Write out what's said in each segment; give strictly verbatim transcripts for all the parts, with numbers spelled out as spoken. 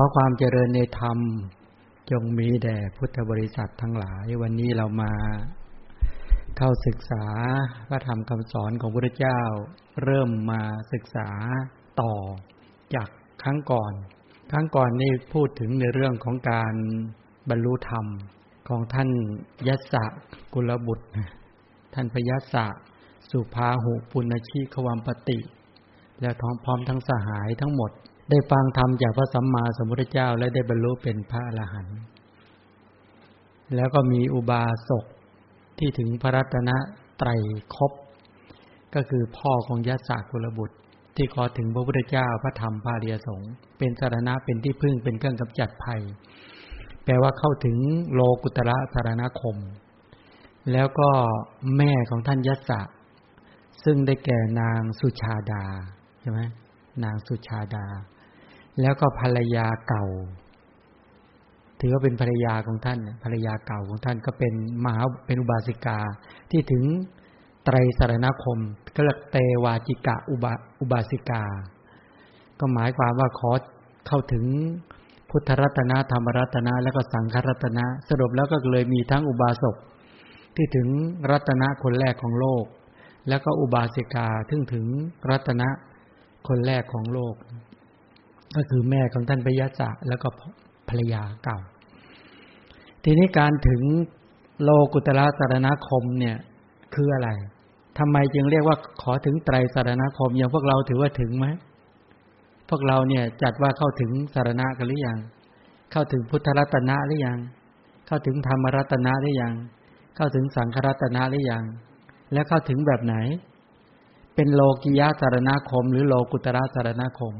ขอความเจริญในธรรมจงมีแด่พุทธบริษัททั้งหลายวันนี้เรามาเข้าศึกษาพระธรรมคำสอนของพระพุทธเจ้าเริ่มมาศึกษาต่อจากครั้งก่อนครั้งก่อนนี่พูดถึงในเรื่องของการบรรลุธรรมของท่านยัสสะกุลบุตรท่านพยัสสะสุภาหุปุณชีขวัมปติและท้องพร้อมทั้งสหายทั้งหมดได้ฟังธรรมจากพระสัมมาสัมพุทธเจ้าและได้บรรลุเป็นพระอรหันต์แล้วก็มีอุบาสกที่ถึงพระรัตนตรัยครบก็คือพ่อของยัสสะกุลบุตรที่ขอถึงพระพุทธเจ้าพระธรรมพระอริยสงฆ์เป็นสรณะเป็นที่พึ่งเป็นเครื่องกำจัดภัยแปลว่าเข้าถึงโลกุตระสรณคมแล้วก็แม่ของท่านยัสสะซึ่งได้แก่นางสุชาดาใช่ไหมนางสุชาดาแล้วก็ภรรยาเก่าถือว่าเป็นภรรยาของท่านภรรยาเก่าของท่านก็เป็นมหาเป็นอุบาสิกาที่ถึงไตรสรณคมก็เรียกเตวาจิกะอุบาอุบาสิกาก็หมายความว่าขอเข้าถึงพุทธรัตนะธรรมรัตนะแล้วก็สังฆรัตนะสรุปแล้วก็เลยมีทั้งอุบาสกที่ถึงรัตนะคนแรกของโลกแล้วก็อุบาสิกาถึงถึงรัตนะคนแรกของโลกก็คือแม่ของท่านพยัสสะแล้วก็ภรรยาเก่าทีนี้การถึงโลกุตระสรณคมเนี่ยคืออะไรทำไมจึงเรียกว่าขอถึงไตรสรณคมอย่างพวกเราถือว่าถึงไหมพวกเราเนี่ยจัดว่าเข้าถึงสรณะกันหรือยังเข้าถึงพุทธรัตนะหรือยังเข้าถึงธรรมรัตนะหรือยังเข้าถึงสังฆรัตนะหรือยังแล้วเข้าถึงแบบไหนเป็นโลกิยะสรณคมหรือโลกุตระสรณคม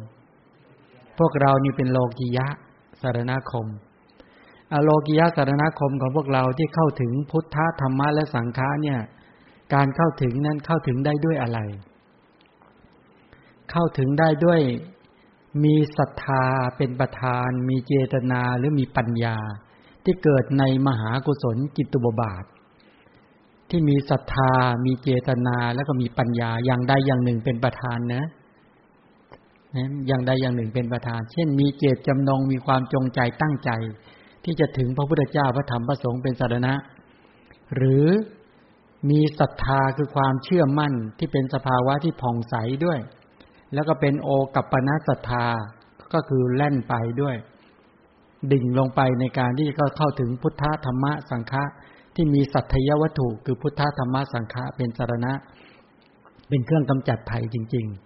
พวกเรานี่เป็นโลกิยะสรณคมอโลกิยะสรณคมของพวกเราที่เข้าถึงพุทธธรรมะและสังฆะเนี่ยการเข้าถึงนั้นเข้าถึงได้ด้วยอะไรเข้าถึงได้ด้วยมีศรัทธาเป็นประธานมีเจตนาหรือมีปัญญาที่เกิดในมหากุศลจิตุบบาทที่มีศรัทธามีเจตนาแล้วก็มีปัญญาอย่างใดอย่างหนึ่งเป็นประธานนะอย่างใดอย่างหนึ่งเป็นประธานเช่นมีเจตจำนงมีความจงใจตั้งใจที่จะถึงพระพุทธเจ้าพระธรรมพระสงฆ์เป็นสรณะหรือมีศรัทธาคือความเชื่อมั่นที่เป็นสภาวะที่ผ่องใสด้วยแล้วก็เป็นโอกัปปนะศรัทธาก็คือแล่นไปด้วยดิ่งลงไปในการที่จะเข้าถึงพุทธธรรมะสังฆะที่มีสัตถยวัตถุคือพุทธธรรมะสังฆะเป็นสรณะเป็นเครื่องกำจัดภัยจริงๆ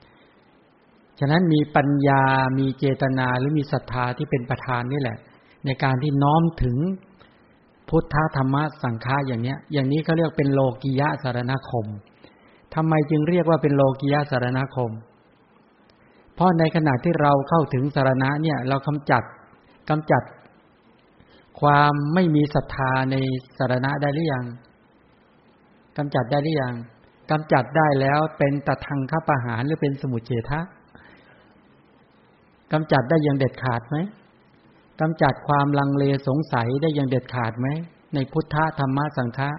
ฉะนั้นมีปัญญามีเจตนาหรือมีศรัทธาที่เป็นประธานนี่แหละในการที่น้อมถึงพุทธธรรมะสังฆะอย่างเนี้ยอย่างนี้เขาเรียกเป็นโลกิยะสรณคมทำไมจึงเรียกว่าเป็นโลกิยะสรณคมเพราะในขณะที่เราเข้าถึงสรณะเนี่ยเรากำจัดกำจัดความไม่มีศรัทธาในสรณะได้หรือยังกำจัดได้หรือยังกำจัดได้แล้วเป็นตทังคปหานหรือเป็นสมุจเฉทะกำจัดได้อย่างเด็ดขาดไหมกำจัดความลังเลสงสัยได้อย่างเด็ดขาดไหมในพุทธธรรมะสังฆะ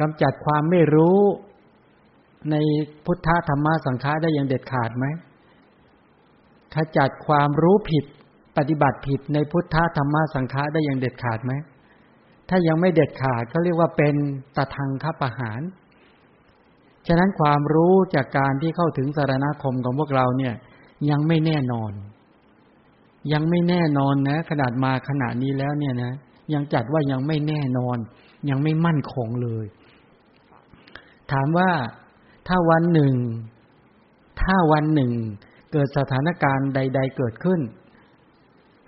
กำจัดความไม่รู้ในพุทธธรรมะสังฆะได้อย่างเด็ดขาดไหมขจัดความรู้ผิดปฏิบัติผิดในพุทธธรรมะสังฆะได้อย่างเด็ดขาดไหมถ้ายังไม่เด็ดขาดก็เรียกว่าเป็นตทังคปหานฉะนั้นความรู้จากการที่เข้าถึงสรณคมของพวกเราเนี่ยยังไม่แน่นอนยังไม่แน่นอนนะขนาดมาขณะนี้แล้วเนี่ยนะยังจัดว่ายังไม่แน่นอนยังไม่มั่นคงเลยถามว่าถ้าวันหนึ่งถ้าวันหนึ่งเกิดสถานการณ์ใดๆเกิดขึ้น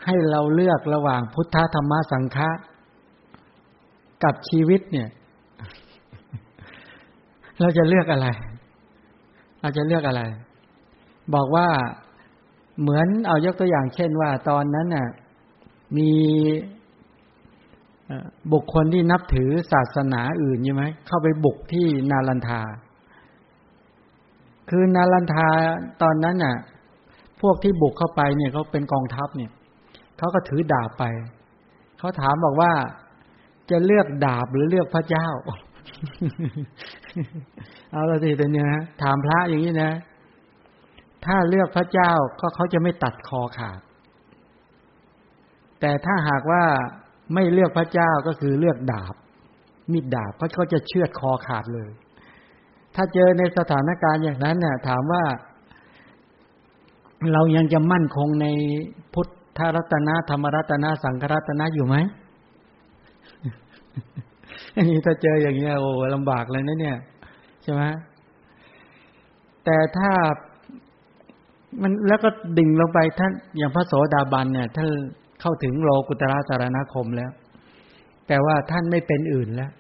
ให้เราเลือกระหว่างพุทธธรรมสังฆะกับชีวิตเนี่ยเราจะเลือกอะไรเราจะเลือกอะไรบอกว่าเหมือนเอายกตัวอย่างเช่นว่าตอนนั้นน่ะมีบุคคลที่นับถือศาสนาอื่นใช่ไหมเข้าไปบุกที่นาลันทาคือนาลันทาตอนนั้นน่ะพวกที่บุกเข้าไปเนี่ยเขาเป็นกองทัพเนี่ยเขาก็ถือดาบไปเขาถามบอกว่าจะเลือกดาบหรือเลือกพระเจ้า เอาละสิตัวเนี้ยนะถามพระอย่างนี้นะถ้าเลือกพระเจ้าก็เขาจะไม่ตัดคอขาด แต่ถ้าหากว่าไม่เลือกพระเจ้าก็คือเลือกดาบมีดดาบเขาเขาจะเชือดคอขาดเลยถ้าเจอในสถานการณ์อย่างนั้นเนี่ยถามว่าเรายังจะมั่นคงในพุทธรัตนะธรรมรัตนะสังฆรัตนะอยู่ไหมอันนี้ถ้าเจออย่างเงี้ยโอ้ลำบากเลยนะเนี่ยใช่ไหมแต่ถ้ามันแล้วก็ดิ่งลงไปท่านอย่างพระโสดาบันเนี่ยท่านเข้าถึงโลกุตระสารณคมแล้วแต่ว่าท่านไม่เป็นอื่นแล้ว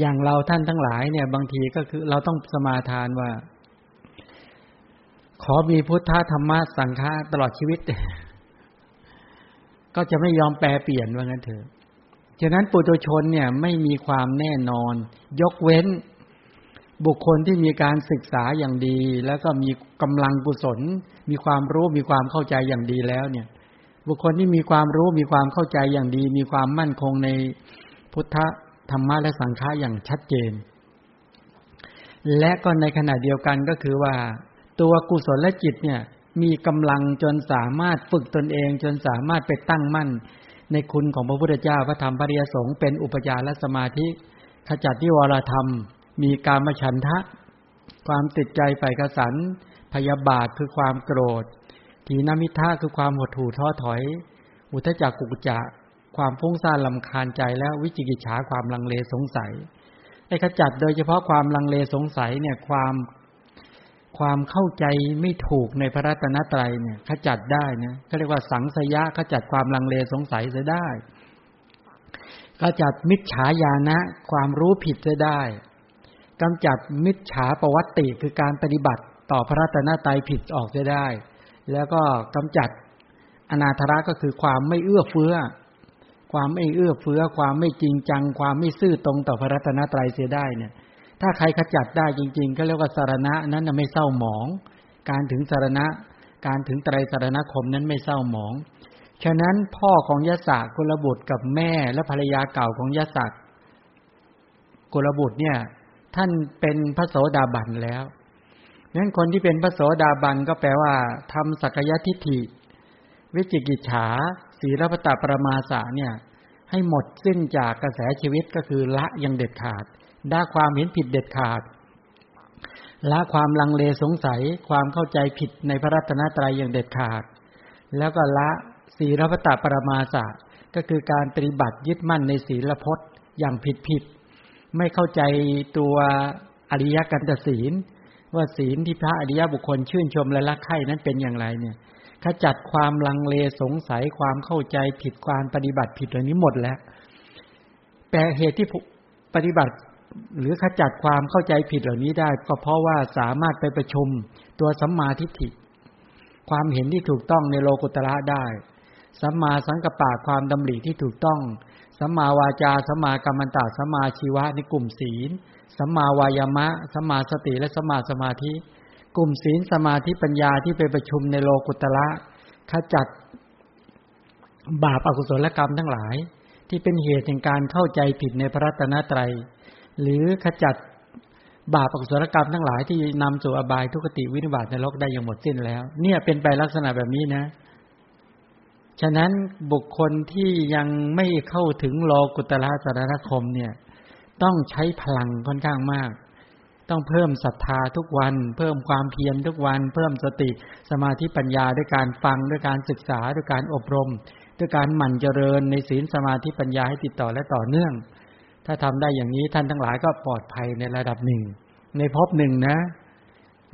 อย่างเราท่านทั้งหลายเนี่ยบางทีก็คือเราต้องสมาทานว่าขอมีพุทธธรรมะสังฆะตลอดชีวิตก็จะไม่ยอมแปรเปลี่ยนว่างั้นเถอะฉะนั้นปุถุชนเนี่ยไม่มีความแน่นอนยกเว้นบุคคลที่มีการศึกษาอย่างดีแล้วก็มีกำลังกุศลมีความรู้มีความเข้าใจอย่างดีแล้วเนี่ยบุคคลที่มีความรู้มีความเข้าใจอย่างดีมีความมั่นคงในพุทธธรรมะและสังฆะอย่างชัดเจนและก็ในขณะเดียวกันก็คือว่าตัวกุศลและจิตเนี่ยมีกำลังจนสามารถฝึกตนเองจนสามารถไปตั้งมั่นในคุณของพระพุทธเจ้าพระธรรมพระอริยสงฆ์เป็นอุปจารสมาธิขจัดนิวรธรรมมีกามฉันทะความติดใจใฝ่กสัณฐ์พยาบาทคือความโกรธถีนมิทธะคือความหดหู่ท้อถอยอุทธัจจะกุกุจจะความฟุ้งซ่านรำคาญใจและวิจิกิจฉาความลังเลสงสัยไอ้ขจัดโดยเฉพาะความลังเลสงสัยเนี่ยความความเข้าใจไม่ถูกในพระรัตนตรัยเนี่ยขจัดได้นะเขาเรียกว่าสังสยะขจัดความลังเลสงสัยเสียได้ขจัดมิจฉาญาณะความรู้ผิดเสียได้กำจัดมิจฉาปวัตติคือการปฏิบัติต่อพระรัตนตรัยผิดออกเสียได้แล้วก็กำจัดอนาถระก็คือความไม่เอื้อเฟื้อความไม่เอื้อเฟื้อความไม่จริงจังความไม่ซื่อตรงต่อพระรัตนตรัยเสียได้เนี่ยถ้าใครขจัดได้จริงๆก็เรียกว่าสารณะนั้นน่ะไม่เศร้าหมองการถึงสารณะการถึงไตรสรณคมนั้นไม่เศร้าหมองฉะนั้นพ่อของยะสะกุลบุตรกับแม่และภรรยาเก่าของยะสะกุลบุตรเนี่ยท่านเป็นพระโสดาบันแล้วนั้นคนที่เป็นพระโสดาบันก็แปลว่าทำสักยทิฏฐิวิจิกิจฉาศีลพัตตปรมาสะเนี่ยให้หมดสิ้นจากกระแสชีวิตก็คือละอย่างเด็ดขาดละความเห็นผิดเด็ดขาดละความลังเลสงสัยความเข้าใจผิดในพระรัตนตรัยอย่างเด็ดขาดแล้วก็ละศีลพัตตปรมาสะก็คือการปฏิบัติยึดมั่นในศีลพจน์อย่างผิดๆไม่เข้าใจตัวอริยกันตศีลว่าศีลที่พระอริยบุคคลชื่นชมและรักใคร่นั้นเป็นอย่างไรเนี่ยขจัดความลังเลสงสัยความเข้าใจผิดความปฏิบัติผิดเหล่านี้หมดแล้วแต่เหตุที่ปฏิบัติหรือขจัดความเข้าใจผิดเหล่านี้ได้ก็เพราะว่าสามารถไปประชุมตัวสัมมาทิฏฐิความเห็นที่ถูกต้องในโลกุตระได้สัมมาสังกัปปะความดำริที่ถูกต้องสัมมาวาจาสัมมากัมมันตะสัมมาชีวะในกลุ่มศีลสัมมาวายามะสัมมาสติและสัมมาสมาธิกลุ่มศีลสมาธิปัญญาที่ไปประชุมในโลกุตระขจัดบาปอกุศลกรรมทั้งหลายที่เป็นเหตุแห่งการเข้าใจผิดในพระรัตนตรัยหรือขจัดบาปอกุศลกรรมทั้งหลายที่นำสู่อบายทุกขติวินิบาตนรกได้อย่างหมดสิ้นแล้วเนี่ยเป็นไปลักษณะแบบนี้นะฉะนั้นบุคคลที่ยังไม่เข้าถึงโลกุตระสรณคมเนี่ยต้องใช้พลังค่อนข้างมากต้องเพิ่มศรัทธาทุกวันเพิ่มความเพียรทุกวันเพิ่มสติสมาธิปัญญาด้วยการฟังด้วยการศึกษาด้วยการอบรมด้วยการหมั่นเจริญในศีลสมาธิปัญญาให้ติดต่อและต่อเนื่องถ้าทำได้อย่างนี้ท่านทั้งหลายก็ปลอดภัยในระดับหนึ่งในภพหนึ่งนะ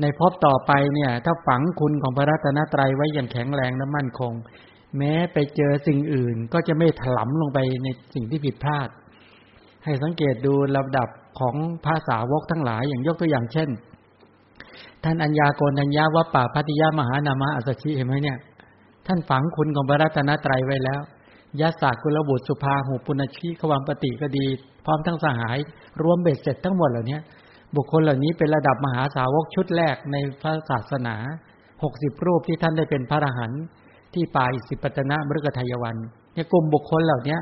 ในภพต่อไปเนี่ยถ้าฝังคุณของพระรัตนตรัยไว้อย่างแข็งแรงและมั่นคงแม้ไปเจอสิ่งอื่นก็จะไม่ถลำลงไปในสิ่งที่ผิดพลาดให้สังเกตดูลำดับของพระสาวกทั้งหลายอย่างยกตัวอย่างเช่นท่านอัญญาโกณัญญาวัปปะภัตติยมหานามะอัสสชิเห็นไหมเนี่ยท่านฝังคุณของพระรัตนตรัยไว้แล้วยะสะกุลบุตรสุภาหุปุณณชีขวัมปติก็ดีพร้อมทั้งสหายรวมเบ็ดเสร็จทั้งหมดเหล่านี้บุคคลเหล่านี้เป็นระดับมหาสาวกชุดแรกในพระศาสนาหกสิบรูปที่ท่านได้เป็นพระอรหันต์ที่ป่าอิสิปตนมฤคทายวันเนี่ยกลุ่มบุคคลเหล่านี้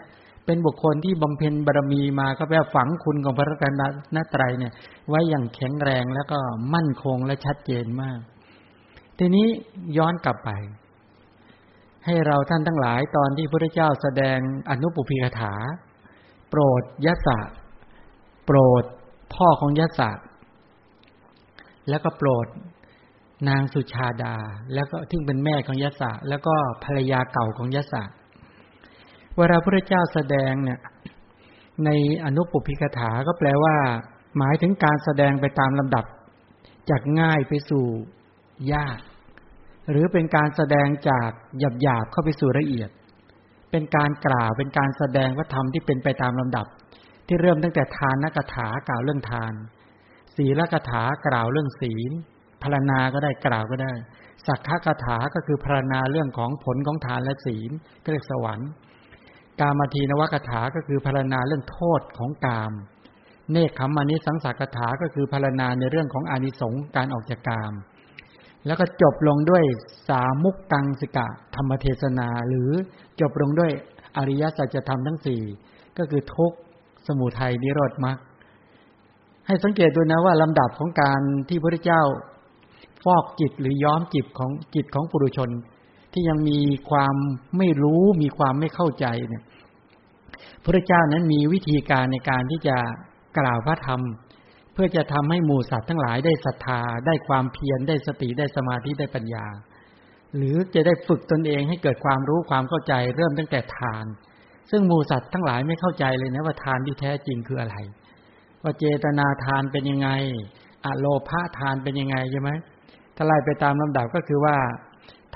เป็นบุคคลที่บำเพ็ญบารมีมาก็แปลฝังคุณของพระรัตนตรัยเนี่ยไว้อย่างแข็งแรงแล้วก็มั่นคงและชัดเจนมากทีนี้ย้อนกลับไป ให้เราท่านทั้งหลายตอนที่พระพุทธเจ้าแสดงอนุปุพพิกถาโปรดยัสสะโปรดพ่อของยัสสะแล้วก็โปรดนางสุชาดาแล้วก็ที่เป็นแม่ของยัสสะแล้วก็ภรรยาเก่าของยัสสะเวลาพระพุทธเจ้าแสดงเนี่ยในอนุปุพพิกถาก็แปลว่าหมายถึงการแสดงไปตามลำดับจากง่ายไปสู่ยากหรือเป็นการแสดงจากหยาบๆเข้าไปสู่ละเอียดเป็นการกล่าวเป็นการแสดงพระธรรมที่เป็นไปตามลำดับที่เริ่มตั้งแต่ทานกถากล่าวเรื่องทานศีลกถากล่าวเรื่องศีลพรรณนาก็ได้กล่าวก็ได้สักขกถาก็คือพรรณนาเรื่องของผลของทานและศีลก็เรียกสวรรค์กามทีนวกถาก็คือพรรณนาเรื่องโทษของกามเนกขัมมานิสังสกถาก็คือพรรณนาในเรื่องของอานิสงส์การออกจากกามแล้วก็จบลงด้วยสามุกกังสิกะธรรมเทศนาหรือจบลงด้วยอริยสัจธรรมทั้งสี่ก็คือทุกข์สมุทัยนิโรธมรรคให้สังเกตดูนะว่าลำดับของการที่พระพุทธเจ้าฟอกจิตหรือย้อมจิตของจิตของปุถุชนที่ยังมีความไม่รู้มีความไม่เข้าใจเนี่ยพระเจ้านั้นมีวิธีการในการที่จะกล่าวพระธรรมเพื่อจะทำให้หมู่สัตว์ทั้งหลายได้ศรัทธาได้ความเพียรได้สติได้สมาธิได้ปัญญาหรือจะได้ฝึกตนเองให้เกิดความรู้ความเข้าใจเริ่มตั้งแต่ทานซึ่งหมู่สัตว์ทั้งหลายไม่เข้าใจเลยนะว่าทานที่แท้จริงคืออะไรว่าเจตนาทานเป็นยังไงอโลภะทานเป็นยังไงใช่ไหมถ้าไล่ไปตามลำดับก็คือว่า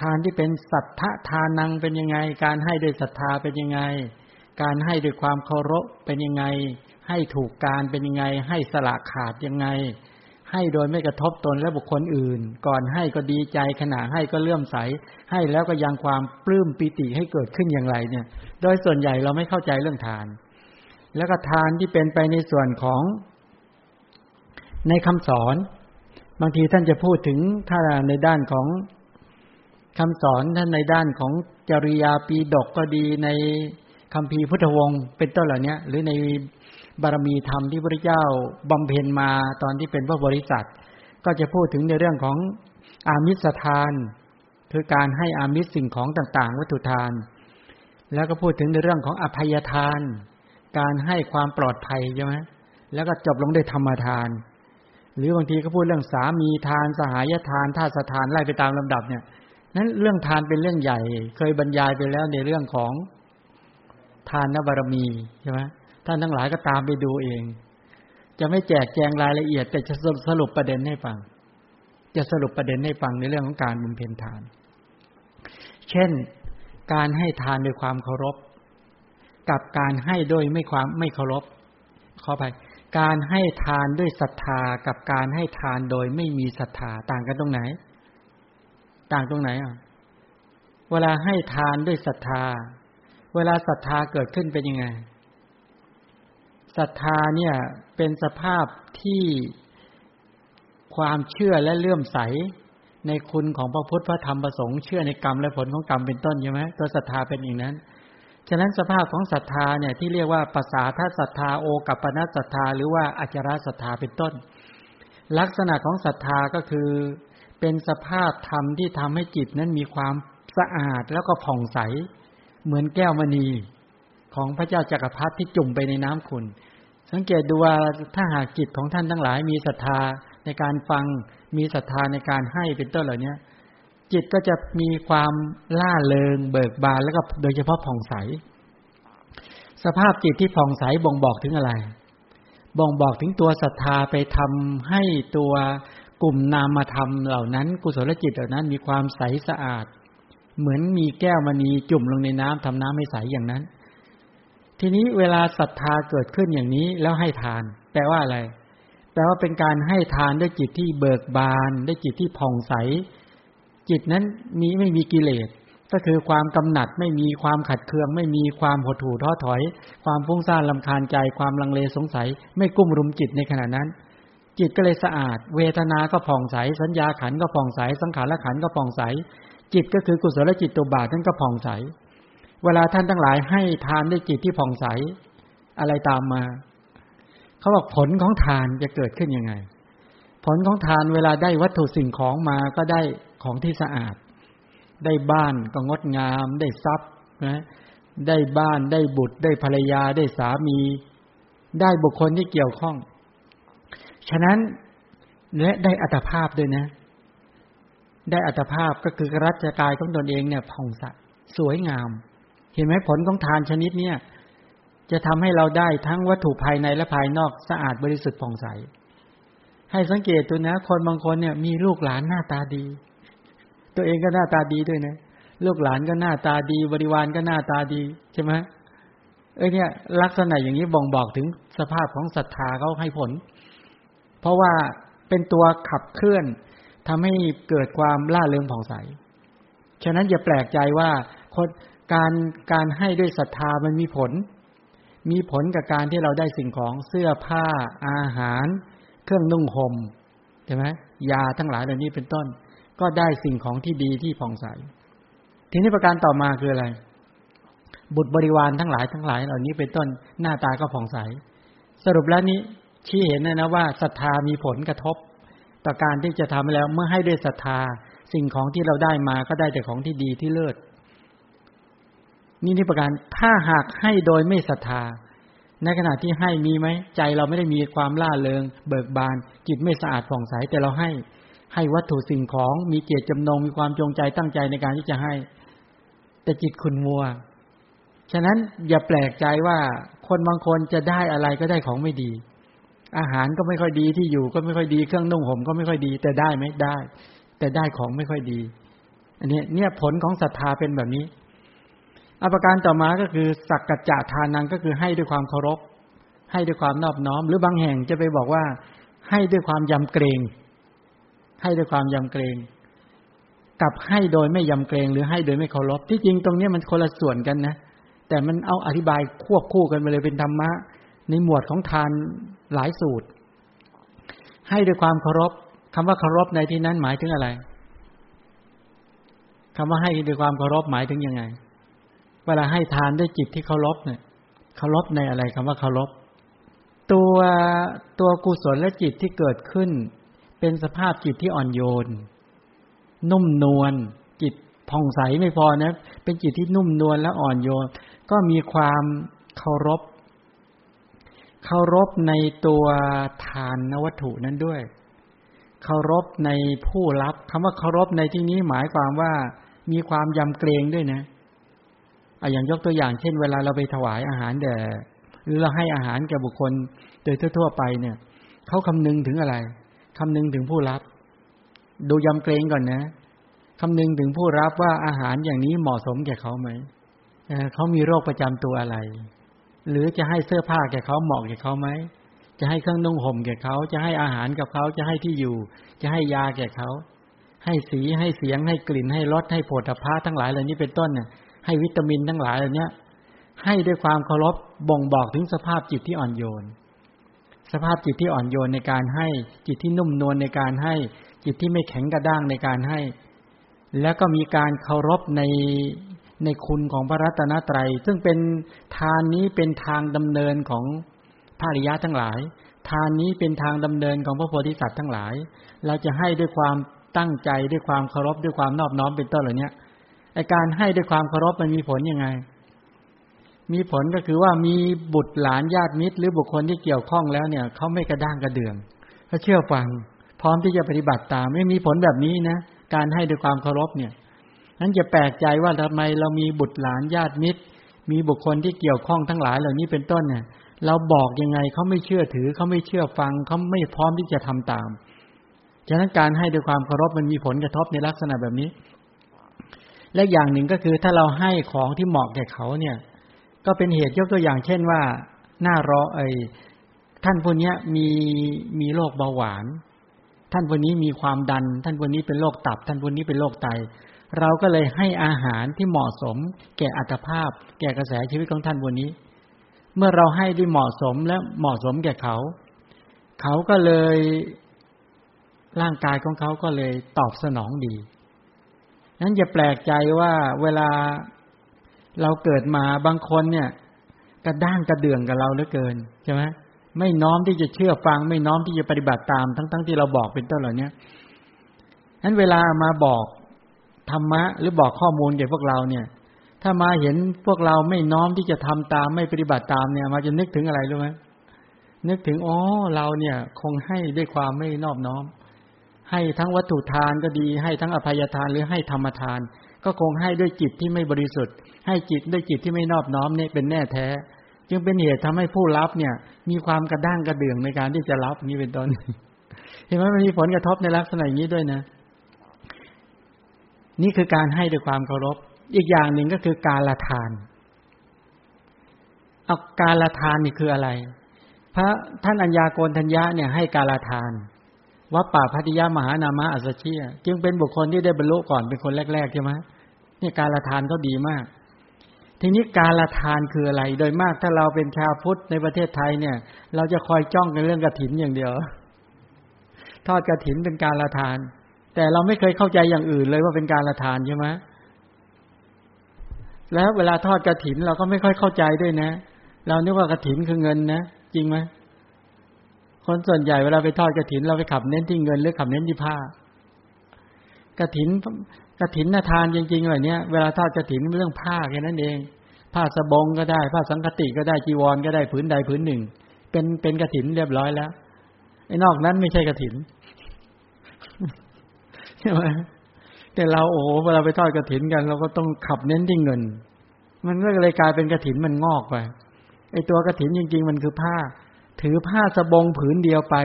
ทานที่เป็นสัทธะทานังเป็นยังไงการให้ด้วยศรัทธาเป็นยังไงการให้ด้วยความเคารพเป็นยังไงให้ถูกการเป็นยังไงให้สละขาดยังไงให้โดยไม่กระทบตนและบุคคลอื่นก่อนให้ก็ดีใจขณะให้ก็เลื่อมใสให้แล้วก็ยังความปลื้มปิติให้เกิดขึ้นอย่างไรเนี่ยโดยส่วนใหญ่เราไม่เข้าใจเรื่องทานแล้วก็ทานที่เป็นไปในส่วนของในคำสอนบางทีท่านจะพูดถึงถ้าในด้านของคำสอนท่านในด้านของจริยาปีดกก็ดีในคัมภีร์พุทธวงศ์เป็นต้นเหล่านี้หรือในบารมีธรรมที่พระเจ้าบำเพ็ญมาตอนที่เป็นพระโพธิสัตว์ก็จะพูดถึงในเรื่องของอามิสทานคือการให้อามิสสิ่งของต่างๆวัตถุทานแล้วก็พูดถึงในเรื่องของอภัยทานการให้ความปลอดภัยใช่ไหมแล้วก็จบลงด้วยธรรมทานหรือบางทีก็พูดเรื่องสามีทานสหายทานทาสทานไล่ไปตามลำดับเนี่ยนั้นเรื่องทานเป็นเรื่องใหญ่เคยบรรยายไปแล้วในเรื่องของทานบารมีใช่ไหมท่านทั้งหลายก็ตามไปดูเองจะไม่แจกแจงรายละเอียดแต่จะสรุปประเด็นให้ฟังจะสรุปประเด็นให้ฟังในเรื่องของการบำเพ็ญทานเช่นการให้ทานด้วยความเคารพกับการให้โดยไม่ความไม่เคารพขออภัยการให้ทานด้วยศรัทธากับการให้ทานโดยไม่มีศรัทธาต่างกันตรงไหนต่างตรงไหนอ่ะเวลาให้ทานด้วยศรัทธาเวลาศรัทธาเกิดขึ้นเป็นยังไงศรัทธาเนี่ยเป็นสภาพที่ความเชื่อและเลื่อมใสในคุณของพระพุทธพระธรรมพระสงฆ์เชื่อในกรรมและผลของกรรมเป็นต้นใช่ไหมตัวศรัทธาเป็นอย่างนั้นฉะนั้นสภาพของศรัทธาเนี่ยที่เรียกว่าปสาทศรัทธาโอกัปปนศรัทธาหรือว่าอจรศรัทธาเป็นต้นลักษณะของศรัทธาก็คือเป็นสภาพธรรมที่ทำให้จิตนั้นมีความสะอาดแล้วก็ผ่องใสเหมือนแก้วมณีของพระเจ้าจักรพรรดิที่จุ่มไปในน้ำขุ่นสังเกตดูว่าถ้าหากจิตของท่านทั้งหลายมีศรัทธาในการฟังมีศรัทธาในการให้เป็นต้นเหล่านี้จิตก็จะมีความล่าเริงเบิกบานแล้วก็โดยเฉพาะผ่องใสสภาพจิตที่ผ่องใสบ่งบอกถึงอะไรบ่งบอกถึงตัวศรัทธาไปทำให้ตัวกลุ่มนามธรรมเหล่านั้นกุศลจิตเหล่านั้นมีความใสสะอาดเหมือนมีแก้วมณีจุ่มลงในน้ำทำน้ำให้ใสอย่างนั้นทีนี้เวลาศรัทธาเกิดขึ้นอย่างนี้แล้วให้ทานแปลว่าอะไรแปลว่าเป็นการให้ทานด้วยจิตที่เบิกบานด้วยจิตที่ผ่องใสจิตนั้นมีไม่มีกิเลสก็คือความกำหนัดไม่มีความขัดเคืองไม่มีความหดหู่ท้อถอยความฟุ้งซ่านรำคาญใจความลังเลสงสัยไม่กุ้มรุมจิตในขณะนั้นจิตก็เลยสะอาดเวทนาก็ผ่องใสสัญญาขันธ์ก็ผ่องใสสังขารขันธ์ก็ผ่องใสจิตก็คือกุศลจิตตัวบาทนั้นก็ผ่องใสเวลาท่านทั้งหลายให้ทานด้วยจิตที่ผ่องใสอะไรตามมาเขาบอกผลของทานจะเกิดขึ้นยังไงผลของทานเวลาได้วัตถุสิ่งของมาก็ได้ของที่สะอาด ได้บ้านก็งดงามได้ทรัพย์นะได้บ้านได้บุตรได้ภรรยาได้สามีได้บุคคลที่เกี่ยวข้องฉะนั้นและได้อัตภาพด้วยนะได้อัตภาพก็คือรัชกายของตนเองเนี่ยผ่องใสสวยงามเห็นไหมผลของทานชนิดเนี้ยจะทำให้เราได้ทั้งวัตถุภายในและภายนอกสะอาดบริสุทธิ์ผ่องใสให้สังเกตตัวนะคนบางคนเนี่ยมีลูกหลานหน้าตาดีตัวเองก็หน้าตาดีด้วยนะลูกหลานก็หน้าตาดีบริวารก็หน้าตาดีใช่ไหมเอ้ยเนี่ยลักษณะอย่างนี้บ่งบอกถึงสภาพของศรัทธาเขาให้ผลเพราะว่าเป็นตัวขับเคลื่อนทำให้เกิดความล่าเริงผ่องใสฉะนั้นอย่าแปลกใจว่าการการให้ด้วยศรัทธามันมีผลมีผลกับการที่เราได้สิ่งของเสื้อผ้าอาหารเครื่องนุ่งห่มใช่ไหมยาทั้งหลายเหล่านี้เป็นต้นก็ได้สิ่งของที่ดีที่ผ่องใสทีนี้ประการต่อมาคืออะไรบุตรบริวารทั้งหลายทั้งหลายเหล่านี้เป็นต้นหน้าตาก็ผ่องใสสรุปแล้วนี้ชี้เห็นนะนะว่าศรัทธามีผลกระทบต่อการที่จะทำแล้วเมื่อให้ด้วยศรัทธาสิ่งของที่เราได้มาก็ได้แต่ของที่ดีที่เลิศนี่นี่ประการถ้าหากให้โดยไม่ศรัทธาในขณะที่ให้มีไหมใจเราไม่ได้มีความล่าเริงเบิกบานจิตไม่สะอาดผ่องใสแต่เราให้ให้วัตถุสิ่งของมีเจตจำนงมีความจงใจตั้งใจในการที่จะให้แต่จิตขุ่นมัวฉะนั้นอย่าแปลกใจว่าคนบางคนจะได้อะไรก็ได้ของไม่ดีอาหารก็ไม่ค่อยดีที่อยู่ก็ไม่ค่อยดีเครื่องนุ่งห่มก็ไม่ค่อยดีแต่ได้ไหมได้แต่ได้ของไม่ค่อยดีอันนี้เนี่ยผลของศรัทธาเป็นแบบนี้อาการต่อมาก็คือสักกัจจะทานังก็คือให้ด้วยความเคารพให้ด้วยความนอบน้อมหรือบางแห่งจะไปบอกว่าให้ด้วยความยำเกรงให้ด้วยความยำเกรงกับให้โดยไม่ยำเกรงหรือให้โดยไม่เคารพที่จริงตรงนี้มันคนละส่วนกันนะแต่มันเอาอธิบายควบคู่กันไปเลยเป็นธรรมะในหมวดของทานหลายสูตรให้ด้วยความเคารพคำว่าเคารพในที่นั้นหมายถึงอะไรคำว่าให้ด้วยความเคารพหมายถึงยังไงเวลาให้ทานด้วยจิตที่เคารพเนี่ยเคารพในอะไรคำว่าเคารพตัวตัวกุศลและจิตที่เกิดขึ้นเป็นสภาพจิตที่อ่อนโยนนุ่มนวลจิตผ่องใสไม่พอนะเป็นจิตที่นุ่มนวลและอ่อนโยนก็มีความเคารพเคารพในตัวทานวัตถุนั้นด้วยเคารพในผู้รับคำว่าเคารพในที่นี้หมายความว่ามีความยำเกรงด้วยนะอย่างยกตัวอย่างเช่นเวลาเราไปถวายอาหารแด่หรือเราให้อาหารแก่บุคคลโดยทั่วๆไปเนี่ยเขาคำนึงถึงอะไรคำนึงถึงผู้รับดูยำเกรงก่อนนะคำนึงถึงผู้รับว่าอาหารอย่างนี้เหมาะสมแก่เขาไหมเขามีโรคประจำตัวอะไรหรือจะให้เสื้อผ้าแก่เขาเหมาะแก่เขาไหมจะให้เครื่องนุ่งห่มแก่เขาจะให้อาหารกับเขาจะให้ที่อยู่จะให้ยาแก่เขาให้สีให้เสียงให้กลิ่นให้รสให้โผฏฐัพพะทั้งหลายเหล่านี้เป็นต้นเนี่ยให้วิตามินทั้งหลายเหล่านี้ให้ด้วยความเคารพบ่งบอกถึงสภาพจิตที่อ่อนโยนสภาพจิตที่อ่อนโยนในการให้จิตที่นุ่มนวลในการให้จิตที่ไม่แข็งกระด้างในการให้แล้วก็มีการเคารพในในคุณของพระรัตนตรัยซึ่งเป็นทานนี้เป็นทางดำเนินของพระอริยะทั้งหลายทานนี้เป็นทางดำเนินของพระโพธิสัตว์ทั้งหลายเราจะให้ด้วยความตั้งใจด้วยความเคารพด้วยความนอบน้อมเป็นต้นเหล่านี้ไอ้การให้ด้วยความเคารพมันมีผลยังไงมีผลก็คือว่ามีบุตรหลานญาติมิตรหรือบุคคลที่เกี่ยวข้องแล้วเนี่ยเขาไม่กระด้างกระเดื่องเขาเชื่อฟังพร้อมที่จะปฏิบัติตามไม่มีผลแบบนี้นะการให้ด้วยความเคารพเนี่ยนั้นจะแปลกใจว่าทำไมเรามีบุตรหลานญาติมิตรมีบุคคลที่เกี่ยวข้องทั้งหลายเหล่านี้เป็นต้นเนี่ยเราบอกยังไงเขาไม่เชื่อถือเขาไม่เชื่อฟังเขาไม่พร้อมที่จะทำตามฉะนั้นการให้ด้วยความเคารพมันมีผลกระทบในลักษณะแบบนี้และอย่างหนึ่งก็คือถ้าเราให้ของที่เหมาะแก่เขาเนี่ยก็เป็นเหตุยกตัวอย่างเช่นว่าหน้ารอไอ้ท่านพวกนี้มีมีโรคเบาหวานท่านพวกนี้มีความดันท่านพวกนี้เป็นโรคตับท่านพวกนี้เป็นโรคไตเราก็เลยให้อาหารที่เหมาะสมแก่อัตภาพแก่กระแสชีวิตของท่านพวกนี้เมื่อเราให้ด้วยเหมาะสมและเหมาะสมแก่เขาเขาก็เลยร่างกายของเขาก็เลยตอบสนองดีนั้นอย่าแปลกใจว่าเวลาเราเกิดมาบางคนเนี่ยกระด้างกระเดื่องกับเราเหลือเกินใช่ไหมไม่น้อมที่จะเชื่อฟังไม่น้อมที่จะปฏิบัติตามทั้งๆ ที่เราบอกเป็นต้นเหล่านี้นั้นเวลามาบอก ธรรมะหรือบอกข้อมูลแก่พวกเราเนี่ยถ้ามาเห็นพวกเราไม่น้อมที่จะทำตามไม่ปฏิบัติตามเนี่ยมาจะนึกถึงอะไรรู้ไหมนึกถึงอ๋อเราเนี่ยคงให้ด้วยความไม่นอบน้อมให้ทั้งวัตถุทานก็ดีให้ทั้งอภัยทานหรือให้ธรรมทานก็คงให้ด้วยจิตที่ไม่บริสุทธิ์ให้จิตด้วยจิตที่ไม่นอบน้อมนี่เป็นแน่แท้จึงเป็นเหตุทำให้ผู้รับเนี่ยมีความกระด้างกระเดื่องในการที่จะรับนี่เป็นต้นเห็นไหมมันมีผลกระทบในลักษณะอย่างนี้ด้วยนะนี่คือการให้ด้วยความเคารพอีกอย่างหนึ่งก็คือการละทานเอาการละทานนี่คืออะไรพระท่านอัญญาโกณฑัญญะเนี่ยให้การละทานวัปปะภัตติยมหานามะอัสสชีจึงเป็นบุคคลที่ได้บรรลุก่อนเป็นคนแรกๆใช่ไหมนี่การละทานเขาดีมากทีนี้การละทานคืออะไรโดยมากถ้าเราเป็นชาวพุทธในประเทศไทยเนี่ยเราจะคอยจ้องในเรื่องกฐินอย่างเดียวทอดกฐินเป็นการละทานแต่เราไม่เคยเข้าใจอย่างอื่นเลยว่าเป็นการละทานใช่ไหมแล้วเวลาทอดกฐินเราก็ไม่ค่อยเข้าใจด้วยนะเรานึกว่ากฐินคือเงินนะจริงไหมคนส่วนใหญ่เวลาไปทอดกฐินเราไปขับเน้นที่เงินหรือขับเน้นที่ผ้ากฐินกฐินน่ะทานจริงๆแบบเนี้ยเวลาทอดกฐินเรื่องผ้าแค่นั้นเองผ้าสบงก็ได้ผ้าสังฆติก็ได้จีวรก็ได้ผืนใดผืนหนึ่งเป็นเป็นกฐินเรียบร้อยแล้วไอ้นอกนั้นไม่ใช่กฐินใช่ไหมแต่เราโอ้โหเวลาไปทอดกฐินกันเราก็ต้องขับเน้นที่เงินมันก็เลยกลายเป็นกฐินมันงอกไปไอ้ตัวกฐินจริงๆมันคือผ้าถือผ้าสบงผืนเดียวไป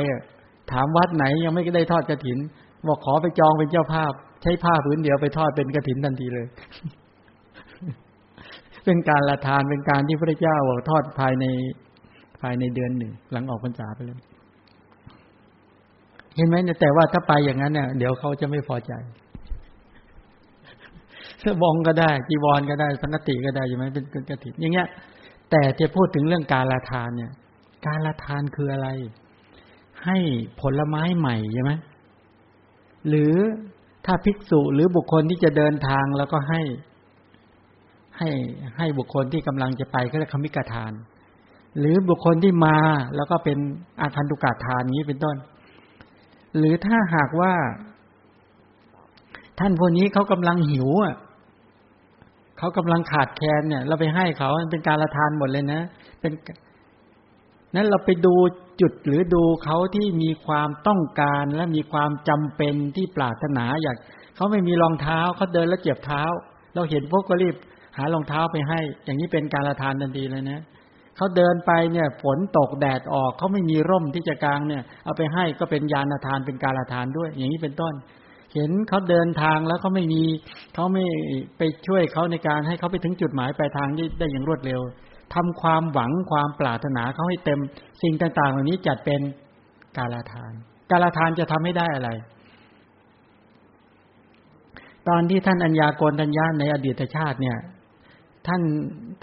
ถามวัดไหนยังไม่ได้ทอดกฐินบอกขอไปจองเป็นเจ้าภาพใช้ผ้าผืนเดียวไปทอดเป็นกฐินทันทีเลย เป็นการละทานเป็นการที่พระเจ้าบอกทอดภายในภายในเดือนหนึ่งหลังออกพรรษาไปเลยเห็นไหมแต่ว่าถ้าไปอย่างนั้นเนี่ยเดี๋ยวเขาจะไม่พอใจสบงก็ได้จีวรก็ได้สังฆติก็ได้ใช่ไหมเป็นกฐินอย่างเงี้ยแต่จะพูดถึงเรื่องการละทานเนี่ยการละทานคืออะไรให้ผลไม้ใหม่ใช่ไหมหรือถ้าภิกษุหรือบุคคลที่จะเดินทางแล้วก็ให้ให้ให้บุคคลที่กำลังจะไปก็เรียกคมิกทานหรือบุคคลที่มาแล้วก็เป็นอาคันตุกะทานนี้เป็นต้นหรือถ้าหากว่าท่านคนนี้เขากำลังหิวอ่ะเขากำลังขาดแคลนเนี่ยเราไปให้เขาเป็นการละทานหมดเลยนะเป็นนั้นเราไปดูจุดหรือดูเขาที่มีความต้องการและมีความจำเป็นที่ปรารถนาอยากเขาไม่มีรองเท้าเขาเดินแล้วเจ็บเท้าเราเห็นพวกก็รีบหารองเท้าไปให้อย่างนี้เป็นการละทานทันทีเลยนะเขาเดินไปเนี่ยฝนตกแดดออกเขาไม่มีร่มที่จะกางเนี่ยเอาไปให้ก็เป็นญาณทานเป็นการละทานด้วยอย่างนี้เป็นต้นเห็นเขาเดินทางแล้วเขาไม่มีเขาไม่ไปช่วยเขาในการให้เขาไปถึงจุดหมายปลายทางได้อย่างรวดเร็วทำความหวังความปรารถนาเขาให้เต็มสิ่งต่างๆเหล่านี้จัดเป็นกาลทานกาลทานจะทำให้ได้อะไรตอนที่ท่านอัญญาโกณฑัญญะในอดีตชาติเนี่ยท่าน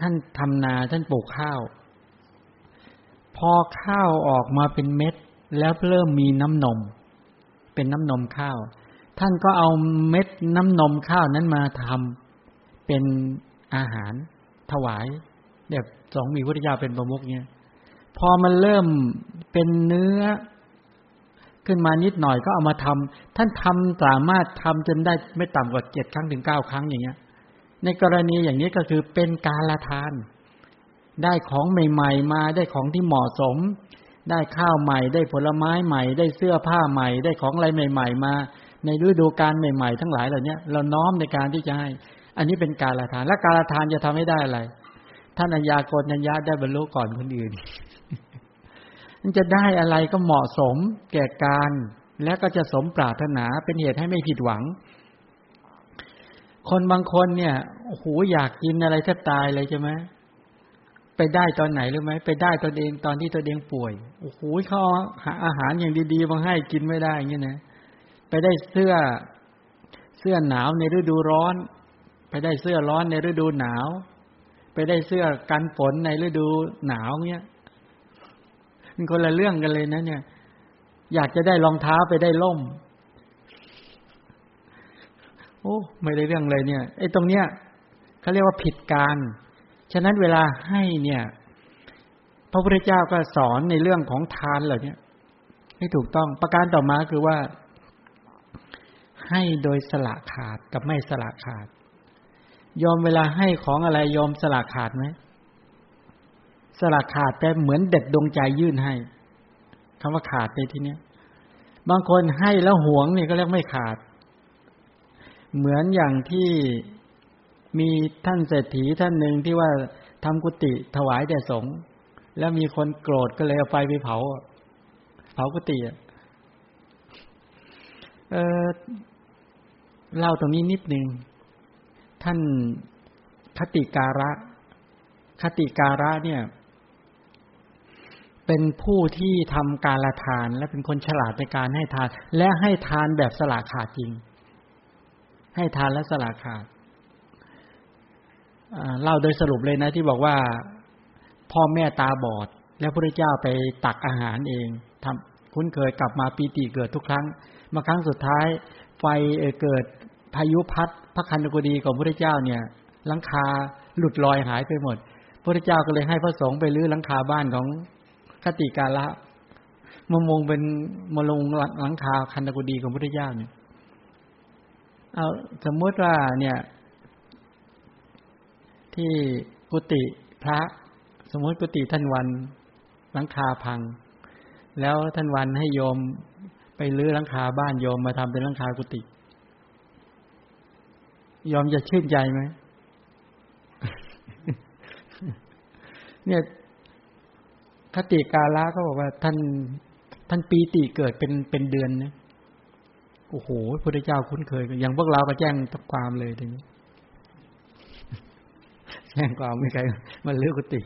ท่านทำนาท่านปลูกข้าวพอข้าวออกมาเป็นเม็ดแล้วเริ่มมีน้ำนมเป็นน้ำนมข้าวท่านก็เอาเม็ดน้ำนมข้าวนั้นมาทำเป็นอาหารถวายแบบสองมีพุทธเจ้าเป็นประมุขเนี่ยพอมันเริ่มเป็นเนื้อขึ้นมานิดหน่อยก็เอามาทำท่านทำสามารถทำจนได้ไม่ต่ำกว่าเจ็ดครั้งถึงเก้าครั้งอย่างเงี้ยในกรณีอย่างนี้ก็คือเป็นการละทานได้ของใหม่ๆมาได้ของที่เหมาะสมได้ข้าวใหม่ได้ผลไม้ใหม่ได้เสื้อผ้าใหม่ได้ของอะไรใหม่ๆมาในฤดูกาลใหม่ๆทั้งหลายเหล่านี้เราน้อมในการที่จะให้อันนี้เป็นการละทานและการละทานจะทำให้ได้อะไรท่านอัญญาโกณฑัญญะได้บรรลุก่อนคนอื่นมันจะได้อะไรก็เหมาะสมแก่การและก็จะสมปรารถนาเป็นเหตุให้ไม่ผิดหวังคนบางคนเนี่ยโอ้โหอยากกินอะไรแทบตายเลยใช่ไหมไปได้ตอนไหนรู้ไหมไปได้ตอนเองตอนที่ตัวเองป่วยโอ้โหเขาหาอาหารอย่างดีๆมาให้กินไม่ได้อย่างนี้นะไปได้เสื้อเสื้อหนาวในฤดูร้อนไปได้เสื้อร้อนในฤดูหนาวไปได้เสื้อกันฝนในฤดูหนาวเงี้ยมันคนละเรื่องกันเลยนะเนี่ยอยากจะได้รองเท้าไปได้ร่มโอ้ไม่ได้เรื่องเลยเนี่ยไอ้ตรงเนี้ยเขาเรียกว่าผิดการฉะนั้นเวลาให้เนี่ยพระพุทธเจ้าก็สอนในเรื่องของทานเหล่านี้ให้ถูกต้องประการต่อมาคือว่า ให้โดยสละขาดกับไม่สละขาดยอมเวลาให้ของอะไรยอมสละขาดไหมสละขาดแต่เหมือนเด็ดดวงใจยื่นให้คำว่าขาดในที่นี้บางคนให้แล้วหวงนี่ก็เรียกไม่ขาดเหมือนอย่างที่มีท่านเศรษฐีท่านหนึ่งที่ว่าทำกุฏิถวายแด่สงฆ์แล้วมีคนโกรธก็เลยเอาไฟไปเผาเผากุฏิอ่ะเออเล่าตรงนี้นิดนึงท่านคติการะคติการะเนี่ยเป็นผู้ที่ทำการละทานและเป็นคนฉลาดในการให้ทานและให้ทานแบบสละขาดจริงให้ทานและสละขาดเล่าโดยสรุปเลยนะที่บอกว่าพ่อแม่ตาบอดและพระพุทธเจ้าไปตักอาหารเองทำคุ้นเคยกลับมาปีติเกิดทุกครั้งมาครั้งสุดท้ายไฟเกิดพายุพัดพระคันธกุฎีของพระพุทธเจ้าเนี่ยหลังคาหลุดลอยหายไปหมดพระพุทธเจ้าก็เลยให้พระสงฆ์ไปรื้อหลังคาบ้านของคติกาละมามงเป็นมาลงหลังคาคันธกุฎีของพระพุทธเจ้าเนี่ยเอาสมมติว่าเนี่ยที่กุฏิพระสมมติกุฏิท่านวันหลังคาพังแล้วท่านวันให้โยมไปรื้อหลังคาบ้านโยมมาทำเป็นหลังคากุฏิโยมจะชื่นใจไหม เนี่ยคติกาละก็บอกว่าท่านท่านปีติเกิดเป็นเป็นเดือนนะโอ้โหพระพุทธเจ้าคุ้นเคยอย่างพวกเราก็แจ้งทับความเลยทีนี้แจ้งความไม่ไกลมันเลือกกุฏิ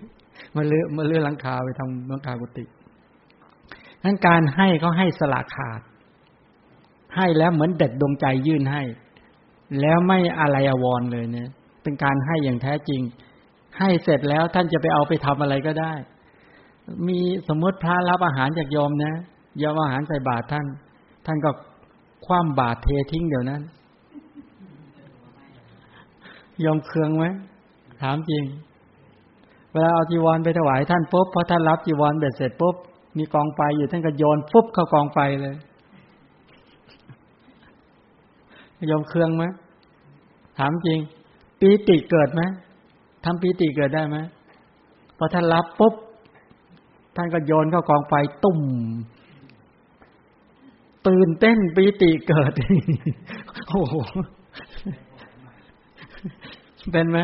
มันเลือกมันเลือกหลังคาไปทำหลังคากุฏินั้นการให้เขาให้สละขาดให้แล้วเหมือนเด็ดดวงใจยื่นให้แล้วไม่อะไรอวรเลยเนี่ยเป็นการให้อย่างแท้จริงให้เสร็จแล้วท่านจะไปเอาไปทำอะไรก็ได้มีสมมติพระรับอาหารจากโยมนะโยมอาหารใส่บาตรท่านท่านก็คว่ำบาตรเททิ้งเดี๋ยวนั้นโยมเคืองไหมถามจริงเวลาเอาจีวรไปถวายท่านปุ๊บพอท่านรับจีวรเบ็ดเสร็จปุ๊บมีกองไฟอยู่ท่านก็โยนปุ๊บเข้ากองไฟเลยยอมเคืองไหมถามจริงปีติเกิดไหมทำปีติเกิดได้ไหมพอท่านรับปุ๊บท่านก็โยนเข้ากองไฟตุ่มตื่นเต้นปีติเกิดโอ้โหเป็นไหม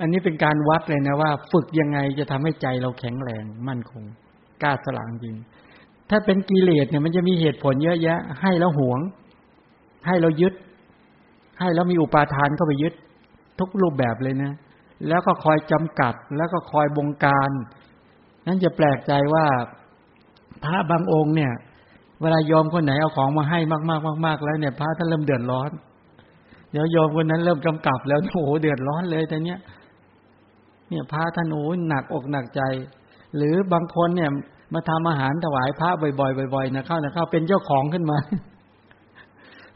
อันนี้เป็นการวัดเลยนะว่าฝึกยังไงจะทำให้ใจเราแข็งแรงมั่นคงกล้าสละจริงถ้าเป็นกิเลสเนี่ยมันจะมีเหตุผลเยอะแยะให้แล้วหวงให้แล้วยึดให้แล้วมีอุปาทานเข้าไปยึดทุกรูปแบบเลยนะแล้วก็คอยจำกัดแล้วก็คอยบงการนั้นจะแปลกใจว่าพระบางองค์เนี่ยเวลายอมคนไหนเอาของมาให้มากๆมากๆแล้วเนี่ยพระท่านเริ่มเดือดร้อนเดี๋ยวยอมคนนั้นเริ่มกำกับแล้วโอ้โหเดือดร้อนเลยแต่เนี้ยเนี่ยพระท่านโอ้หนักอกหนักใจหรือบางคนเนี่ยมาทำอาหารถวายพระบ่อยๆบ่อยๆนะข้าวนะข้าวเป็นเจ้าของขึ้นมา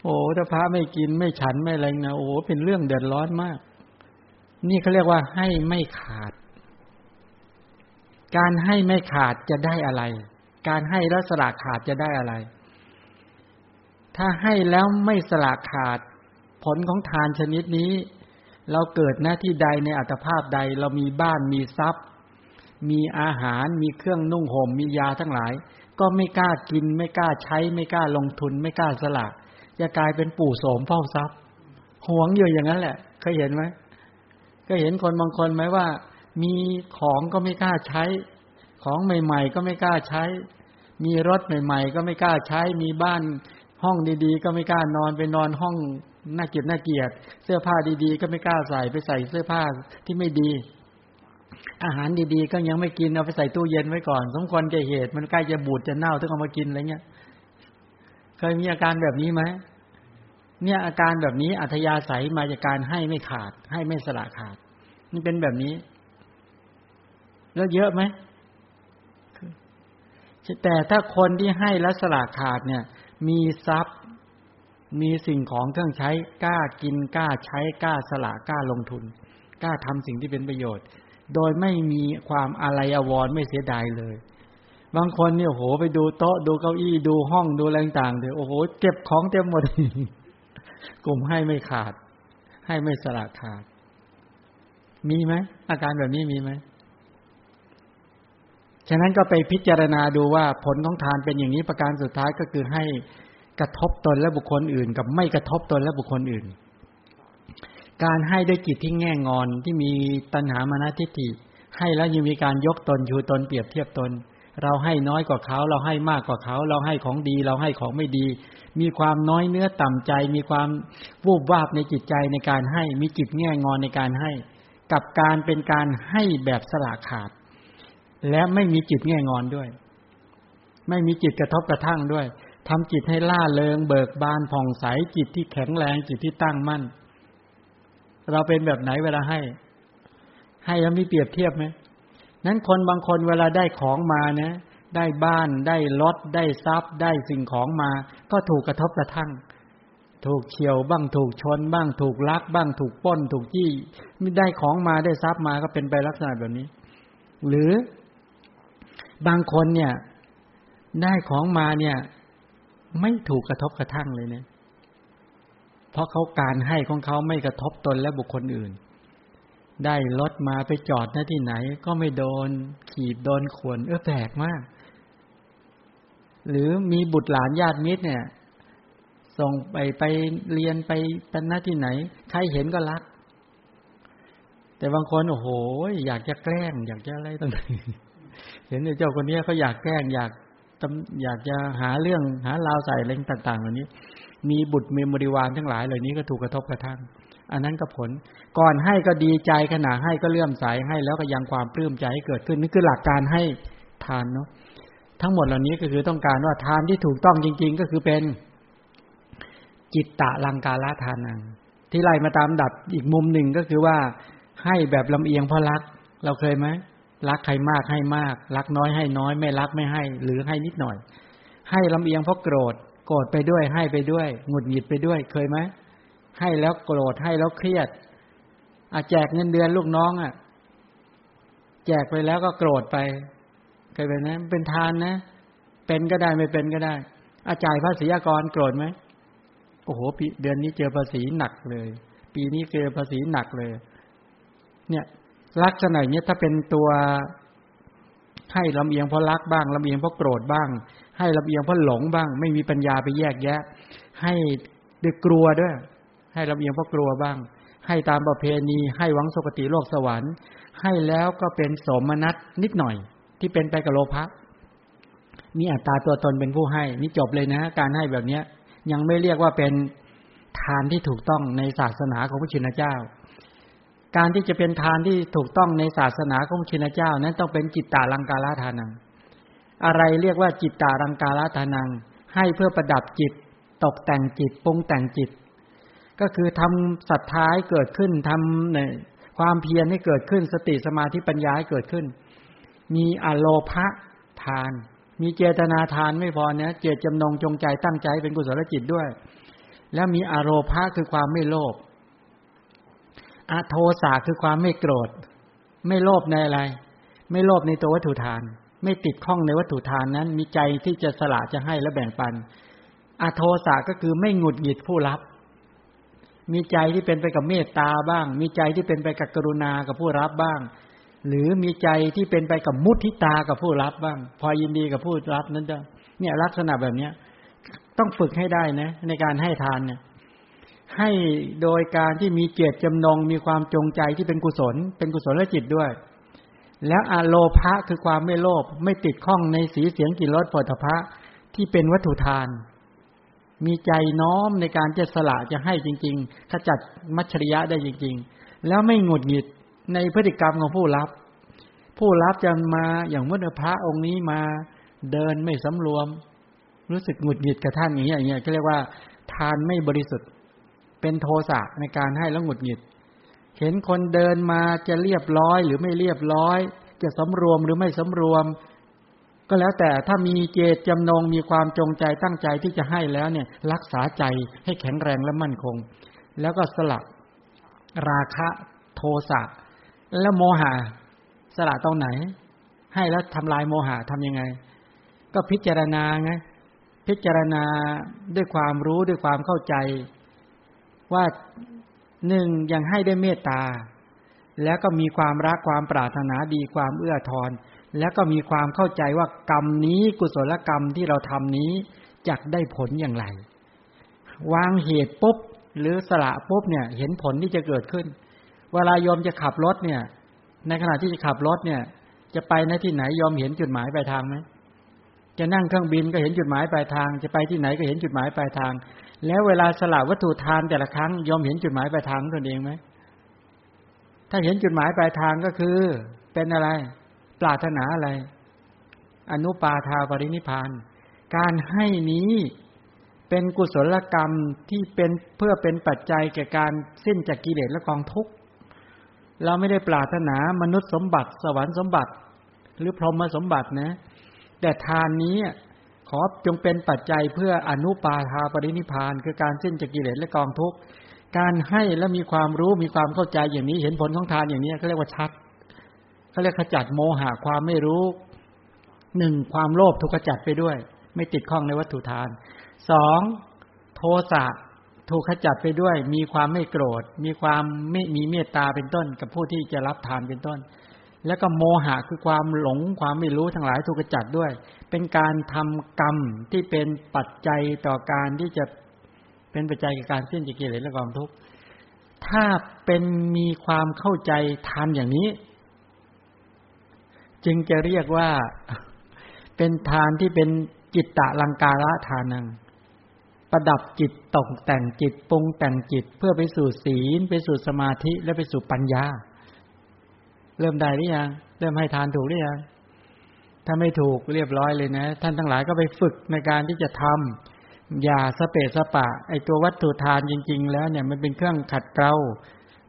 โอ้ถ้าพระไม่กินไม่ฉันไม่อะไรนะโอ้เป็นเรื่องเดือดร้อนมากนี่เขาเรียกว่าให้ไม่ขาดการให้ไม่ขาดจะได้อะไรการให้แล้วสละขาดจะได้อะไรถ้าให้แล้วไม่สละขาดผลของทานชนิดนี้เราเกิดหน้าที่ใดในอัตภาพใดเรามีบ้านมีทรัพย์มีอาหารมีเครื่องนุ่งห่มมียาทั้งหลายก็ไม่กล้ากินไม่กล้าใช้ไม่กล้าลงทุนไม่กล้าสละจะกลายเป็นปู่โสมพ่อทรัพย์หวงอยู่อย่างนั้นแหละเคยเห็นไหมเคยเห็นคนบางคนไหมว่ามีของก็ไม่กล้าใช้ของใหม่ๆก็ไม่กล้าใช้มีรถใหม่ๆก็ไม่กล้าใช้มีบ้านห้องดีๆก็ไม่กล้านอนไปนอนห้องน่าเกลียดน่าเกลียดเสื้อผ้าดีๆก็ไม่กล้าใส่ไปใส่เสื้อผ้าที่ไม่ดีอาหารดีๆก็ยังไม่กินเอาไปใส่ตู้เย็นไว้ก่อนสมควรแก่เหตุมันใกล้จะบูดจะเน่าถึงเอามากินอะไรเงี้ยเคยมีอาการแบบนี้ไหมเนี่ยอาการแบบนี้อัธยาศัยมาจากการให้ไม่ขาดให้ไม่สละขาดมันเป็นแบบนี้แล้วเยอะไหมแต่ถ้าคนที่ให้และสละขาดเนี่ยมีทรัพย์มีสิ่งของเครื่องใช้กล้ากินกล้าใช้กล้าสละกล้าลงทุนกล้าทำสิ่งที่เป็นประโยชน์โดยไม่มีความอาลัยอาวรณ์ไม่เสียดายเลย บางคนเนี่ยโหไปดูโต๊ะดูเก้าอี้ดูห้องดูอะไรต่างๆเดี๋ยวโอ้โหเก็บของเต็มหมด กลุ่มให้ไม่ขาดให้ไม่สละขาดมีไหมอาการแบบนี้มีไหมฉะนั้นก็ไปพิจารณาดูว่าผลของทานเป็นอย่างนี้ประการสุดท้ายก็คือให้กระทบตนและบุคคลอื่นกับไม่กระทบตนและบุคคลอื่นการให้ด้วยจิตที่แง่งอนที่มีตัณหามานะทิฏฐิให้แล้วยังมีการยกตนชูตนเปรียบเทียบตนเราให้น้อยกว่าเขาเราให้มากกว่าเขาเราให้ของดีเราให้ของไม่ดีมีความน้อยเนื้อต่ำใจมีความวูบวาบในจิตใจในการให้มีจิตแง่งอนในการให้กับการเป็นการให้แบบสละขาดและไม่มีจิตแง่งอนด้วยไม่มีจิตกระทบกระทั่งด้วยทำจิตให้ล่าเริงเบิกบานผ่องใสจิตที่แข็งแรงจิตที่ตั้งมั่นเราเป็นแบบไหนเวลาให้ให้แล้วมีเปรียบเทียบไหมนั้นคนบางคนเวลาได้ของมานะได้บ้านได้รถได้ทรัพย์ได้สิ่งของมาก็ถูกกระทบกระทั่งถูกเฉี่ยวบ้างถูกชนบ้างถูกลักบ้างถูกปล้นถูกจี้ไม่ได้ของมาได้ทรัพย์มาก็เป็นไปลักษณะแบบนี้หรือบางคนเนี่ยได้ของมาเนี่ยไม่ถูกกระทบกระทั่งเลยเนี่ยเพราะเขาการให้ของเขาไม่กระทบตนและบุคคลอื่นได้รถมาไปจอดณที่ไหนก็ไม่โดนขีบโดนข่วนเออแปลกมากหรือมีบุตรหลานญาติมิตรเนี่ยส่งไปไปเรียนไปเป็นหน้าที่ไหนใครเห็นก็รักแต่บางคนโอ้โหอยากจะแกล้งอยากจะอะไรต่างๆเห็นเจ้าคนนี้เขาอยากแกล้งอยากอยากจะหาเรื่องหาราวใส่อะไรต่างๆเหล่านี้มีบุตรมีบริวารทั้งหลายเหล่านี้ก็ถูกกระทบกระทั่งอันนั้นก็ผลก่อนให้ก็ดีใจขณะให้ก็เลื่อมใสให้แล้วก็ยังความปลื้มใจให้เกิดขึ้นนี่คือหลักการให้ทานเนาะทั้งหมดเหล่านี้ก็คือต้องการว่าทานที่ถูกต้องจริงๆก็คือเป็นจิตตะลังกาละทานังที่ไล่มาตามดับอีกมุมหนึ่งก็คือว่าให้แบบลำเอียงเพราะรักเราเคยไหมรักใครมากให้มากรักน้อยให้น้อยไม่รักไม่ให้หรือให้นิดหน่อยให้ลำเอียงเพราะโกรธโกรธไปด้วยให้ไปด้วยหงุดหงิดไปด้วยเคยไหมให้แล้วโกรธให้แล้วเครียดอ่ะแจกเงินเดือนลูกน้องอ่ะแจกไปแล้วก็โกรธไปเคยเป็นนะเป็นทานนะเป็นก็ได้ไม่เป็นก็ได้อ่ะจ่ายภาษีอากรโกรธไหมโอ้โหปีเดือนนี้เจอภาษีหนักเลยปีนี้เจอภาษีหนักเลยเนี่ยรักขนาดนี้ถ้าเป็นตัวให้ลำเอียงเพราะรักบ้างลำเอียงเพราะโกรธบ้างให้ลำเอียงเพราะหลงบ้างไม่มีปัญญาไปแยกแยะให้ด้วยกลัวด้วยให้ลำเอียงเพราะกลัวบ้างให้ตามประเพณีให้หวังสุคติโลกสวรรค์ให้แล้วก็เป็นสมนัตนิดหน่อยที่เป็นไปกับโลภะมีอัตตาตัวตนเป็นผู้ให้นี่จบเลยนะการให้แบบนี้ยังไม่เรียกว่าเป็นทานที่ถูกต้องในศาสนาของพระชินเจ้าการที่จะเป็นทานที่ถูกต้องในศาสนาของพระชินเจ้านั้นต้องเป็นจิตตาลังกาลทานังอะไรเรียกว่าจิตตาลังกาลทานังให้เพื่อประดับจิตตกแต่งจิตปรุงแต่งจิตก็คือทำศรัทธาให้เกิดขึ้นทำในความเพียรให้เกิดขึ้นสติสมาธิปัญญาให้เกิดขึ้นมีอโลภะทานมีเจตนาทานไม่พอนะเจตจำนงจงใจตั้งใจเป็นกุศลจิตด้วยแล้วมีอโลภะคือความไม่โลภอโทสะคือความไม่โกรธไม่โลภในอะไรไม่โลภในตัววัตถุทานไม่ติดข้องในวัตถุทานนั้นมีใจที่จะสละจะให้และแบ่งปันอโทสะก็คือไม่หงุดหงิดผู้รับมีใจที่เป็นไปกับเมตตาบ้างมีใจที่เป็นไปกับกรุณากับผู้รับบ้างหรือมีใจที่เป็นไปกับมุทิตากับผู้รับบ้างพอยินดีกับผู้รับนั้นด้วยเนี่ยลักษณะแบบนี้ต้องฝึกให้ได้นะในการให้ทานเนี่ยให้โดยการที่มีเจตจำนงมีความจงใจที่เป็นกุศลเป็นกุศลจิตด้วยแล้วอโลภะคือความไม่โลภไม่ติดข้องในสีเสียงกลิ่นรสโผฏฐัพพะที่เป็นวัตถุทานมีใจน้อมในการจะสละจะให้จริงๆขจัดมัจฉริยะได้จริงๆแล้วไม่หงุดหงิดในพฤติกรรมของผู้รับผู้รับจะมาอย่างเมื่อพระองค์นี้มาเดินไม่สำรวมรู้สึกหงุดหงิดกับท่านอย่างเงี้ยอย่างเงี้ยก็เรียกว่าทานไม่บริสุทธิ์เป็นโทสะในการให้แล้วหงุดหงิดเห็นคนเดินมาจะเรียบร้อยหรือไม่เรียบร้อยจะสำรวมหรือไม่สำรวมก็แล้วแต่ถ้ามีเจตจำนงมีความจงใจตั้งใจที่จะให้แล้วเนี่ยรักษาใจให้แข็งแรงและมั่นคงแล้วก็สละราคะโทสะและโมหะสละตรงไหนให้แล้วทำลายโมหะทำยังไง ก็พิจารณาไงพิจารณาด้วยความรู้ด้วยความเข้าใจว่าหนึ่งยังให้ได้เมตตาแล้วก็มีความรักความปรารถนาดีความเอื้อทอนแล้วก็มีความเข้าใจว่ากรรมนี้กุศลกรรมที่เราทำนี้จะได้ผลอย่างไรวางเหตุปุ๊บหรือสละปุ๊บเนี่ยเห็นผลที่จะเกิดขึ้นเวลายอมจะขับรถเนี่ยในขณะที่จะขับรถเนี่ยจะไปในที่ไหนยอมเห็นจุดหมายปลายทางไหมจะนั่งเครื่องบินก็เห็นจุดหมายปลายทางจะไปที่ไหนก็เห็นจุดหมายปลายทางแล้วเวลาสละวัตถุทานแต่ละครั้งยอมเห็นจุดหมายปลายทางตนเองไหมถ้าเห็นจุดหมายปลายทางก็คือเป็นอะไรปรารถนาอะไรอนุปาทาปรินิพพานการให้นี้เป็นกุศลกรรมที่เป็นเพื่อเป็นปัจจัยแก่การสิ้นจากกิเลสและกองทุกข์เราไม่ได้ปรารถนามนุษย์สมบัติสวรรค์สมบัติหรือพรหมสมบัตินะแต่ทานนี้ขอจงเป็นปัจจัยเพื่ออนุปาทาปรินิพพานคือการสิ้นจากกิเลสและกองทุกข์การให้และมีความรู้มีความเข้าใจอย่างนี้เห็นผลของทานอย่างนี้เขาเรียกว่าชัดเขาเรียกขจัดโมหะความไม่รู้หนึ่งความโลภถูกขจัดไปด้วยไม่ติดข้องในวัตถุทานสองโทสะถูกขจัดไปด้วยมีความไม่โกรธมีความไม่มีเมตตาเป็นต้นกับผู้ที่จะรับทานเป็นต้นแล้วก็โมหะคือความหลงความไม่รู้ทั้งหลายถูกขจัดด้วยเป็นการทำกรรมที่เป็นปัจจัยต่อการที่จะเป็นปัจจัยแก่การสิ้นจากกิเลสและกองทุกข์ถ้าเป็นมีความเข้าใจทานอย่างนี้จึงจะเรียกว่าเป็นทานที่เป็นจิตตะลังการะทานังประดับจิตตกแต่งจิตปรุงแต่งจิตเพื่อไปสู่ศีลไปสู่สมาธิและไปสู่ปัญญาเริ่มได้หรือยังเริ่มให้ทานถูกหรือยังถ้าไม่ถูกเรียบร้อยเลยนะท่านทั้งหลายก็ไปฝึกในการที่จะทำอย่าสเปะสปะไอตัววัตถุทานจริงๆแล้วเนี่ยมันเป็นเครื่องขัดเกลา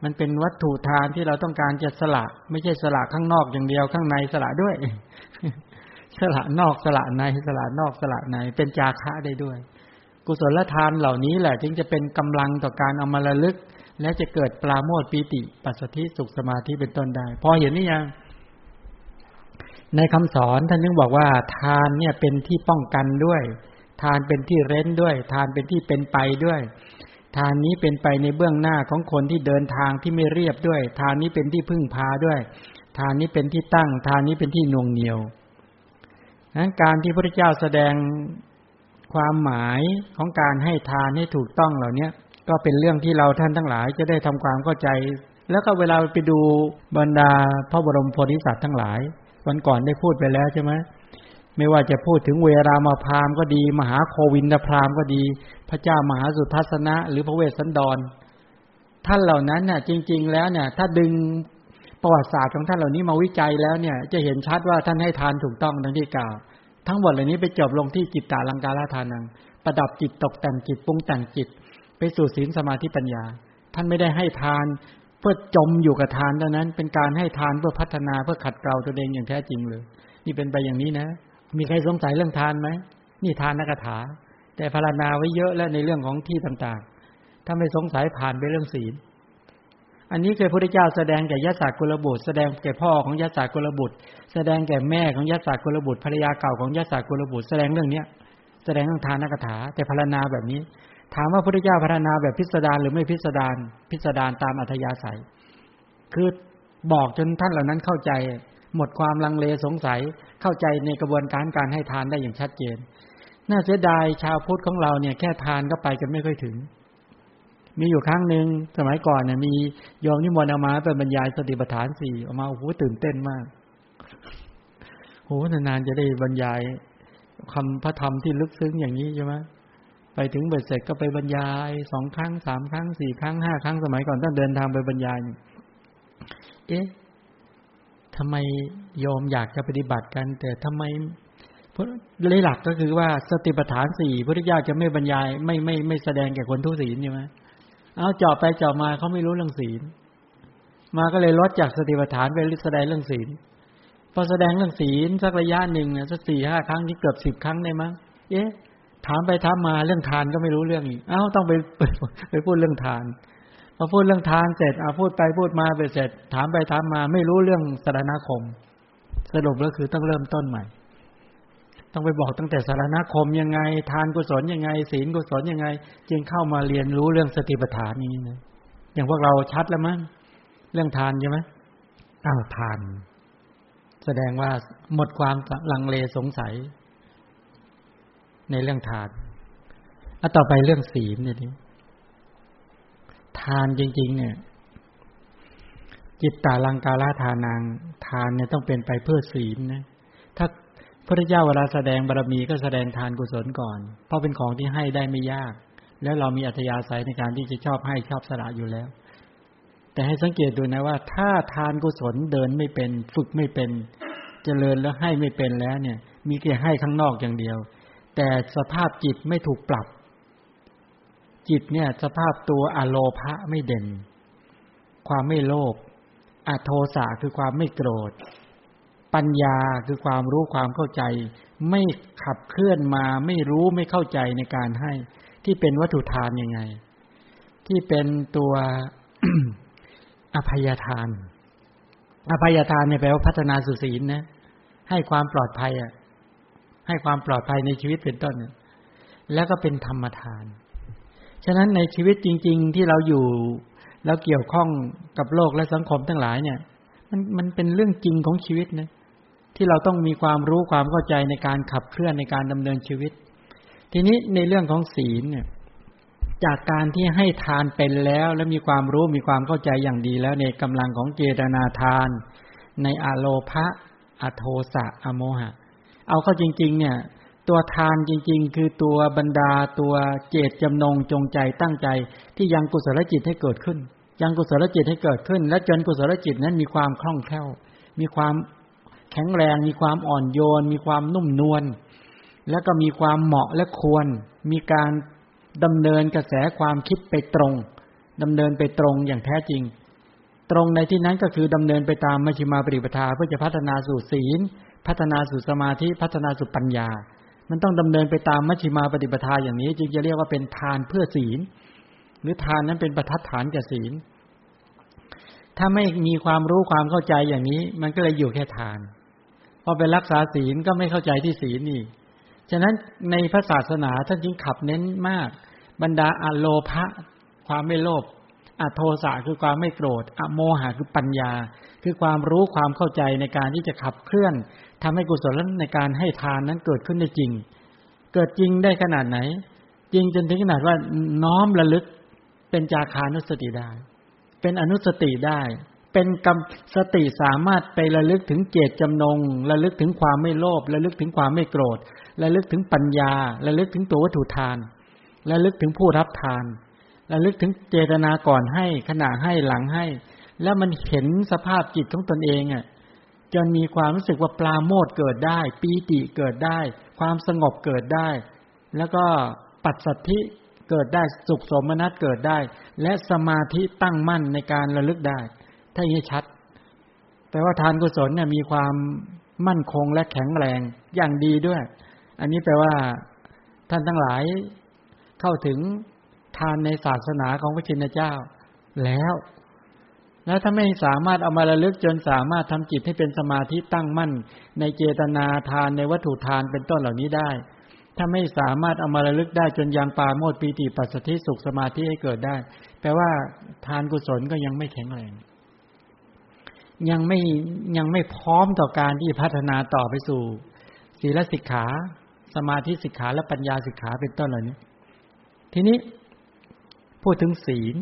มันเป็นวัตถุทานที่เราต้องการจะสละไม่ใช่สละข้างนอกอย่างเดียวข้างในสละด้วยสละนอกสละในสละนอกสละในเป็นจาคะได้ด้วยกุศลทานเหล่านี้แหละจึงจะเป็นกำลังต่อการเอามาระลึกและจะเกิดปราโมทย์ปีติปัสสัทธิสุขสมาธิเป็นต้นได้พอเห็นนี่ยังในคำสอนท่านยังบอกว่าทานเนี่ยเป็นที่ป้องกันด้วยทานเป็นที่เร้นด้วยทานเป็นที่เป็นไปด้วยทานนี้เป็นไปในเบื้องหน้าของคนที่เดินทางที่ไม่เรียบด้วยทานนี้เป็นที่พึ่งพาด้วยทานนี้เป็นที่ตั้งทานนี้เป็นที่หน่วงเหนี่ยวนั้นการที่พระเจ้าแสดงความหมายของการให้ทานให้ถูกต้องเหล่านี้ก็เป็นเรื่องที่เราท่านทั้งหลายจะได้ทำความเข้าใจแล้วก็เวลาไปดูบรรดาพระบรมโพธิสัตว์ทั้งหลายวันก่อนได้พูดไปแล้วใช่ไหมไม่ว่าจะพูดถึงเวรามาพราหมณ์ก็ดีมหาโควินทพราหมณ์ก็ดีพระเจ้ามหาสุทัศนะหรือพระเวสสันดรท่านเหล่านั้นน่ะจริงๆแล้วเนี่ยถ้าดึงประวัติศาสตร์ของท่านเหล่านี้มาวิจัยแล้วเนี่ยจะเห็นชัดว่าท่านให้ทานถูกต้องดังที่กล่าวทั้งหมดเหล่านี้ไปจบลงที่จิตตาลังการะทานังประดับจิตตกแต่งจิตปรุงแต่งจิตไปสู่ศีลสมาธิปัญญาท่านไม่ได้ให้ทานเพื่อจมอยู่กับทานเท่านั้นเป็นการให้ทานเพื่อพัฒนาเพื่อขัดเกลาตัวเองอย่างแท้จริงเลยนี่เป็นไปอย่างนี้นะมีใครสงสัยเรื่องทานไหมนี่ทานนักถาแต่พรรณนาไว้เยอะแล้วในเรื่องของที่ต่างๆถ้าไม่สงสัยผ่านไปเรื่องศีลอันนี้เคยพระพุทธเจ้าแสดงแก่ยศกุลบุตรแสดงแก่พ่อของยศกุลบุตรแสดงแก่แม่ของยศกุลบุตรภรรยาเก่าของยศกุลบุตรแสดงเรื่องนี้แสดงเรื่องทานนักถาแต่พรรณนาแบบนี้ถามว่าพระพุทธเจ้าพรรณนาแบบพิสดารหรือไม่พิสดารพิสดารตามอัธยาศัยคือบอกจนท่านเหล่านั้นเข้าใจหมดความลังเลสงสัยเข้าใจในกระบวนการการให้ทานได้อย่างชัดเจนน่าเสียดายชาวพุทธของเราเนี่ยแค่ทานก็ไปกันไม่ค่อยถึงมีอยู่ครั้งหนึ่งสมัยก่อนเนี่ยมีโยมนิมนต์อามาเป็นบรรยายสติปัฏฐานสี่อามาโอ้โหตื่นเต้นมากโหนานๆจะได้บรรยายคำพระธรรมที่ลึกซึ้งอย่างนี้ใช่ไหมไปถึงเบ็ดเสร็จก็ไปบรรยายสองครั้งสามครั้งสี่ครั้งห้าครั้งสมัยก่อนต้องเดินทางไปบรรยายเอ๊ะทำไมโยมอยากจะปฏิบัติกันแต่ทำไมในหลักก็คือว่าสติปัฏฐานสี่พระพุทธเจ้าจะไม่บรรยายไม่ไม่ไม่แสดงแก่คนทุศีลใช่ไหมเอาเจาะไปเจาะมาเขาไม่รู้เรื่องศีลมาก็เลยลดจากสติปัฏฐานไปแสดงเรื่องศีลพอแสดงเรื่องศีลสักระยะหนึ่งเนี่ยสักสี่ห้าครั้งที่เกือบสิบครั้งได้มั้งเอ๊ะถามไปถามมาเรื่องทานก็ไม่รู้เรื่องอีกเอ้าต้องไปไปพูดเรื่องทานพอพูดเรื่องทานเสร็จเอาพูดไปพูดมาไปเสร็จถามไปถามมาไม่รู้เรื่องสรณคมสรุปแล้วคือต้องเริ่มต้นใหม่ ต้องไปบอกตั้งแต่สารณคมยังไงทานกุศลยังไงศีลกุศลยังไงจึงเข้ามาเรียนรู้เรื่องสติปัฏฐานนี้นะอย่างพวกเราชัดแล้วมั้งเรื่องทานใช่ไหมอ้าวทานแสดงว่าหมดความลังเลสงสัยในเรื่องทานอ่ะต่อไปเรื่องศีลเนี่ยดิทานจริงๆเนี่ยจิตตาลังกาลทานังทานเนี่ยต้องเป็นไปเพื่อศีลนะถ้าพระเจ้าเวลาแสดงบารมีก็แสดงทานกุศลก่อนเพราะเป็นของที่ให้ได้ไม่ยากแล้วเรามีอัธยาศัยในการที่จะชอบให้ชอบสละอยู่แล้วแต่ให้สังเกตดูนะว่าถ้าทานกุศลเดินไม่เป็นฝึกไม่เป็นเจริญแล้วให้ไม่เป็นแล้วเนี่ยมีแค่ให้ข้างนอกอย่างเดียวแต่สภาพจิตไม่ถูกปรับจิตเนี่ยสภาพตัวอโลภะไม่เด่นความไม่โลภอโทสะคือความไม่โกรธปัญญาคือความรู้ความเข้าใจไม่ขับเคลื่อนมาไม่รู้ไม่เข้าใจในการให้ที่เป็นวัตถุทานยังไงที่เป็นตัว อภัยทานอภัยทานเนี่ยแปลว่าพัฒนาสุศีลนะให้ความปลอดภัยอ่ะให้ความปลอดภัยในชีวิตเป็นต้นแล้วก็เป็นธรรมทานฉะนั้นในชีวิตจริงๆที่เราอยู่แล้วเกี่ยวข้องกับโลกและสังคมทั้งหลายเนี่ยมันมันเป็นเรื่องจริงของชีวิตนะที่เราต้องมีความรู้ความเข้าใจในการขับเคลื่อนในการดำเนินชีวิตทีนี้ในเรื่องของศีลเนี่ยจากการที่ให้ทานเป็นแล้วและมีความรู้มีความเข้าใจอย่างดีแล้วในกำลังของเจตนาทานในอโลภะอโทสะอโมหะเอาเข้าจริงๆเนี่ยตัวทานจริงๆคือตัวบรรดาตัวเจตจำนงจงใจตั้งใจที่ยังกุศลจิตให้เกิดขึ้นยังกุศลจิตให้เกิดขึ้นและจนกุศลจิตนั้นมีความคล่องแคล่วมีความแข็งแรงมีความอ่อนโยนมีความนุ่มนวลและก็มีความเหมาะและควรมีการดำเนินกระแสความคิดไปตรงดำเนินไปตรงอย่างแท้จริงตรงในที่นั้นก็คือดำเนินไปตามมัชฌิมาปฏิปทาเพื่อจะพัฒนาสู่ศีลพัฒนาสู่สมาธิพัฒนาสู่ปัญญามันต้องดำเนินไปตามมัชฌิมาปฏิปทาอย่างนี้จึงจะเรียกว่าเป็นทานเพื่อศีลหรือทานนั้นเป็นประทัดฐานแก่ศีลถ้าไม่มีความรู้ความเข้าใจอย่างนี้มันก็เลยอยู่แค่ทานพอไปรักษาศีลก็ไม่เข้าใจที่ศีลนี่ฉะนั้นในพระศาสนาท่านจึงขับเน้นมากบรรดาอโลภะความไม่โลภอโทสะคือความไม่โกรธอโมหะคือปัญญาคือความรู้ความเข้าใจในการที่จะขับเคลื่อนทำให้กุศลในการให้ทานนั้นเกิดขึ้นได้จริงเกิดจริงได้ขนาดไหนจริงจนถึงขนาดว่าน้อมระลึกเป็นจาคานุสติได้เป็นอนุสติได้เป็นกรรมสติสามารถไประลึกถึงเจตจำนงระลึกถึงความไม่โลภระลึกถึงความไม่โกรธระลึกถึงปัญญาระลึกถึงตัววัตถุทานระลึกถึงผู้รับทานระลึกถึงเจตนาก่อนให้ขณะให้หลังให้แล้วมันเห็นสภาพจิตของตนเองอ่ะจนมีความรู้สึกว่าปราโมทย์เกิดได้ปีติเกิดได้ความสงบเกิดได้แล้วก็ปัสสัทธิเกิดได้สุขสมนัสเกิดได้และสมาธิตั้งมั่นในการระลึกได้ถ้าอย่างนี้ชัดแปลว่าทานกุศลเนี่ยมีความมั่นคงและแข็งแรงอย่างดีด้วยอันนี้แปลว่าท่านทั้งหลายเข้าถึงทานในศาสนาของพระชินเจ้าแล้วแล้วถ้าไม่สามารถเอามาระลึกจนสามารถทำจิตให้เป็นสมาธิตั้งมั่นในเจตนาทานในวัตถุทานเป็นต้นเหล่านี้ได้ถ้าไม่สามารถเอามาระลึกได้จนยังปราโมทย์ปีติปัสสัทธิสุขสมาธิให้เกิดได้แปลว่าทานกุศลก็ยังไม่แข็งแรงยังไม่ยังไม่พร้อมต่อการที่พัฒนาต่อไปสู่ศีลสิกขาสมาธิสิกขาและปัญญาสิกขาเป็นต้นเหล่านี้ทีนี้พูดถึงศีล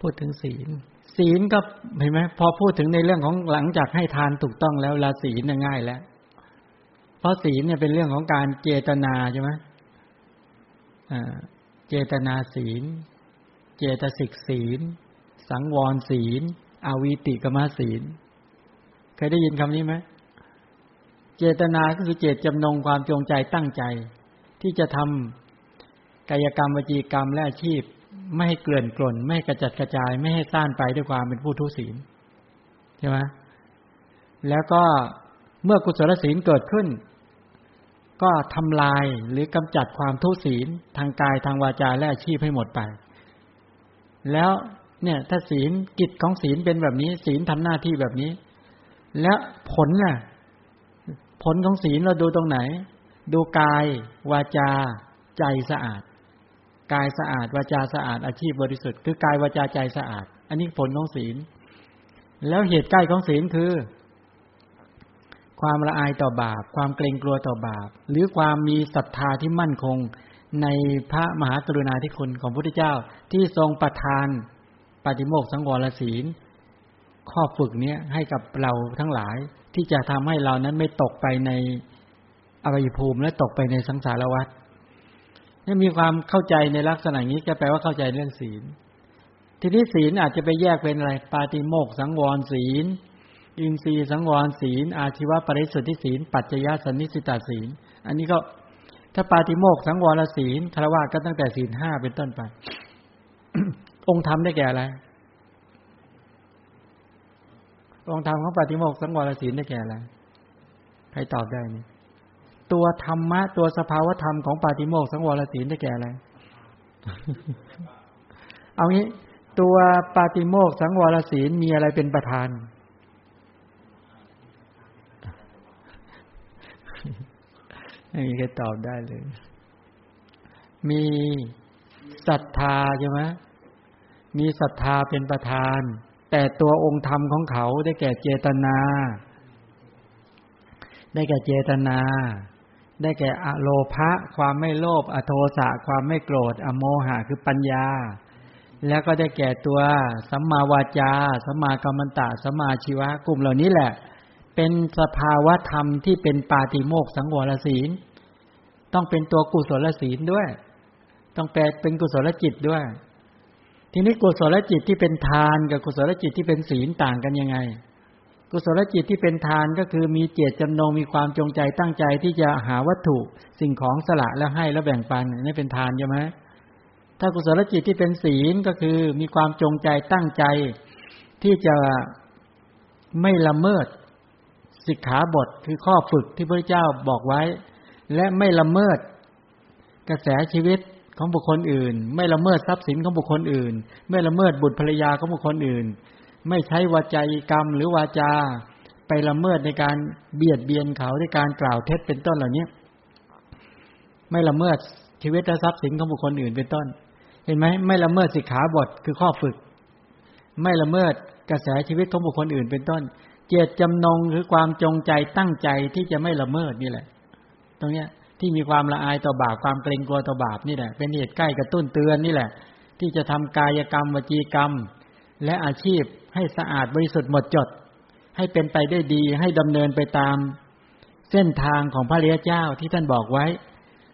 พูดถึงศีลศีลก็เห็นไหมพอพูดถึงในเรื่องของหลังจากให้ทานถูกต้องแล้วละศีลง่ายแล้วเพราะศีลเนี่ยเป็นเรื่องของการเจตนาใช่ไหมอ่าเจตนาศีลเจตสิกศีลสังวรศีลอวีติกมศีลเคยได้ยินคำนี้ไหมเจตนาก็คือเจตจำนงความจงใจตั้งใจที่จะทำกายกรรมวจีกรรมและอาชีพไม่ให้เกลื่อนกล่นไม่ให้กระจัดกระจายไม่ให้ซ่านไปด้วยความเป็นผู้ทุศีลใช่ไหมแล้วก็เมื่อกุศลศีลเกิดขึ้นก็ทำลายหรือกำจัดความทุศีลทางกายทางวาจาและอาชีพให้หมดไปแล้วเนี่ยถ้าศีลกิจของศีลเป็นแบบนี้ศีลทำหน้าที่แบบนี้แล้วผลน่ะ ผลของศีลเราดูตรงไหนดูกายวาจาใจสะอาดกายสะอาดวาจาสะอาดอาชีพบริสุทธิ์คือกายวาจาใจสะอาดอันนี้ผลของศีลแล้วเหตุใกล้ของศีลคือความละอายต่อบาปความเกรงกลัวต่อบาปหรือความมีศรัทธาที่มั่นคงในพระมหากรุณาธิคุณของพระพุทธเจ้าที่ทรงประทานปาฏิโมกขสังวรศีลข้อฝึกนี้ให้กับเราทั้งหลายที่จะทำให้เรานั้นไม่ตกไปในอบายภูมิและตกไปในสังสารวัฏนี่มีความเข้าใจในลักษณะนี้ก็แปลว่าเข้าใจเรื่องศีลทีนี้ศีลอาจจะไปแยกเป็นอะไรปาฏิโมกขสังวรศีลอินทรีย์สังวรศีลอาชีวปริสุทธิศีลปัจจยสันนิสิตาศีลอันนี้ก็ถ้าปาฏิโมกขสังวรศีลคฤหัสถ์ก็ตั้งแต่ศีลห้าเป็นต้นไป องค์ธรรมได้แก่อะไรองค์ธรรมของปาฏิโมกขสังวรศีลได้แก่อะไรใครตอบได้นี่ตัวธรรมะตัวสภาวธรรมของปาฏิโมกขสังวรศีลได้แก่อะไร เอางี้ตัวปาฏิโมกขสังวรศีลมีอะไรเป็นประธานไม่มีใครตอบได้เลยมีศรัทธาใช่ไหมมีศรัทธาเป็นประธานแต่ตัวองค์ธรรมของเขาได้แก่เจตนาได้แก่เจตนาได้แก่อโลภะความไม่โลภอโทสะความไม่โกรธอโมหะคือปัญญาแล้วก็ได้แก่ตัวสัมมาวาจาสัมมากัมมันตะสัมมาชีวะกลุ่มเหล่านี้แหละเป็นสภาวะธรรมที่เป็นปาฏิโมกขสังวรศีลต้องเป็นตัวกุศลศีลด้วยต้องแปลเป็นกุศลจิตด้วยทีนี้กุศลจิตที่เป็นทานกับกุศลจิตที่เป็นศีลต่างกันยังไงกุศลจิตที่เป็นทานก็คือมีเจตจำนงมีความจงใจตั้งใจที่จะหาวัตถุสิ่งของสละแล้วให้แล้วแบ่งปันนี่เป็นทานใช่ไหมถ้ากุศลจิตที่เป็นศีลก็คือมีความจงใจตั้งใจที่จะไม่ละเมิดสิกขาบทคือข้อฝึกที่พระเจ้าบอกไว้และไม่ละเมิดกระแสชีวิตของบุคคลอื่นไม่ละเมิดทรัพย์สินของบุคคลอื่นไม่ละเมิดบุตรภรรยาของบุคคลอื่นไม่ใช้วาจากรรมหรือวาจาไปละเมิดในการเบียดเบียนเขาด้วยการกล่าวเท็จเป็นต้นเหล่านี้ไม่ละเมิดชีวิตและทรัพย์สินของบุคคลอื่นเป็นต้นเห็นไหมไม่ละเมิดสิกขาบทคือข้อฝึกไม่ละเมิดกระแสชีวิตของบุคคลอื่นเป็นต้นเจตจำนงหรือความจงใจตั้งใจที่จะไม่ละเมิดนี่แหละตรงเนี้ยที่มีความละอายต่อบาปความเกรงกลัวต่อบาปนี่แหละเป็นเหตุใกล้กระตุ้นเตือนนี่แหละที่จะทำกายกรรมวจีกรรมและอาชีพให้สะอาดบริสุทธิ์หมดจดให้เป็นไปได้ดีให้ดำเนินไปตามเส้นทางของพระอริยเจ้าที่ท่านบอกไว้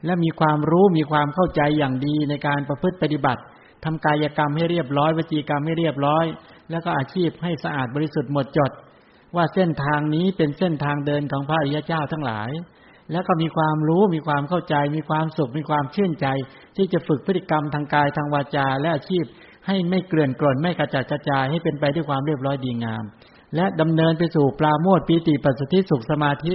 และมีความรู้มีความเข้าใจอย่างดีในการประพฤติปฏิบัติทำกายกรรมให้เรียบร้อยวจีกรรมให้เรียบร้อยแล้วก็อาชีพให้สะอาดบริสุทธิ์หมดจดว่าเส้นทางนี้เป็นเส้นทางเดินของพระอริยเจ้าทั้งหลายแล้วก็มีความรู้มีความเข้าใจมีความสุขมีความชื่นใจที่จะฝึกพฤติกรรมทางกายทางวาจาและอาชีพให้ไม่เกลื่อนกล่นไม่กระจัดกระจายให้เป็นไปด้วยความเรียบร้อยดีงามและดำเนินไปสู่ปราโมทย์ปีติปัสสัทธิสุขสมาธิ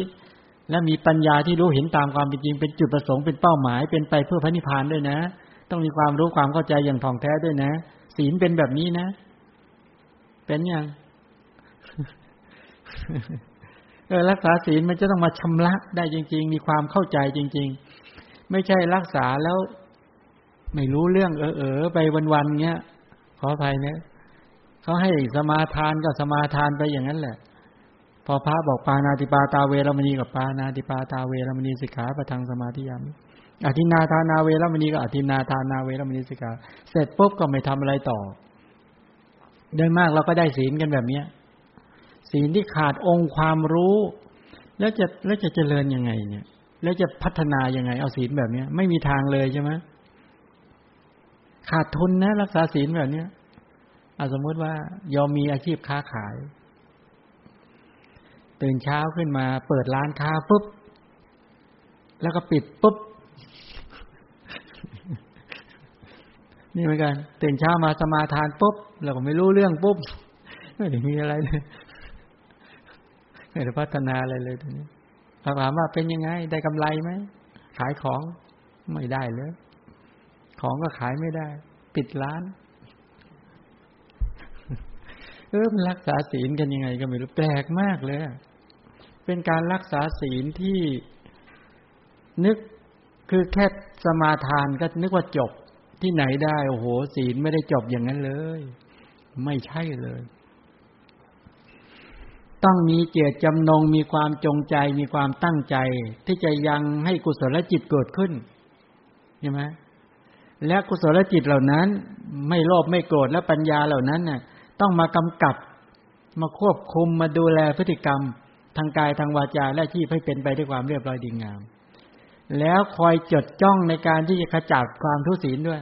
และมีปัญญาที่รู้เห็นตามความเป็นจริงเป็นจุดประสงค์เป็นเป้าหมายเป็นไปเพื่อพระนิพพานด้วยนะต้องมีความรู้ความเข้าใจอย่างท่องแท้ด้วยนะศีลเป็นแบบนี้นะเป็นยังเออรักษาศีลมันจะต้องมาชำระได้จริงๆมีความเข้าใจจริงๆไม่ใช่รักษาแล้วไม่รู้เรื่องเออเออไปวันๆเงี้ยขออภัยนะเขาให้สมาทานก็สมาทานไปอย่างนั้นแหละพอพระบอกปานาติปาตาเวรมณีกับปานาติปาตาเวรมณีสิกขาปะทังสมาธิยามิอทินนาทานาเวรมณีก็อทินนาทานาเวรมณีสิกขาเสร็จปุ๊บก็ไม่ทำอะไรต่อโดยมากเราก็ได้ศีลกันแบบเนี้ยศีลที่ขาดองค์ความรู้แล้วจะแล้วจะเจริญยังไงเนี่ยแล้วจะพัฒนายังไงเอาศีลแบบนี้ไม่มีทางเลยใช่ไหมขาดทุนนะรักษาศีลแบบนี้เอาสมมติว่ายอมมีอาชีพค้าขายตื่นเช้าขึ้นมาเปิดร้านค้าปุ๊บแล้วก็ปิดปุ๊บ นี่เหมือนกันตื่นเช้ามาสมาทานปุ๊บแล้วก็ไม่รู้เรื่องปุ๊บไม่ได้มีอะไรเลยไม่ได้พัฒนาอะไรเลยตอนนี้ถามว่าเป็นยังไงได้กำไรไหมขายของไม่ได้เลยของก็ขายไม่ได้ปิดร้านเออมันรักษาศีลกันยังไงก็ไม่รู้แปลกมากเลย เป็นการรักษาศีลที่นึกคือแค่สมาทานก็นึกว่าจบที่ไหนได้โอ้โหศีลไม่ได้จบอย่างนั้นเลยไม่ใช่เลยต้องมีเจตจำนงมีความจงใจมีความตั้งใจที่จะยังให้กุศลจิตเกิดขึ้นใช่ไหมและกุศลจิตเหล่านั้นไม่โลภไม่โกรธและปัญญาเหล่านั้นน่ะต้องมากำกับมาควบคุมมาดูแลพฤติกรรมทางกายทางวาจาและที่ให้เป็นไปด้วยความเรียบร้อยดีงามแล้วคอยจดจ้องในการที่จะขจัดความทุศีลด้วย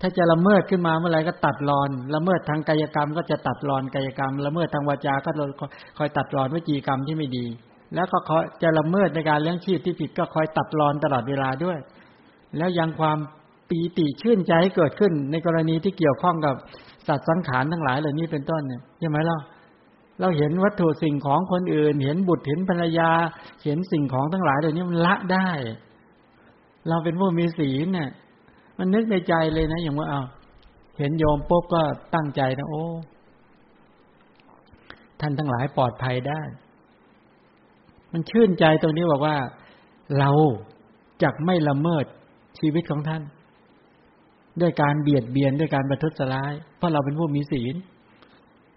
ถ้าจะละเมิดขึ้นมาเมื่อไหร่ก็ตัดรอนละเมิดทางกายกรรมก็จะตัดรอนกายกรรมละเมิดทางวาจาก็คอยตัดรอนวจีกรรมที่ไม่ดีแล้วก็คอยจะละเมิดในการเลี้ยงชีพที่ผิดก็คอยตัดรอนตลอดเวลาด้วยแล้วยังความปีติชื่นใจให้เกิดขึ้นในกรณีที่เกี่ยวข้องกับสัตว์สังขารทั้งหลายเหล่านี้เป็นต้นเนี่ยใช่ไหมล่ะเราเห็นวัตถุสิ่งของคนอื่นเห็นบุตรเห็นภรรยาเห็นสิ่งของทั้งหลายเหล่านี้มันละได้เราเป็นผู้มีศีลเนี่ยมันนึกในใจเลยนะอย่างว่าอ้าวเห็นโยมปุ๊บก็ตั้งใจนะโอ้ท่านทั้งหลายปลอดภัยได้มันชื่นใจตรงนี้บอกว่าเราจักไม่ละเมิดชีวิตของท่านด้วยการเบียดเบียนด้วยการประทุษร้ายเพราะเราเป็นผู้มีศีล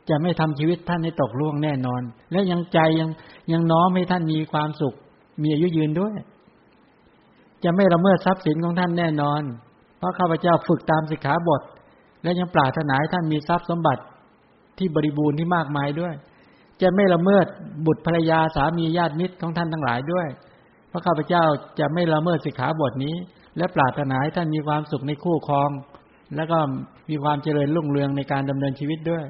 จะไม่ทำชีวิตท่านให้ตกล่วงแน่นอนและยังใจยังยังน้อมให้ท่านมีความสุขมีอายุยืนด้วยจะไม่ละเมิดทรัพย์สินของท่านแน่นอนเพราะข้าพเจ้าฝึกตามสิกขาบทและยังปรารถนาให้ท่านมีทรัพย์สมบัติที่บริบูรณ์ที่มากมายด้วยจะไม่ละเมิดบุตรภรรยาสามีญาติมิตรของท่านทั้งหลายด้วยเพราะข้าพเจ้าจะไม่ละเมิดสิกขาบทนี้และปรารถนาให้ท่านมีความสุขในคู่ครองแล้วก็มีความเจริญรุ่งเรืองในการดำเนินชีวิตด้วย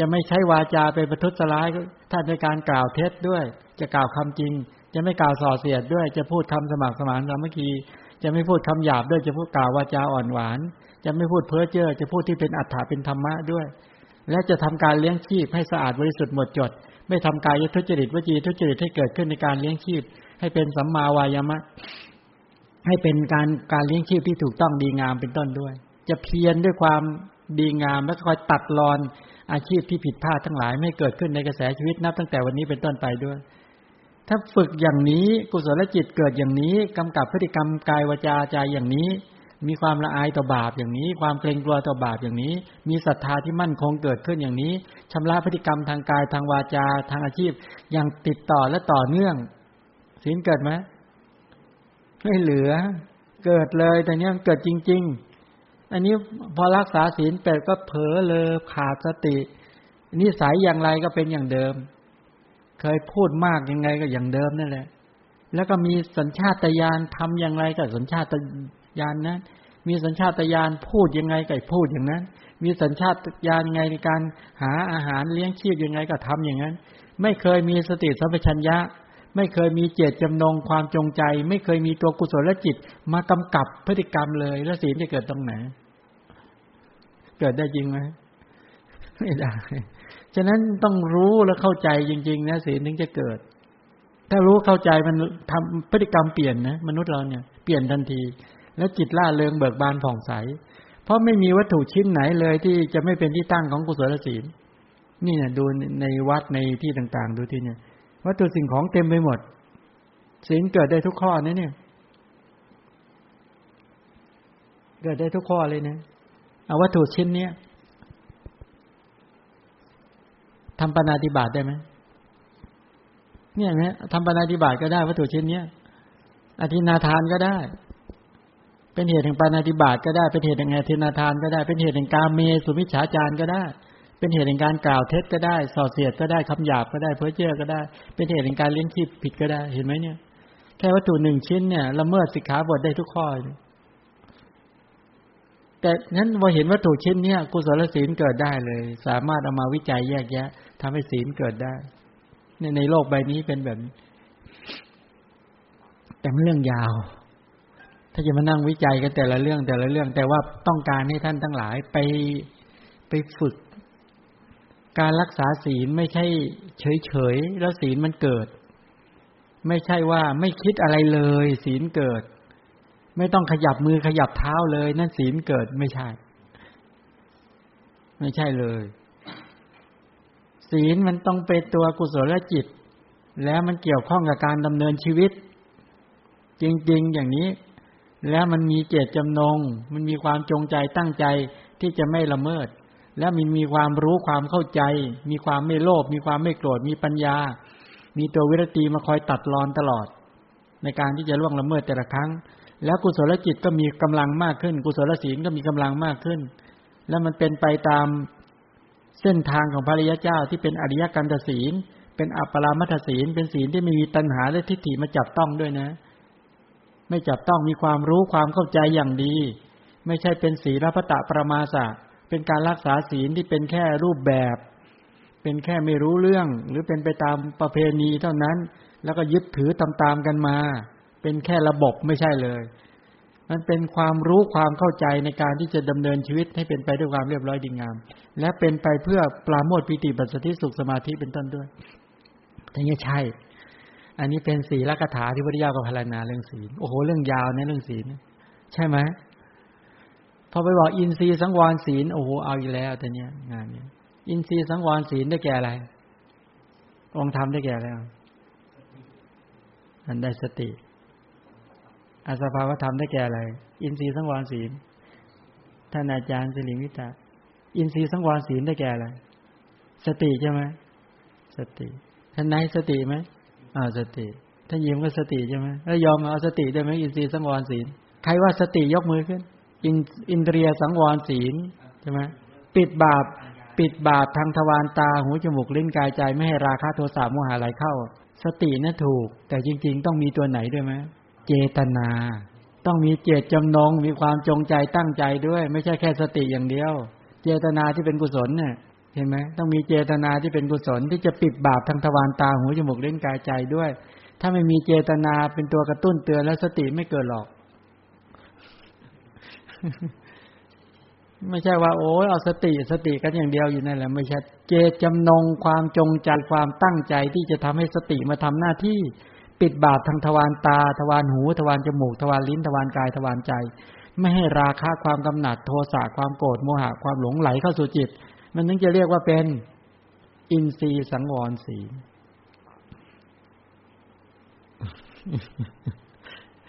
จะไม่ใช้วาจาไปประทุษร้ายท่านในการกล่าวเท็จด้วยจะกล่าวคำจริงจะไม่กล่าวส่อเสียดด้วยจะพูดคำสมัครสมานสามัคคีจะไม่พูดคำหยาบด้วยจะพูดกล่าววาจาอ่อนหวานจะไม่พูดเพ้อเจ้อจะพูดที่เป็นอัตถะเป็นธรรมะด้วยและจะทำการเลี้ยงชีพให้สะอาดบริสุทธิ์หมดจดไม่ทำกายทุจริตวจีทุจริตให้เกิดขึ้นในการเลี้ยงชีพให้เป็นสัมมาวายามะให้เป็นการการเลี้ยงชีพที่ถูกต้องดีงามเป็นต้นด้วยจะเพียรด้วยความดีงามและคอยตัดรอนอาชีพที่ผิดพลาดทั้งหลายไม่เกิดขึ้นในกระแสชีวิตนับตั้งแต่วันนี้เป็นต้นไปด้วยถ้าฝึกอย่างนี้กุศลจิตเกิดอย่างนี้กำกับพฤติกรรมกายวาจาใจอย่างนี้มีความละอายต่อบาปอย่างนี้ความเกรงกลัวต่อบาปอย่างนี้มีศรัทธาที่มั่นคงเกิดขึ้นอย่างนี้ชำระพฤติกรรมทางกายทางวาจาทางอาชีพอย่างติดต่อและต่อเนื่องศีลเกิดไหมไม่เหลือเกิดเลยแต่เนี้ยเกิดจริงๆอันนี้พอรักษาศีลแต่ก็เผลอเลยขาดสตินิสัยอย่างไรก็เป็นอย่างเดิมเคยพูดมากยังไงก็อย่างเดิมนั่นแหละแล้วก็มีสัญชาตญาณทำอย่างไรก็สัญชาตญาณนั้นมีสัญชาตญาณพูดยังไงก็พูดอย่างนั้นมีสัญชาตญาณไงในการหาอาหารเลี้ยงชีพยังไงก็ทำอย่างนั้นไม่เคยมีสติสัมปชัญญะไม่เคยมีเจตจำนงความจงใจไม่เคยมีตัวกุศลจิตมากำกับพฤติกรรมเลยแล้วศีลจะเกิดตรงไหนเกิดได้จริงไหมไม่ได้ฉะนั้นต้องรู้และเข้าใจจริงๆนะศีลถึงจะเกิดถ้ารู้เข้าใจมันทำพฤติกรรมเปลี่ยนนะมนุษย์เราเนี่ยเปลี่ยนทันทีแล้วจิตล่าเริงเบิกบานผ่องใสเพราะไม่มีวัตถุชิ้นไหนเลยที่จะไม่เป็นที่ตั้งของกุศลศีลนี่เนี่ยดูในวัดในที่ต่างๆดูที่เนี่ยวัตถุสิ่งของเต็มไปหมดศีลเกิดได้ทุกข้อนะเนี่ยเกิดได้ทุกข้อเลยนะเอาวัตถุชิ้นเนี้ยทำปณาติบาตได้ไหมเนี่ยนะทำปณาติบาตก็ได้วัตถุชิ้นเนี้ยอธินาทานก็ได้เป็นเหตุแห่งปณาติบาตก็ได้เป็นเหตุแห่งอธินาทานก็ได้เป็นเหตุแห่งกาเมสุมิจฉาจารก็ได้เป็นเหตุแห่งการกล่าวเท็จก็ได้ส่อเสียดก็ได้คำหยาบก็ได้เพ้อเจ้อก็ได้เป็นเหตุแห่งการเลี้ยงชีพผิดก็ได้เห็นไหมเนี่ยแค่วัตถุหนึ่งชิ้นเนี่ยละเมิดสิกขาบทได้ทุกข้อแต่นั้นพอเห็นวัตถุชิ้นเนี่ยกุศลศีลเกิดได้เลยสามารถเอามาวิจัยแยกแยะทำให้ศีลเกิดได้เนี่ยในโลกใบนี้เป็นแบบแต่มันเรื่องยาวถ้าจะมานั่งวิจัยกันแต่ละเรื่องแต่ละเรื่องแต่ว่าต้องการให้ท่านทั้งหลายไปไปฝึกการรักษาศีลไม่ใช่เฉยๆแล้วศีลมันเกิดไม่ใช่ว่าไม่คิดอะไรเลยศีลเกิดไม่ต้องขยับมือขยับเท้าเลยนั่นศีลเกิดไม่ใช่ไม่ใช่เลยศีลมันต้องเป็นตัวกุศลจิต แล้วมันเกี่ยวข้องกับการดำเนินชีวิตจริงๆอย่างนี้แล้วมันมีเจตจำนงมันมีความจงใจตั้งใจที่จะไม่ละเมิดและมันมีความรู้ความเข้าใจมีความไม่โลภมีความไม่โกรธมีปัญญามีตัววิริยะมาคอยตัดรอนตลอดในการที่จะล่วงละเมิดแต่ละครั้งแล้วกุศลจิตก็มีกำลังมากขึ้นกุศลศีลก็มีกำลังมากขึ้นและมันเป็นไปตามเส้นทางของพระอริยเจ้าที่เป็นอริยกันตศีลเป็นอัปปรามัตถศีลเป็นศีลที่ไม่มีตัณหาและทิฏฐิมาจับต้องด้วยนะไม่จับต้องมีความรู้ความเข้าใจอย่างดีไม่ใช่เป็นศีลพัตตปรมาสะเป็นการรักษาศีลที่เป็นแค่รูปแบบเป็นแค่ไม่รู้เรื่องหรือเป็นไปตามประเพณีเท่านั้นแล้วก็ยึดถือตามๆกันมาเป็นแค่ระบบไม่ใช่เลยมันเป็นความรู้ความเข้าใจในการที่จะดำเนินชีวิตให้เป็นไปด้วยความเรียบร้อยดีงามและเป็นไปเพื่อปราโมทย์ปิติปัสสัทธิสุขสมาธิเป็นต้นด้วยทั้งนี้ใช่อันนี้เป็นศีลกถาที่พุทธเจ้าก็พรรณนาเรื่องศีลโอ้โหเรื่องยาวนะเรื่องศีลใช่ไหมพอไปบอกอินทรีย์สังวรศีลโอ้โหเอาอีกแล้วแต่เนี้ยงานนี้อินทรีย์สังวรศีลได้แก่อะไรองค์ธรรมได้แก่อะไรอันได้สติอสภาวธรรมได้แก่อะไรอินทรีย์สังวรศีลท่านอาจารย์สิริวิตาอินทรีย์สังวรศีลได้แก่อะไรสติใช่ไหมสติท่านนายสติไหมอ่าสติท่านยิ้มก็สติใช่ไหมแล้วยอมเอาสติได้ไหมอินทรีย์สังวรศีลใครว่าสติยกมือขึ้นอินอินทรียสังวรศีลใช่ไหมปิดบาปปิดบาปทางทวารตาหูจมูกลิ้นกายใจไม่ให้ราคะโทสะโมหะไหลเข้าสติน่ะถูกแต่จริงๆต้องมีตัวไหนด้วยไหมเจตนาต้องมีเจตจำนงมีความจงใจตั้งใจด้วยไม่ใช่แค่สติอย่างเดียวเจตนาที่เป็นกุศลเนี่ยเห็นไหมต้องมีเจตนาที่เป็นกุศลที่จะปิดบาปทางทวารตาหูจมูกลิ้นกายใจด้วยถ้าไม่มีเจตนาเป็นตัวกระตุ้นเตือนแล้วสติไม่เกิดหรอกไม่ใช่ว่าโอ้ยเอาสติสติกันอย่างเดียวอยู่นั่นแหละไม่ใช่เจตจำนงความจงใจความตั้งใจที่จะทำให้สติมาทำหน้าที่ปิดบาปทางทวารตาทวารหูทวารจมูกทวารลิ้นทวารกายทวารใจไม่ให้ราคะความกำหนัดโทสะความโกรธโมหะความหลงไหลเข้าสู่จิตมันถึงจะเรียกว่าเป็นอินทรีย์สังวรศีล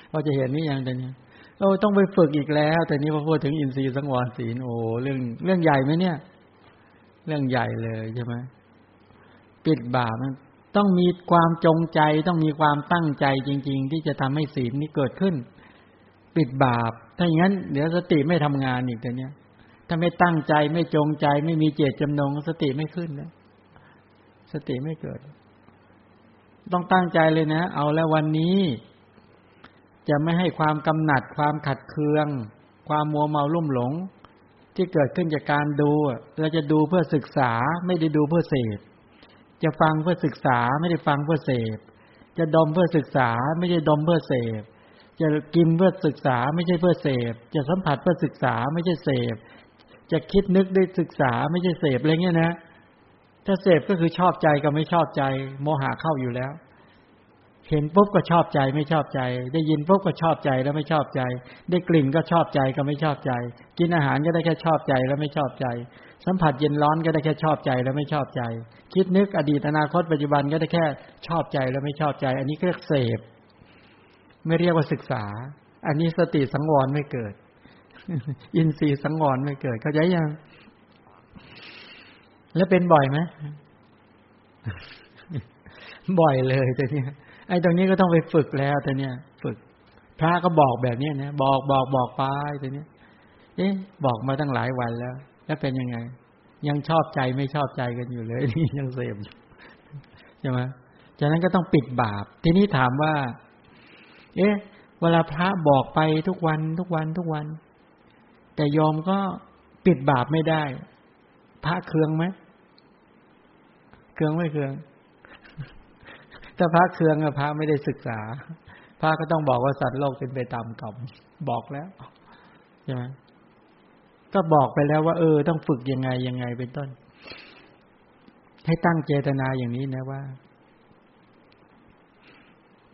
เราจะเห็นนี่อย่างแต่เนี่ยเราต้องไปฝึกอีกแล้วแต่นี้พอพูดถึงอินทรีย์สังวรศีลโอ้เรื่องเรื่องใหญ่ไหมเนี่ยเรื่องใหญ่เลยใช่ไหมปิดบาปมันต้องมีความจงใจต้องมีความตั้งใจจริงๆที่จะทำให้ศีลนี้เกิดขึ้นปิดบาปถ้าอย่างนั้นเดี๋ยวสติไม่ทำงานอีกแต่เนี้ยถ้าไม่ตั้งใจไม่จงใจไม่มีเจตจำนงสติไม่ขึ้นนะสติไม่เกิดต้องตั้งใจเลยนะเอาแล้ววันนี้จะไม่ให้ความกำหนัดความขัดเคืองความมัวเมาลุ่มหลงที่เกิดขึ้นจากการดูเราจะดูเพื่อศึกษาไม่ได้ดูเพื่อเสพจะฟังเพื่อศึกษาไม่ได้ฟังเพื่อเสพจะดมเพื่อศึกษาไม่ได้ดมเพื่อเสพจะกินเพื่อศึกษาไม่ใช่เพื่อเสพจะสัมผัสเพื่อศึกษาไม่ใช่เสพจะคิดนึกได้ศึกษาไม่ใช่เสพอะไรเงี้ยนะถ้าเสพก็คือชอบใจกับไม่ชอบใจโมหะเข้าอยู่แล้วเห็นปุ๊บก็ชอบใจไม่ชอบใจได้ยินปุ๊บก็ชอบใจแล้วไม่ชอบใจได้กลิ่นก็ชอบใจก็ไม่ชอบใจกินอาหารก็ได้แค่ชอบใจแล้วไม่ชอบใจสัมผัสเย็นร้อนก็ได้แค่ชอบใจแล้วไม่ชอบใจคิดนึกอดีตอนาคตปัจจุบันก็ได้แค่ชอบใจแล้วไม่ชอบใจอันนี้เรียกเสพไม่เรียกว่าศึกษาอันนี้สติสังวรไม่เกิดอินทรีย์สังวรไม่เกิดเข้าใจยังแล้วเป็นบ่อยไหมบ่อยเลยแต่เนี้ยไอ้ตรงนี้ก็ต้องไปฝึกแล้วแต่เนี้ยฝึกพระก็บอกแบบนี้นะบอกบอกบอกไปแต่เนี้ยเอ๊ะบอกมาตั้งหลายวันแล้วแล้วเป็นยังไงยังชอบใจไม่ชอบใจกันอยู่เลยนี่ยังเสพอยู่ใช่ไหมฉะนั้นก็ต้องปิดบาปทีนี้ถามว่าเอ๊ะเวลาพระบอกไปทุกวันทุกวันทุกวันแต่ยอมก็ปิดบาปไม่ได้พระเคืองไหมเคืองไม่เคืองถ้าพระเคืองอะพระไม่ได้ศึกษาพระก็ต้องบอกว่าสัตว์โลกเป็นไปตามกรรมบอกแล้วใช่ไหมก็บอกไปแล้วว่าเออต้องฝึกยังไงยังไงเป็นต้นให้ตั้งเจตนาอย่างนี้นะว่า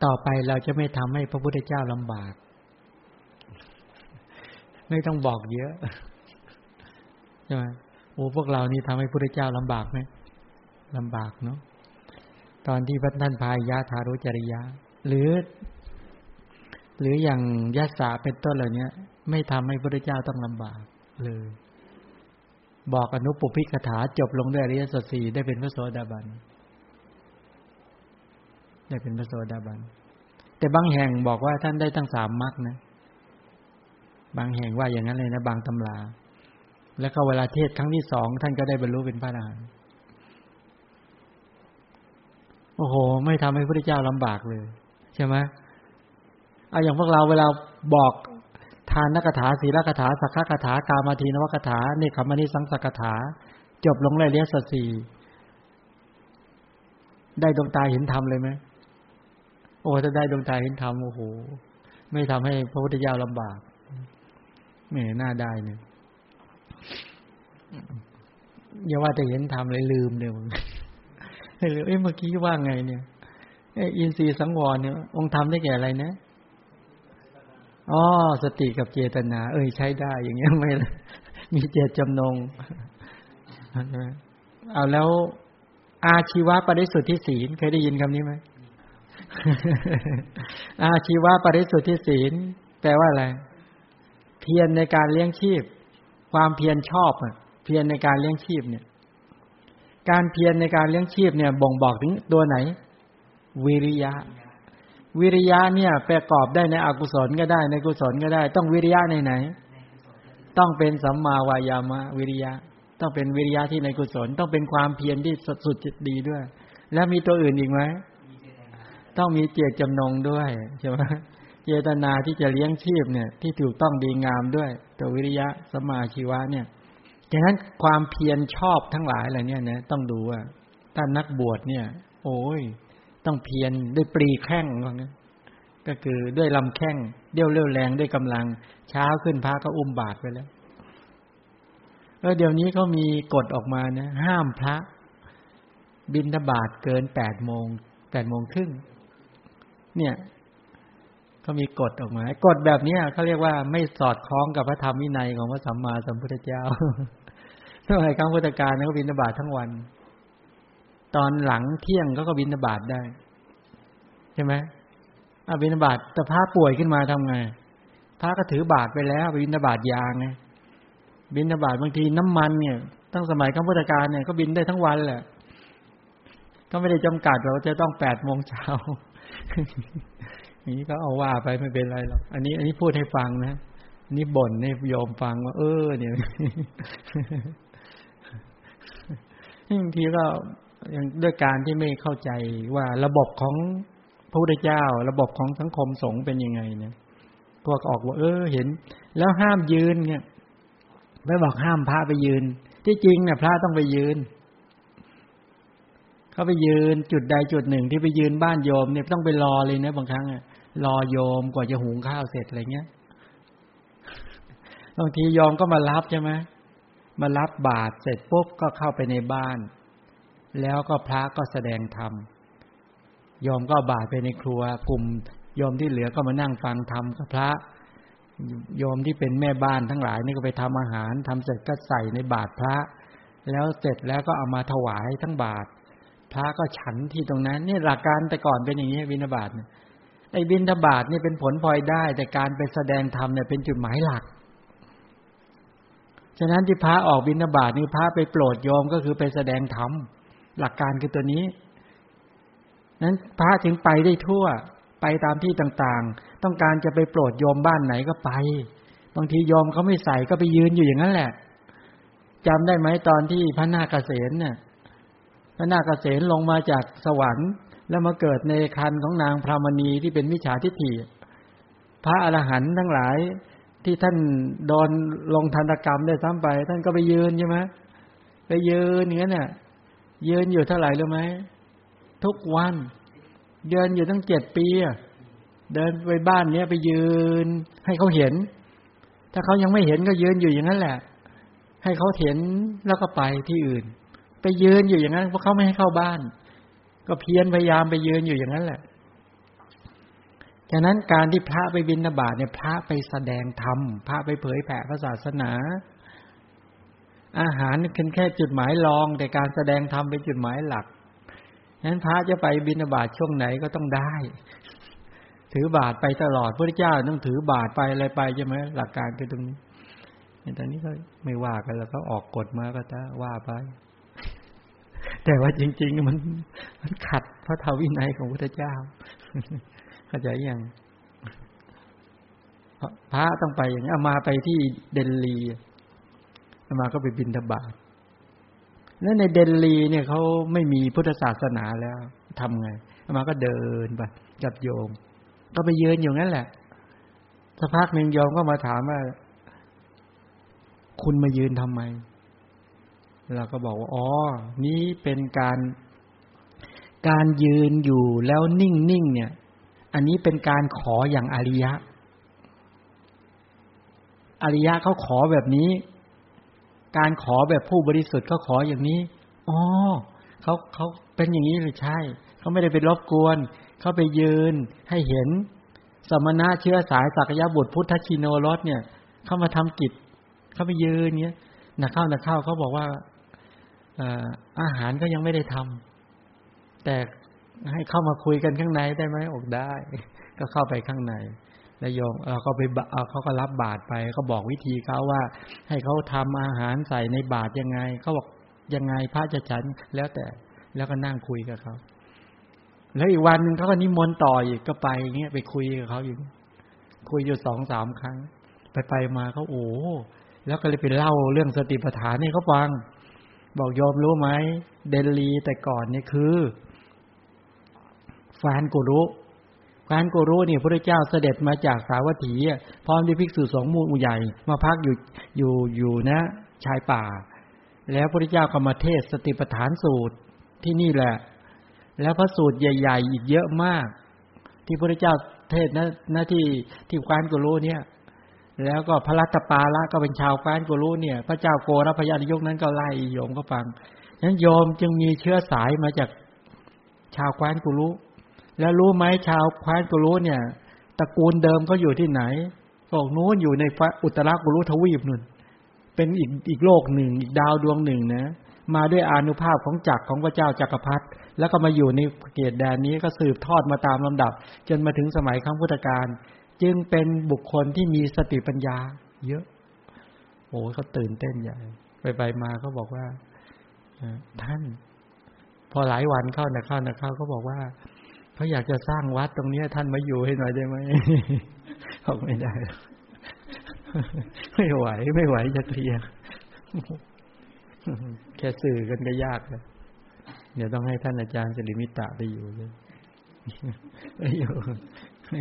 ต่อไปเราจะไม่ทำให้พระพุทธเจ้าลำบากไม่ต้องบอกเยอะใช่ไหมโอ้พวกเรานี่ทำให้พระพุทธเจ้าลำบากไหมลำบากเนาะ ตอนที่พระท่านพายะทารุจริยาหรือหรืออย่างยัสสะเป็นต้นเหล่านี้ไม่ทำให้พระพุทธเจ้าต้องลำบากเลยบอกอนุปุพพิกถาจบลงด้วยอริยสัจสี่ได้เป็นพระโสดาบันได้เป็นพระโสดาบันแต่บางแห่งบอกว่าท่านได้ทั้งสามมรรคนะบางแห่งว่าอย่างนั้นเลยนะบางตำราแล้วก็เวลาเทศครั้งที่สองท่านก็ได้บรรลุเป็นพระอรหันต์โอ้โหไม่ทำให้พระพุทธเจ้าลำบากเลยใช่ไหมเอาอย่างพวกเราเวลาบอกทานนักถาศีลกถาสักขะกถากามาทีนวกถาเนคขมนิสังสักถาจบลงในอริยสัจสี่ได้ดวงตาเห็นธรรมเลยไหมโอ้ถ้าได้ดวงตาเห็นธรรมโอ้โหไม่ทำให้พระพุทธเจ้าลำบากไม่น่าได้เนี่ยอย่าว่าแต่เห็นธรรมเลยลืมเลยให้ลืมเอ้ยเมื่อกี้ว่าไงเนี่ยไอ้อินทรีย์สังวรเนี่ยองค์ธรรมได้แก่อะไรนะอ๋อสติกับเจตนาเอ้ยใช้ได้อย่างเงี้ยไม่มีเจตจำนงเอาแล้วอาชีวะปริสุทธิศีลเคยได้ยินคำนี้ไหม อาชีวะปริสุทธิศีลแปลว่าอะไรเพียรในการเลี้ยงชีพความเพียรชอบอ่ะเพียรในการเลี้ยงชีพเนี่ยการเพียรในการเลี้ยงชีพเนี่ยบ่งบอกถึงตัวไหนวิริยะวิริยะเนี่ยประกอบได้ในอกุศลก็ได้ในกุศลก็ได้ต้องวิริยะในไหนต้องเป็นสัมมาวายามะวิริยะต้องเป็นวิริยะที่ในกุศลต้องเป็นความเพียรที่สุดจิตดีด้วยและมีตัวอื่นอีกไหมต้องมีเจตจำนงด้วยใช่ไหมเจตนาที่จะเลี้ยงชีพเนี่ยที่ถูกต้องดีงามด้วยตัววิริยะสัมมาชีวะเนี่ยฉะนั้นความเพียรชอบทั้งหลายอะไรเนี่ยนะต้องดูว่าถ้านักบวชเนี่ยโอ้ยต้องเพียรด้วยปรีแข้งว่างั้นก็คือด้วยลำแข้งเดี่ยวเรี่ยวแรงด้วยกำลังเช้าขึ้นพระก็อุ้มบาตรไปแล้วเออเดี๋ยวนี้เขามีกฎออกมานะห้ามพระบิณฑบาตเกิน แปดโมง แปดโมงครึ่งเนี่ยเขามีกฎออกมากฎแบบนี้เขาเรียกว่าไม่สอดคล้องกับพระธรรมวินัยของพระสัมมาสัมพุทธเจ้าสมัยครั้งพุทธกาลเขาบิณฑบาตทั้งวันตอนหลังเที่ยงก็ก็บิณฑบาตได้ใช่ไหมเอาบิณฑบาตแต่พระป่วยขึ้นมาทำไงพระก็ถือบาตรไปแล้วบิณฑบาตยางไงบิณฑบาตบางทีน้ำมันเนี่ยตั้งสมัยคำพุทธกาลเนี่ยก็บินได้ทั้งวันแหละก็ไม่ได้จำกัดว่าจะต้องแปดโมงเช้า นี่ก็เอาว่าไปไม่เป็นไรหรอกอันนี้อันนี้พูดให้ฟังนะนี่บ่นให้โยมฟังว่าเออเนี่ย บางทีก็ด้วยการที่ไม่เข้าใจว่าระบบของพระพุทธเจ้าระบบของสังคมสงฆ์เป็นยังไงเนี่ยพวกออกว่าเออเห็นแล้วห้ามยืนเนี่ยไม่บอกห้ามพระไปยืนที่จริงเนี่ยพระต้องไปยืนเขาไปยืนจุดใดจุดหนึ่งที่ไปยืนบ้านโยมเนี่ยต้องไปรอเลยนะบางครั้งรอโยมกว่าจะหุงข้าวเสร็จอะไรเงี้ยบางทีโยมก็มารับใช่ไหมมารับบาตรเสร็จปุ๊บก็เข้าไปในบ้านแล้วก็พระก็แสดงธรรมโยมก็บาตรไปในครัวกลุ่มโยมที่เหลือก็มานั่งฟังธรรมกับพระโยมที่เป็นแม่บ้านทั้งหลายนี่ก็ไปทำอาหารทำเสร็จก็ใส่ในบาตรพระแล้วเสร็จแล้วก็เอามาถวายทั้งบาตรพระก็ฉันที่ตรงนั้นนี่หลักการแต่ก่อนเป็นอย่างนี้บิณฑบาตไอ้บิณฑบาตนี่เป็นผลพลอยได้แต่การไปแสดงธรรมเนี่ยเป็นจุดหมายหลักฉะนั้นที่พระออกบิณฑบาตนี่พระไปโปรดโยมก็คือไปแสดงธรรมหลักการคือตัวนี้นั้นพระถึงไปได้ทั่วไปตามที่ต่างๆต้องการจะไปโปรดโยมบ้านไหนก็ไปบางทีโยมเขาไม่ใส่ก็ไปยืนอยู่อย่างนั้นแหละจำได้ไหมตอนที่พระนาคเสนเนี่ยพระนาคเสนลงมาจากสวรรค์แล้วมาเกิดในครรภ์ของนางพรามณีที่เป็นมิจฉาทิฏฐิพระอรหันต์ทั้งหลายที่ท่านโดนลงทันตกรรมได้ซ้ำไปท่านก็ไปยืนใช่ไหมไปยืนอย่างนั้นเนี่ยยืนอยู่เท่าไหร่รู้ไหมทุกวันเดินอยู่ตั้งเจ็ดปีเดินไปบ้านเนี้ยไปยืนให้เขาเห็นถ้าเขายังไม่เห็นก็ยืนอยู่อย่างนั้นแหละให้เขาเห็นแล้วก็ไปที่อื่นไปยืนอยู่อย่างนั้นเพราะเขาไม่ให้เข้าบ้านก็เพียรพยายามไปยืนอยู่อย่างนั้นแหละฉะนั้นการที่พระไปบิณฑบาตเนี่ยพระไปแสดงธรรมพระไปเผยแผ่พระศาสนาอาหารเป็นแค่จุดหมายรองแต่การแสดงธรรมเป็นจุดหมายหลัก นั้นพระจะไปบิณฑบาตช่วงไหนก็ต้องได้ถือบาตรไปตลอดพระเจ้าต้องถือบาตรไปอะไรไปใช่ไหมหลักการคือตรงนี้ตอนนี้ก็ไม่ว่ากันแล้วก็ออกกฎมาก็จะว่าไปแต่ว่าจริงๆมันมันขัดพระธรรมวินัยของพระพุทธเจ้าเข้าใจยังพระต้องไปอย่างนี้เอามาไปที่เดลลีเอามาก็ไปบิณฑบาตแล้วในเดลลีเนี่ยเขาไม่มีพุทธศาสนาแล้วทำไงเอามาก็เดินไปกับโยมก็ไปยืนอยู่งั้นแหละสักพักหนึ่งโยมก็มาถามว่าคุณมายืนทำไมเราก็บอกว่าอ๋อนี้เป็นการการยืนอยู่แล้วนิ่งๆเนี่ยอันนี้เป็นการขออย่างอริยะอริยะเขาขอแบบนี้การขอแบบผู้บริสุทธิ์เขาขออย่างนี้อ๋อเขาเขาเป็นอย่างนี้หรือใช่เขาไม่ได้ไปรบกวนเขาไปยืนให้เห็นสมณะเชื้อสายสักยบุตรพุทธชิโนรสเนี่ยเขามาทำกิจเขาไปยืนเงี้ยนักเข้านักเข้าเขาบอกว่าอาหารก็ยังไม่ได้ทำแต่ให้เข้ามาคุยกันข้างในได้ไหมออกได้ก็เข้าไปข้างในแล้วโยมเราก็ไปเขาก็รับบาตรไปเขาบอกวิธีเขาว่าให้เขาทำอาหารใส่ในบาตรยังไงเขาบอกยังไงพระจะฉันแล้วแต่แล้วก็นั่งคุยกับเขาแล้วอีกวันนึงเขาก็นิมนต์ต่ออีกก็ไปเงี้ยไปคุยกับเขาอยู่คุยอยู่สองสามครั้งไปไปมาเขาโอ้แล้วก็เลยไปเล่าเรื่องสติปัฏฐานให้เขาฟังบอกยอมรู้ไหมเดลีแต่ก่อนนี่คือฟานกุรุฟานกุรุเนี่ยพระเจ้าเสด็จมาจากสาวัตถีพร้อมด้วยภิกษุสองหมู่ใหญ่มาพักอยู่อยู่อยู่นะชายป่าแล้วพระเจ้าก็มาเทศสติปัฏฐานสูตรที่นี่แหละแล้วพระสูตรใหญ่ๆอีกเยอะมากที่พระเจ้าเทศนะนะที่ที่ฟานกุรุเนี่ยแล้วก็พระรัตปาละก็เป็นชาวฟานกุรุเนี่ยพระเจ้าโกรพยาธิยกนั้นก็ไล่โยมก็ฟังฉะนั้นโยมจึงมีเชื้อสายมาจากชาวฟานกุรุแล้วรู้ไหมชาวฟานกุรุเนี่ยตระกูลเดิมเขาอยู่ที่ไหนตกนู้นอยู่ในอุตรากุรุทวีปนู่นเป็นอีกอีกโลกหนึ่งอีกดาวดวงหนึ่งนะมาด้วยอานุภาพของจักรของพระเจ้าจักรพรรดิแล้วก็มาอยู่ในเขตแดนนี้ก็สืบทอดมาตามลำดับจนมาถึงสมัยครั้งพุทธกาลจึงเป็นบุคคลที่มีสติปัญญาเยอะโอ้เขาตื่นเต้นใหญ่ไปไปมาเขาบอกว่าท่านพอหลายวันเข้านะเข้านะเข้าเขาบอกว่าเขาอยากจะสร้างวัดตรงนี้ท่านมาอยู่ให้หน่อยได้ไหมเขาไม่ได้ไม่ไหวไม่ไหวจะเคลียร์แค่สื่อกันก็ยากเลยเดี๋ยวต้องให้ท่านอาจารย์สิริมิตะไปอยู่เลยไปอยู่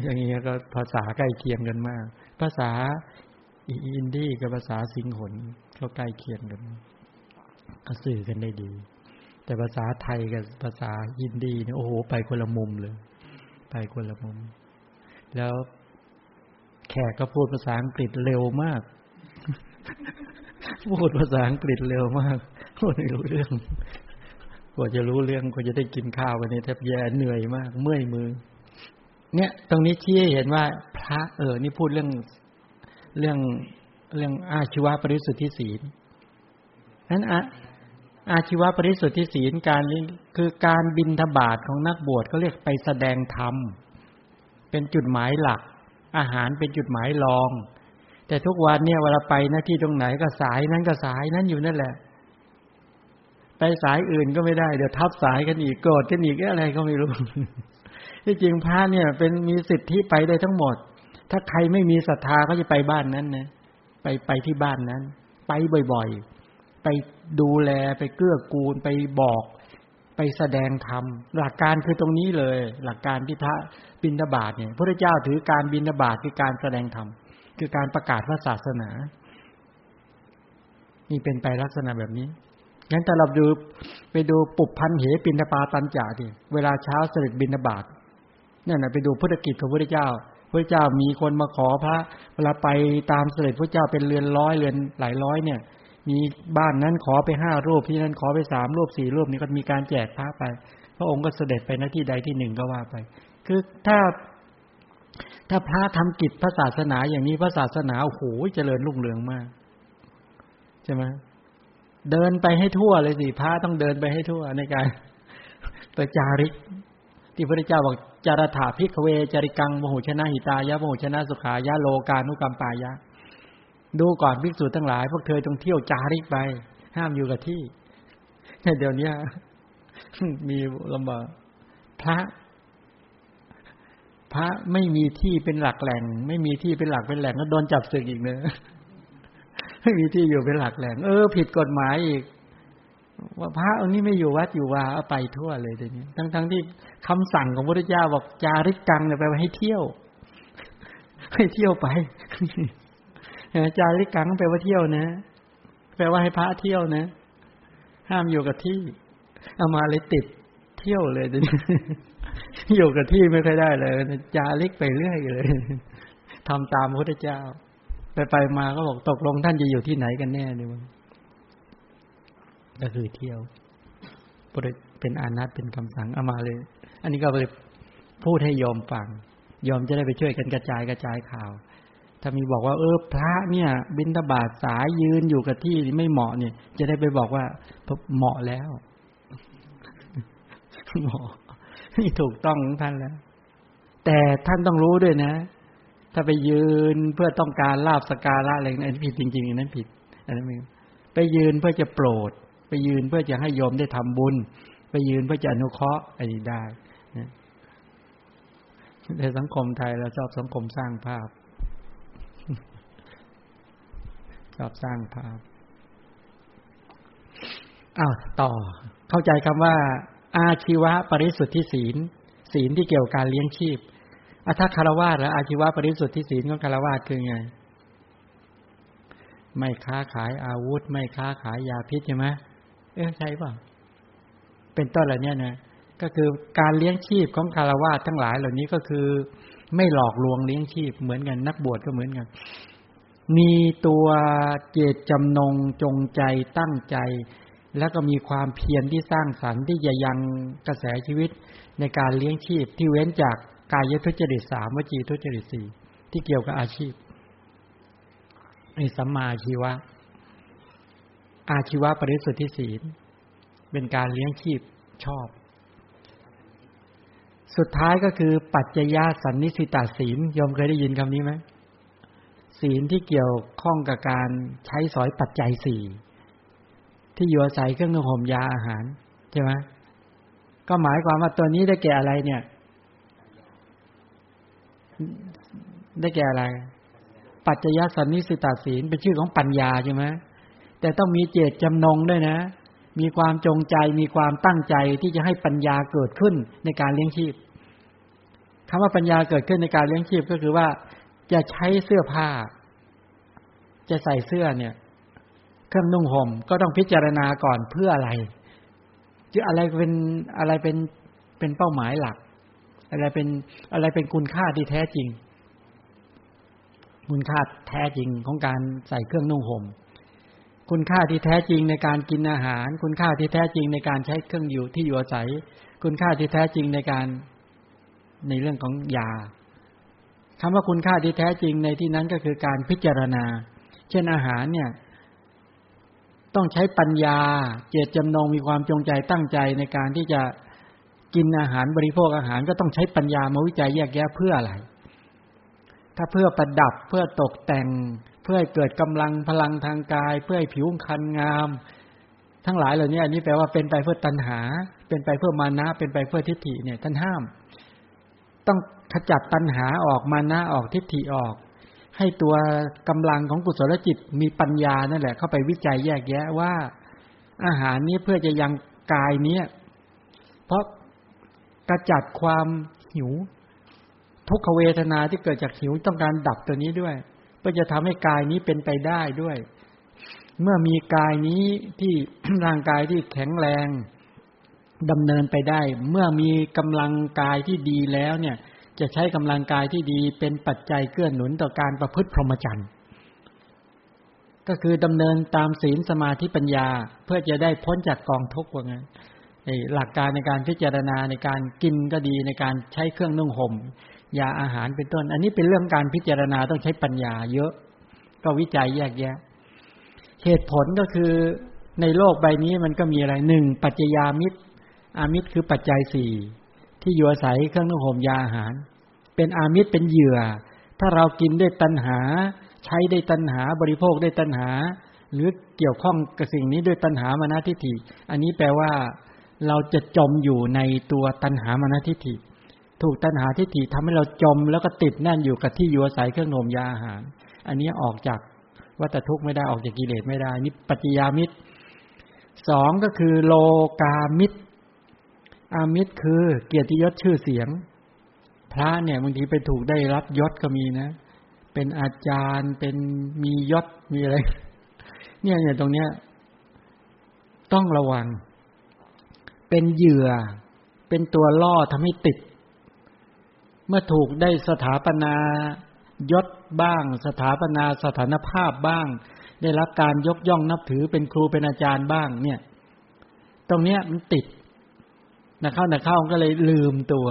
อย่างนี้ก็ภาษาใกล้เคียงกันมากภาษาอินดี้กับภาษาสิงหลก็ใกล้เคียงกันก็สื่อกันได้ดีแต่ภาษาไทยกับภาษาอินดี้เนี่ยโอ้โหไปคนละมุมเลยไปคนละมุมแล้วแขกก็พูดภาษาอังกฤษเร็วมากพูดภาษาอังกฤษเร็วมากพูดไม่รู้เรื่องกว่าจะรู้เรื่องกว่าจะได้กินข้าววันนี้แทบแย่เหนื่อยมากเมื่อยมือเนี่ยตรงนี้ชี้ให้เห็นว่าพระเออนี่พูดเรื่องเรื่องเรื่องอาชีวะปริสุทธิศีลนั้น อ, อาชีวะปริสุทธิศีลการคือการบิณฑบาตของนักบวชเขาเรียกไปแสดงธรรมเป็นจุดหมายหลักอาหารเป็นจุดหมายรองแต่ทุกวันเนี่ยเวลาไปหน้าที่ตรงไหนก็สายนั้นก็สายนั้นอยู่นั่นแหละไปสายอื่นก็ไม่ได้เดี๋ยวทับสายกันอีกโกรธกันอีกอะไรก็ไม่รู้ที่จริงพระเนี่ยเป็นมีสิทธิไปได้ทั้งหมดถ้าใครไม่มีศรัทธาก็จะไปบ้านนั้นนะไปไปที่บ้านนั้นไปบ่อยๆไปดูแลไปเกื้อกูลไปบอกไปแสดงธรรมหลักการคือตรงนี้เลยหลักการที่พระบิณฑบาตเนี่ยพระเจ้าถือการบิณฑบาตคือการแสดงธรรมคือการประกาศพระศาสนานี่เป็นไปลักษณะแบบนี้งั้นถ้าเราดูไปดูปุพพันเหปิณฑปาตัญจะดิเวลาเช้าเสด็จบิณฑบาตนั่นน่ะไปดูพุทธกิจของพระพุทธเจ้าพระเจ้ามีคนมาขอพระเวลาไปตามเสด็จพระเจ้าเป็นเรือนร้อยเรือนหลายร้อยเนี่ยมีบ้านนั้นขอไปห้ารูปที่นั้นขอไปสามรูปสี่รูปนี่ก็มีการแจกพระไปพระองค์ก็เสด็จไปณที่ใดที่หนึ่งก็ว่าไปคือถ้าถ้าพระทำกิจพระศาสนาอย่างนี้พระศาสนาโอ้โหเจริญรุ่งเรืองมากใช่มั้ยเดินไปให้ทั่วเลยสิพระต้องเดินไปให้ทั่วในการ ประจาริกที่พระเจ้าบอกจารถาภิกขเวจริกังโมโหชนะหิตายะโมโหชนะสุขายะโลกานุกัมปายะดูก่อนภิกษุทั้งหลายพวกเธอจงเที่ยวจาริกไปห้ามอยู่กับที่เดี๋ยวนี้มีลำบากพระพระไม่มีที่เป็นหลักแหล่งไม่มีที่เป็นหลักเป็นแหล่งก็โดนจับศึกอีกเนอะไม่มีที่อยู่เป็นหลักแหล่งเออผิดกฎหมายอีกว่าพระองค์นี้ไม่อยู่วัดอยู่วาเอาไปทั่วเลยเดี๋ยวนี้ทั้งๆที่คำสั่งของพระพุทธเจ้าบอกจาริกกังเนี่ยไปให้เที่ยวให้เที่ยวไปจาริกกังแปลว่าเที่ยวนะแปลว่าให้พระเที่ยวนะห้ามอยู่กับที่เอามาเลยติดเที่ยวเลยเดี๋ยวนี้อยู่กับที่ไม่ค่อยได้เลยจาริกไปเรื่อยเลยทำตามพระพุทธเจ้าไปไปมาก็บอกตกลงท่านจะอยู่ที่ไหนกันแน่เนี่ยมันก็คือเที่ยวเป็นอานัตเป็นคำสั่งเอามาเลยอันนี้ก็ไปพูดให้โยมฟังโยมจะได้ไปช่วยกันกระจายกระจายข่าวถ้ามีบอกว่าเออพระเนี่ยบิณฑบาตสายยืนอยู่กับที่ไม่เหมาะเนี่ยจะได้ไปบอกว่าเหมาะแล้วเหมาะนี่ถูกต้องของท่านแล้วแต่ท่านต้องรู้ด้วยนะถ้าไปยืนเพื่อต้องการลาภสักการะอะไรนั่นผิดจริงๆอย่างนั้นผิดอันนั้นไม่ไปยืนเพื่อจะโปรดไปยืนเพื่อจะให้โยมได้ทำบุญไปยืนเพื่อจะอนุเคราะห์อันนี้ได้นะในสังคมไทยเราชอบสังคมสร้างภาพชอบสร้างภาพอ้าวต่อเข้าใจคำว่าอาชีวะปริสุทธิศีลศีลที่เกี่ยวกับการเลี้ยงชีพอถ้าคฤหัสถ์หรืออาชีวะปริสุทธิศีลของคฤหัสถ์คือไงไม่ค้าขายอาวุธไม่ค้าขายยาพิษใช่ไหมเอ๊ะใช่ป่ะเป็นต้นอะไรเนี่ยนะก็คือการเลี้ยงชีพของคฤหัสถ์ทั้งหลายเหล่านี้ก็คือไม่หลอกลวงเลี้ยงชีพเหมือนกันนักบวชก็เหมือนกันมีตัวเจตจำนงจงใจตั้งใจแล้วก็มีความเพียรที่สร้างสรรค์ที่จะยังกระแสชีวิตในการเลี้ยงชีพที่เว้นจากกายทุจริตสามวจีทุจริตสี่ที่เกี่ยวกับอาชีพในสัมมาอาชีวะอาชีวะปริสุทธิศีลเป็นการเลี้ยงชีพชอบสุดท้ายก็คือปัจจยสันนิสิตาศีลยอมเคยได้ยินคำนี้ไหมศีลที่เกี่ยวข้องกับการใช้สอยปัจจัยสี่ที่อยู่อาศัยเครื่องนุ่งห่มยาอาหารใช่ไหมก็หมายความว่าตัวนี้ได้แก่อะไรเนี่ยได้แก่อะไรปัจจยสันนิสิตาศีลเป็นชื่อของปัญญาใช่ไหมแต่ต้องมีเจตจำนงด้วยนะมีความจงใจมีความตั้งใจที่จะให้ปัญญาเกิดขึ้นในการเลี้ยงชีพคำว่าปัญญาเกิดขึ้นในการเลี้ยงชีพก็คือว่าจะใช้เสื้อผ้าจะใส่เสื้อเนี่ยเครื่องนุ่งห่มก็ต้องพิจารณาก่อนเพื่ออะไรจะอะไรเป็นอะไรเป็นเป็นเป้าหมายหลักอะไรเป็นอะไรเป็นคุณค่าที่แท้จริงคุณค่าแท้จริงของการใส่เครื่องนุ่งห่มคุณค่าที่แท้จริงในการกินอาหารคุณค่าที่แท้จริงในการใช้เครื่องอยู่ที่อยู่อาศัยคุณค่าที่แท้จริงในการในเรื่องของยาคำว่าคุณค่าที่แท้จริงในที่นั้นก็คือการพิจารณาเช่นอาหารเนี่ยต้องใช้ปัญญาเจตจำนงมีความจงใจตั้งใจในการที่จะกินอาหารบริโภคอาหารก็ต้องใช้ปัญญามาวิจัยแยกแยะเพื่ออะไรถ้าเพื่อประดับเพื่อตกแต่งเพื่อให้เกิดกำลังพลังทางกายเพื่อให้ผิวพรรณงามทั้งหลายเหล่านี้อันนี้แปลว่าเป็นไปเพื่อตัณหาเป็นไปเพื่อมานะเป็นไปเพื่อทิฏฐิเนี่ยท่านห้ามต้องขจัดตัณหาออกมานะออกทิฏฐิออกให้ตัวกำลังของกุศลจิตมีปัญญานั่นแหละเข้าไปวิจัยแยกแยะว่าอาหารนี้เพื่อจะยังกายนี้เพราะกระจัดความหิวทุกขเวทนาที่เกิดจากหิวต้องการดับตัวนี้ด้วยเพื่อจะทำให้กายนี้เป็นไปได้ด้วยเมื่อมีกายนี้ที่ ร่างกายที่แข็งแรงดำเนินไปได้เมื่อมีกำลังกายที่ดีแล้วเนี่ยจะใช้กำลังกายที่ดีเป็นปัจจัยเกื้อหนุนต่อการประพฤติพรหมจรรย์ก็คือดำเนินตามศีลสมาธิปัญญาเพื่อจะได้พ้นจากกองทุกข์ว่างั้นหลักการในการพิจารณาในการกินก็ดีในการใช้เครื่องนุ่งห่มยาอาหารเป็นต้นอันนี้เป็นเรื่องการพิจารณาต้องใช้ปัญญาเยอะก็วิจัยแยกแยะเหตุผลก็คือในโลกใบนี้มันก็มีอะไรหนึ่งปัจจยามิตร อามิตรคือปัจจัยสี่ที่อยู่อาศัยเครื่องนุ่งห่มยาอาหารเป็นอามิตรเป็นเหยื่อถ้าเรากินด้วยตัณหาใช้ได้ตัณหาบริโภคได้ตัณหาหรือเกี่ยวข้องกับสิ่งนี้ด้วยตัณหามานะทิฏฐิอันนี้แปลว่าเราจะจมอยู่ในตัวตัณหามานะทิฏฐิถูกตัณหาทิฏฐิทำให้เราจมแล้วก็ติดแน่นอยู่กับที่อยู่อาศัยเครื่องนุ่งห่มยาอาหารอันนี้ออกจากวัฏทุกข์ไม่ได้ออกจากกิเลสไม่ได้นี่ปัจจยามิตรสองก็คือโลกามิตรอามิตรคือเกียรติยศชื่อเสียงพระเนี่ยบางทีไปถูกได้รับยศก็มีนะเป็นอาจารย์เป็นมียศมีอะไรเนี่ยเนี่ยตรงเนี้ยต้องระวังเป็นเหยื่อเป็นตัวล่อทำให้ติดเมื่อถูกได้สถาปนายศบ้างสถาปนาสถานภาพบ้างได้รับการยกย่องนับถือเป็นครูเป็นอาจารย์บ้างเนี่ยตรงเนี้ยมันติดนะเข้านะเข้าก็เลยลืมตัว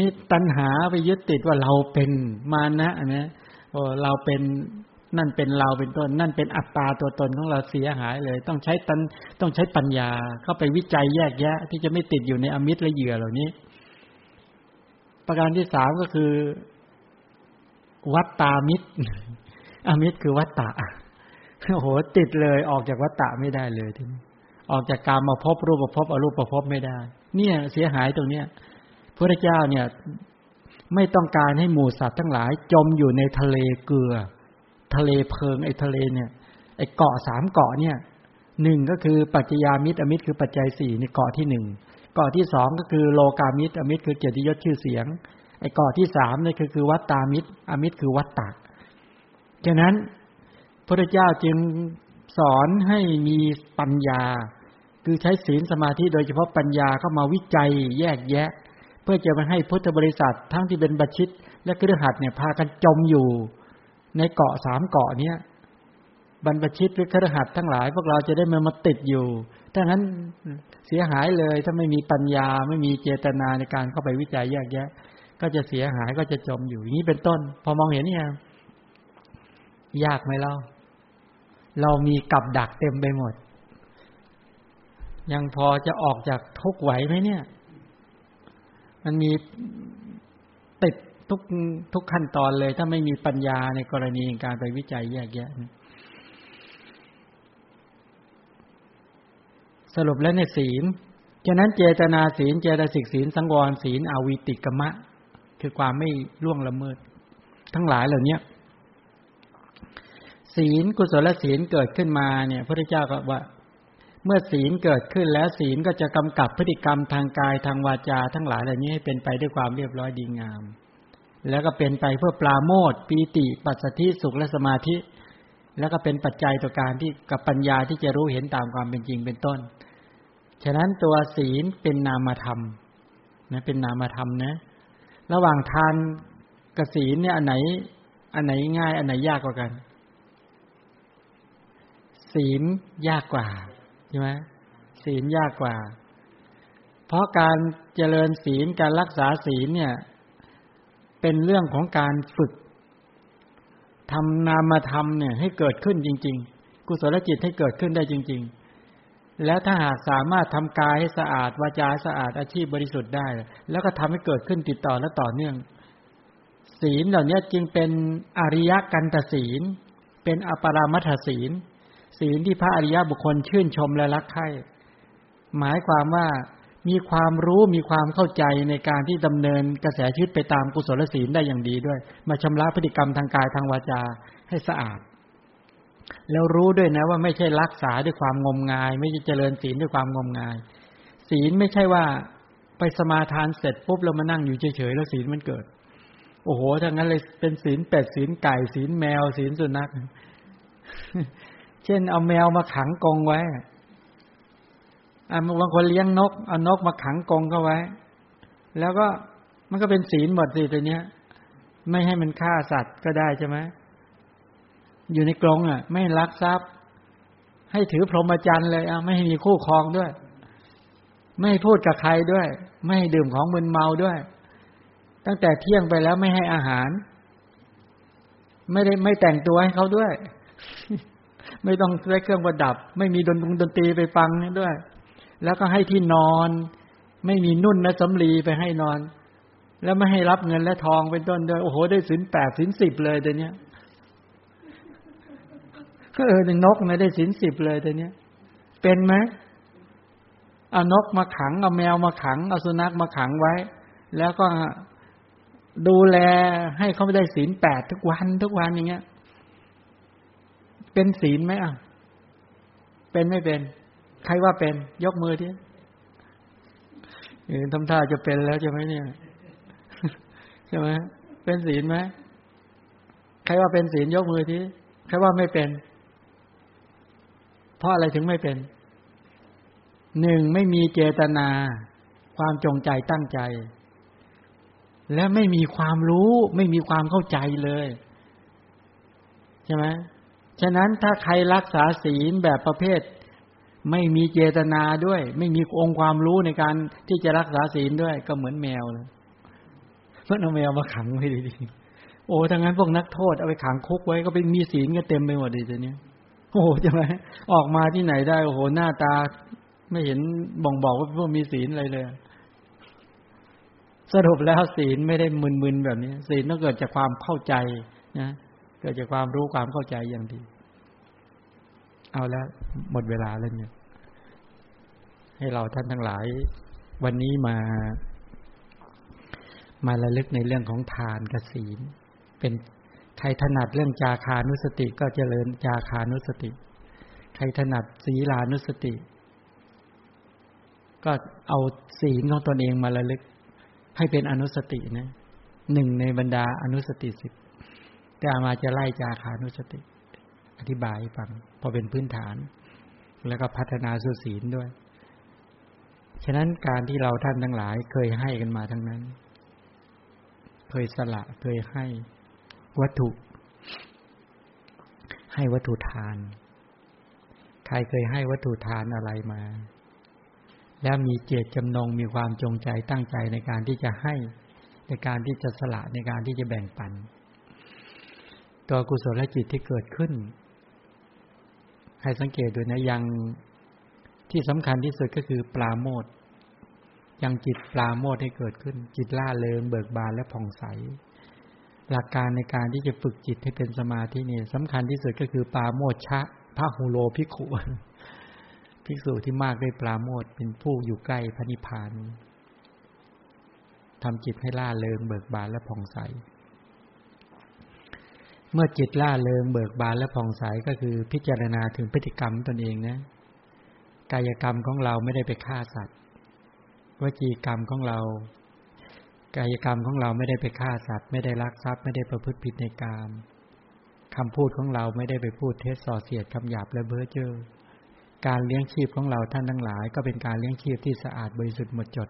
นี่ตัณหาไปยึดติดว่าเราเป็นมานะนะโอ้เราเป็นนั่นเป็นเราเป็นต้นนั่นเป็นอัตตาตัวตนของเราเสียหายเลยต้องใช้ตันต้องใช้ปัญญาเข้าไปวิจัยแยกแยะที่จะไม่ติดอยู่ในอมิตรและเหยื่อเหล่านี้ประการที่สามก็คือวัตตามิตรอมิตรคือวัตตะโอ้โหติดเลยออกจากวัตตะไม่ได้เลยทีนี้ออกจากกามภพรูปภพอรูปภพไม่ได้เนี่ยเสียหายตรงเนี้ยพระเจ้าเนี่ยไม่ต้องการให้หมู่สัตว์ทั้งหลายจมอยู่ในทะเลเกลือทะเลเพลิงไอ้ทะเลเนี่ยไอ้เกาะสามเกาะเนี่ยหนึ่งก็คือปัจจยามิตรอมิตรคือปัจจัยสี่ในเกาะที่หนึ่งเกาะที่สองก็คือโลกามิตรอมิตรคือเกียรติยศชื่อเสียงไอ้เกาะที่สามนี่คือคือวัตตามิตรอมิตรคือวัตตะฉะนั้นพระเจ้าจึงสอนให้มีปัญญาคือใช้ศีลสมาธิโดยเฉพาะปัญญาเข้ามาวิจัยแยกแยะเพื่อจะมาให้พุทธบริษัททั้งที่เป็นบัจฉิตและคฤหัสถ์เนี่ยพากันจมอยู่ในเกาะสามเกาะเนี้ยบรรพชิตหรือคฤหัสถ์ทั้งหลายพวกเราจะได้ไม่มาติดอยู่ถ้างั้นเสียหายเลยถ้าไม่มีปัญญาไม่มีเจตนาในการเข้าไปวิจัยแยกแยะก็จะเสียหายก็จะจมอยู่อย่างนี้เป็นต้นพอมองเห็นเนี่ยยากไหมเราเรามีกับดักเต็มไปหมดยังพอจะออกจากทุกข์ไหวไหมเนี่ยมันมีติดทุกทุกขั้นตอนเลยถ้าไม่มีปัญญาในกรณีการไปวิจัยแยกแยะสรุปแล้วในศีลฉะนั้นเจตนาศีลเจตสิกศีลสังวรศีลอวิติกมะคือความไม่ล่วงละเมิดทั้งหลายเหล่านี้ศีลกุศลศีลเกิดขึ้นมาเนี่ยพระพุทธเจ้าก็ว่าเมื่อศีลเกิดขึ้นแล้วศีลก็จะกำกับพฤติกรรมทางกายทางวาจาทั้งหลายเหล่านี้ให้เป็นไปด้วยความเรียบร้อยดีงามแล้วก็เป็นไปเพื่อปราโมทย์ปีติปัสสัทธิสุขและสมาธิแล้วก็เป็นปัจจัยต่อการที่กับปัญญาที่จะรู้เห็นตามความเป็นจริงเป็นต้นฉะนั้นตัวศีลเป็นนามธรรมนะเป็นนามธรรมนะระหว่างทานกับศีลเนี่ยอันไหนอันไหนง่ายอันไหนยากกว่ากันศีลยากกว่าใช่ไหมศีลยากกว่าเพราะการเจริญศีลการรักษาศีลเนี่ยเป็นเรื่องของการฝึกทำนามธรรมเนี่ยให้เกิดขึ้นจริงๆกุศลจิตให้เกิดขึ้นได้จริงๆแล้วถ้าหากสามารถทำกายให้สะอาดวาจาสะอาดอาชีพบริสุทธิ์ได้แล้วก็ทำให้เกิดขึ้นติดต่อและต่อเนื่องศีลเหล่านี้จึงเป็นอริยกันตศีลเป็นอปรามัตถศีลศีลที่พระอริยบุคคลชื่นชมและรักใคร่หมายความว่ามีความรู้มีความเข้าใจในการที่ดำเนินกระแสชีวิตไปตามกุศลศีลได้อย่างดีด้วยมาชำระพฤติกรรมทางกายทางวาจาให้สะอาดแล้วรู้ด้วยนะว่าไม่ใช่รักษาด้วยความงมงายไม่ใช่เจริญศีลด้วยความงมงายศีลไม่ใช่ว่าไปสมาทานเสร็จปุ๊บแล้วมานั่งอยู่เฉยๆแล้วศีลมันเกิดโอ้โหถ้างั้นเลยเป็นศีลเป็ดศีลไก่ศีลแมวศีลสุนัข เช่นเอาแมวมาขังกรงไว้บางคนเลี้ยงนกเอานกมาขังกรงเข้าไว้แล้วก็มันก็เป็นศีลหมดสิตัวเนี้ยไม่ให้มันฆ่าสัตว์ก็ได้ใช่ไหมอยู่ในกรงอ่ะไม่ลักทรัพย์ให้ถือพรหมจรรย์เลยอ่ะไม่ให้มีคู่ครองด้วยไม่ให้พูดกับใครด้วยไม่ให้ดื่มของมึนเมาด้วยตั้งแต่เที่ยงไปแล้วไม่ให้อาหารไม่ได้ไม่แต่งตัวให้เขาด้วยไม่ต้องใช้เครื่องประดับไม่มีดนตรีไปฟังด้วย แล้วก็ให้ที่นอนไม่มีนุ่นและสำลีไปให้นอนแล้วไม่ให้รับเงินและทองเป็นต้นด้วยโอ้โหได้ศีลแปดศีลสิบเลยเดี๋ยวนี้ก็เออนกนะได้ศีลสิบเลยเดี๋ยวนี้เป็นไหมเอานกมาขังเอาแมวมาขังเอาสุนัขมาขังไว้แล้วก็ดูแลให้เขาไม่ได้ศีลแปดทุกวันทุกวันอย่างเงี้ยเป็นศีลไหมอ่ะเป็นไม่เป็นใครว่าเป็นยกมือดิทำท่าจะเป็นแล้วใช่ไหมเนี่ยใช่ไหมเป็นศีลไหมใครว่าเป็นศีลยกมือดิใครว่าไม่เป็นเพราะอะไรถึงไม่เป็นหนึ่งไม่มีเจตนาความจงใจตั้งใจและไม่มีความรู้ไม่มีความเข้าใจเลยใช่ไหมฉะนั้นถ้าใครรักษาศีลแบบประเภทไม่มีเจตนาด้วยไม่มีองค์ความรู้ในการที่จะรักษาศีลด้วยก็เหมือนแมวเลยเพราะเอาแมวมาขังไว้ดีๆโอ้ทั้งนั้นพวกนักโทษเอาไปขังคุกไว้ก็ไปมีศีลกันเต็มไปหมดเลยทีนี้โอ้ใช่ไหมออกมาที่ไหนได้โอ้โหหน้าตาไม่เห็นบ่งบอกว่าพวกมีศีลอะไรเลยสรุปแล้วศีลไม่ได้มึนๆแบบนี้ศีลต้องเกิดจากความเข้าใจนะเกิดจากความรู้ความเข้าใจอย่างดีเอาแล้วหมดเวลาแล้วเนี่ยให้เราท่านทั้งหลายวันนี้มามาระลึกในเรื่องของทานกับศีลเป็นใครถนัดเรื่องจาคานุสติก็เจริญจาคานุสติใครถนัดศีลานุสติก็เอาศีลของตนเองมาระลึกให้เป็นอนุสตินะหนึ่งในบรรดาอนุสติสิบแต่อามาจะไล่จาคานุสติอธิบายให้ฟังพอเป็นพื้นฐานแล้วก็พัฒนาสู่ศีลด้วยฉะนั้นการที่เราท่านทั้งหลายเคยให้กันมาทั้งนั้นเคยสละเคยให้วัตถุให้วัตถุทานใครเคยให้วัตถุทานอะไรมาแล้วมีเจตจำนงมีความจงใจตั้งใจในการที่จะให้ในการที่จะสละในการที่จะแบ่งปันตัวกุศลจิตที่เกิดขึ้นให้สังเกตดูนะยังที่สำคัญที่สุดก็คือปราโมทย์ยังจิตปราโมทย์ให้เกิดขึ้นจิตล่าเริงเบิกบานและผ่องใสหลักการในการที่จะฝึกจิตให้เป็นสมาธินี่สำคัญที่สุดก็คือปราโมทย์ชะพระหูโลภิกขุภิกษุที่มากด้วยปราโมทย์เป็นผู้อยู่ใกล้พระนิพพานทำจิตให้ล่าเริงเบิกบานและผ่องใสเมื่อจิตล่าเริงเบิกบานและผ่องใสก็คือพิจารณาถึงพฤติกรรมตนเองนะกายกรรมของเราไม่ได้ไปฆ่าสัตว์วจีกรรมของเรากายกรรมของเราไม่ได้ไปฆ่าสัตว์ไม่ได้ลักทรัพย์ไม่ได้ประพฤติผิดในกามคำพูดของเราไม่ได้ไปพูดเท็จส่อเสียดคำหยาบและเพ้อเจ้อการเลี้ยงชีพของเราท่านทั้งหลายก็เป็นการเลี้ยงชีพที่สะอาดบริสุทธิ์หมดจด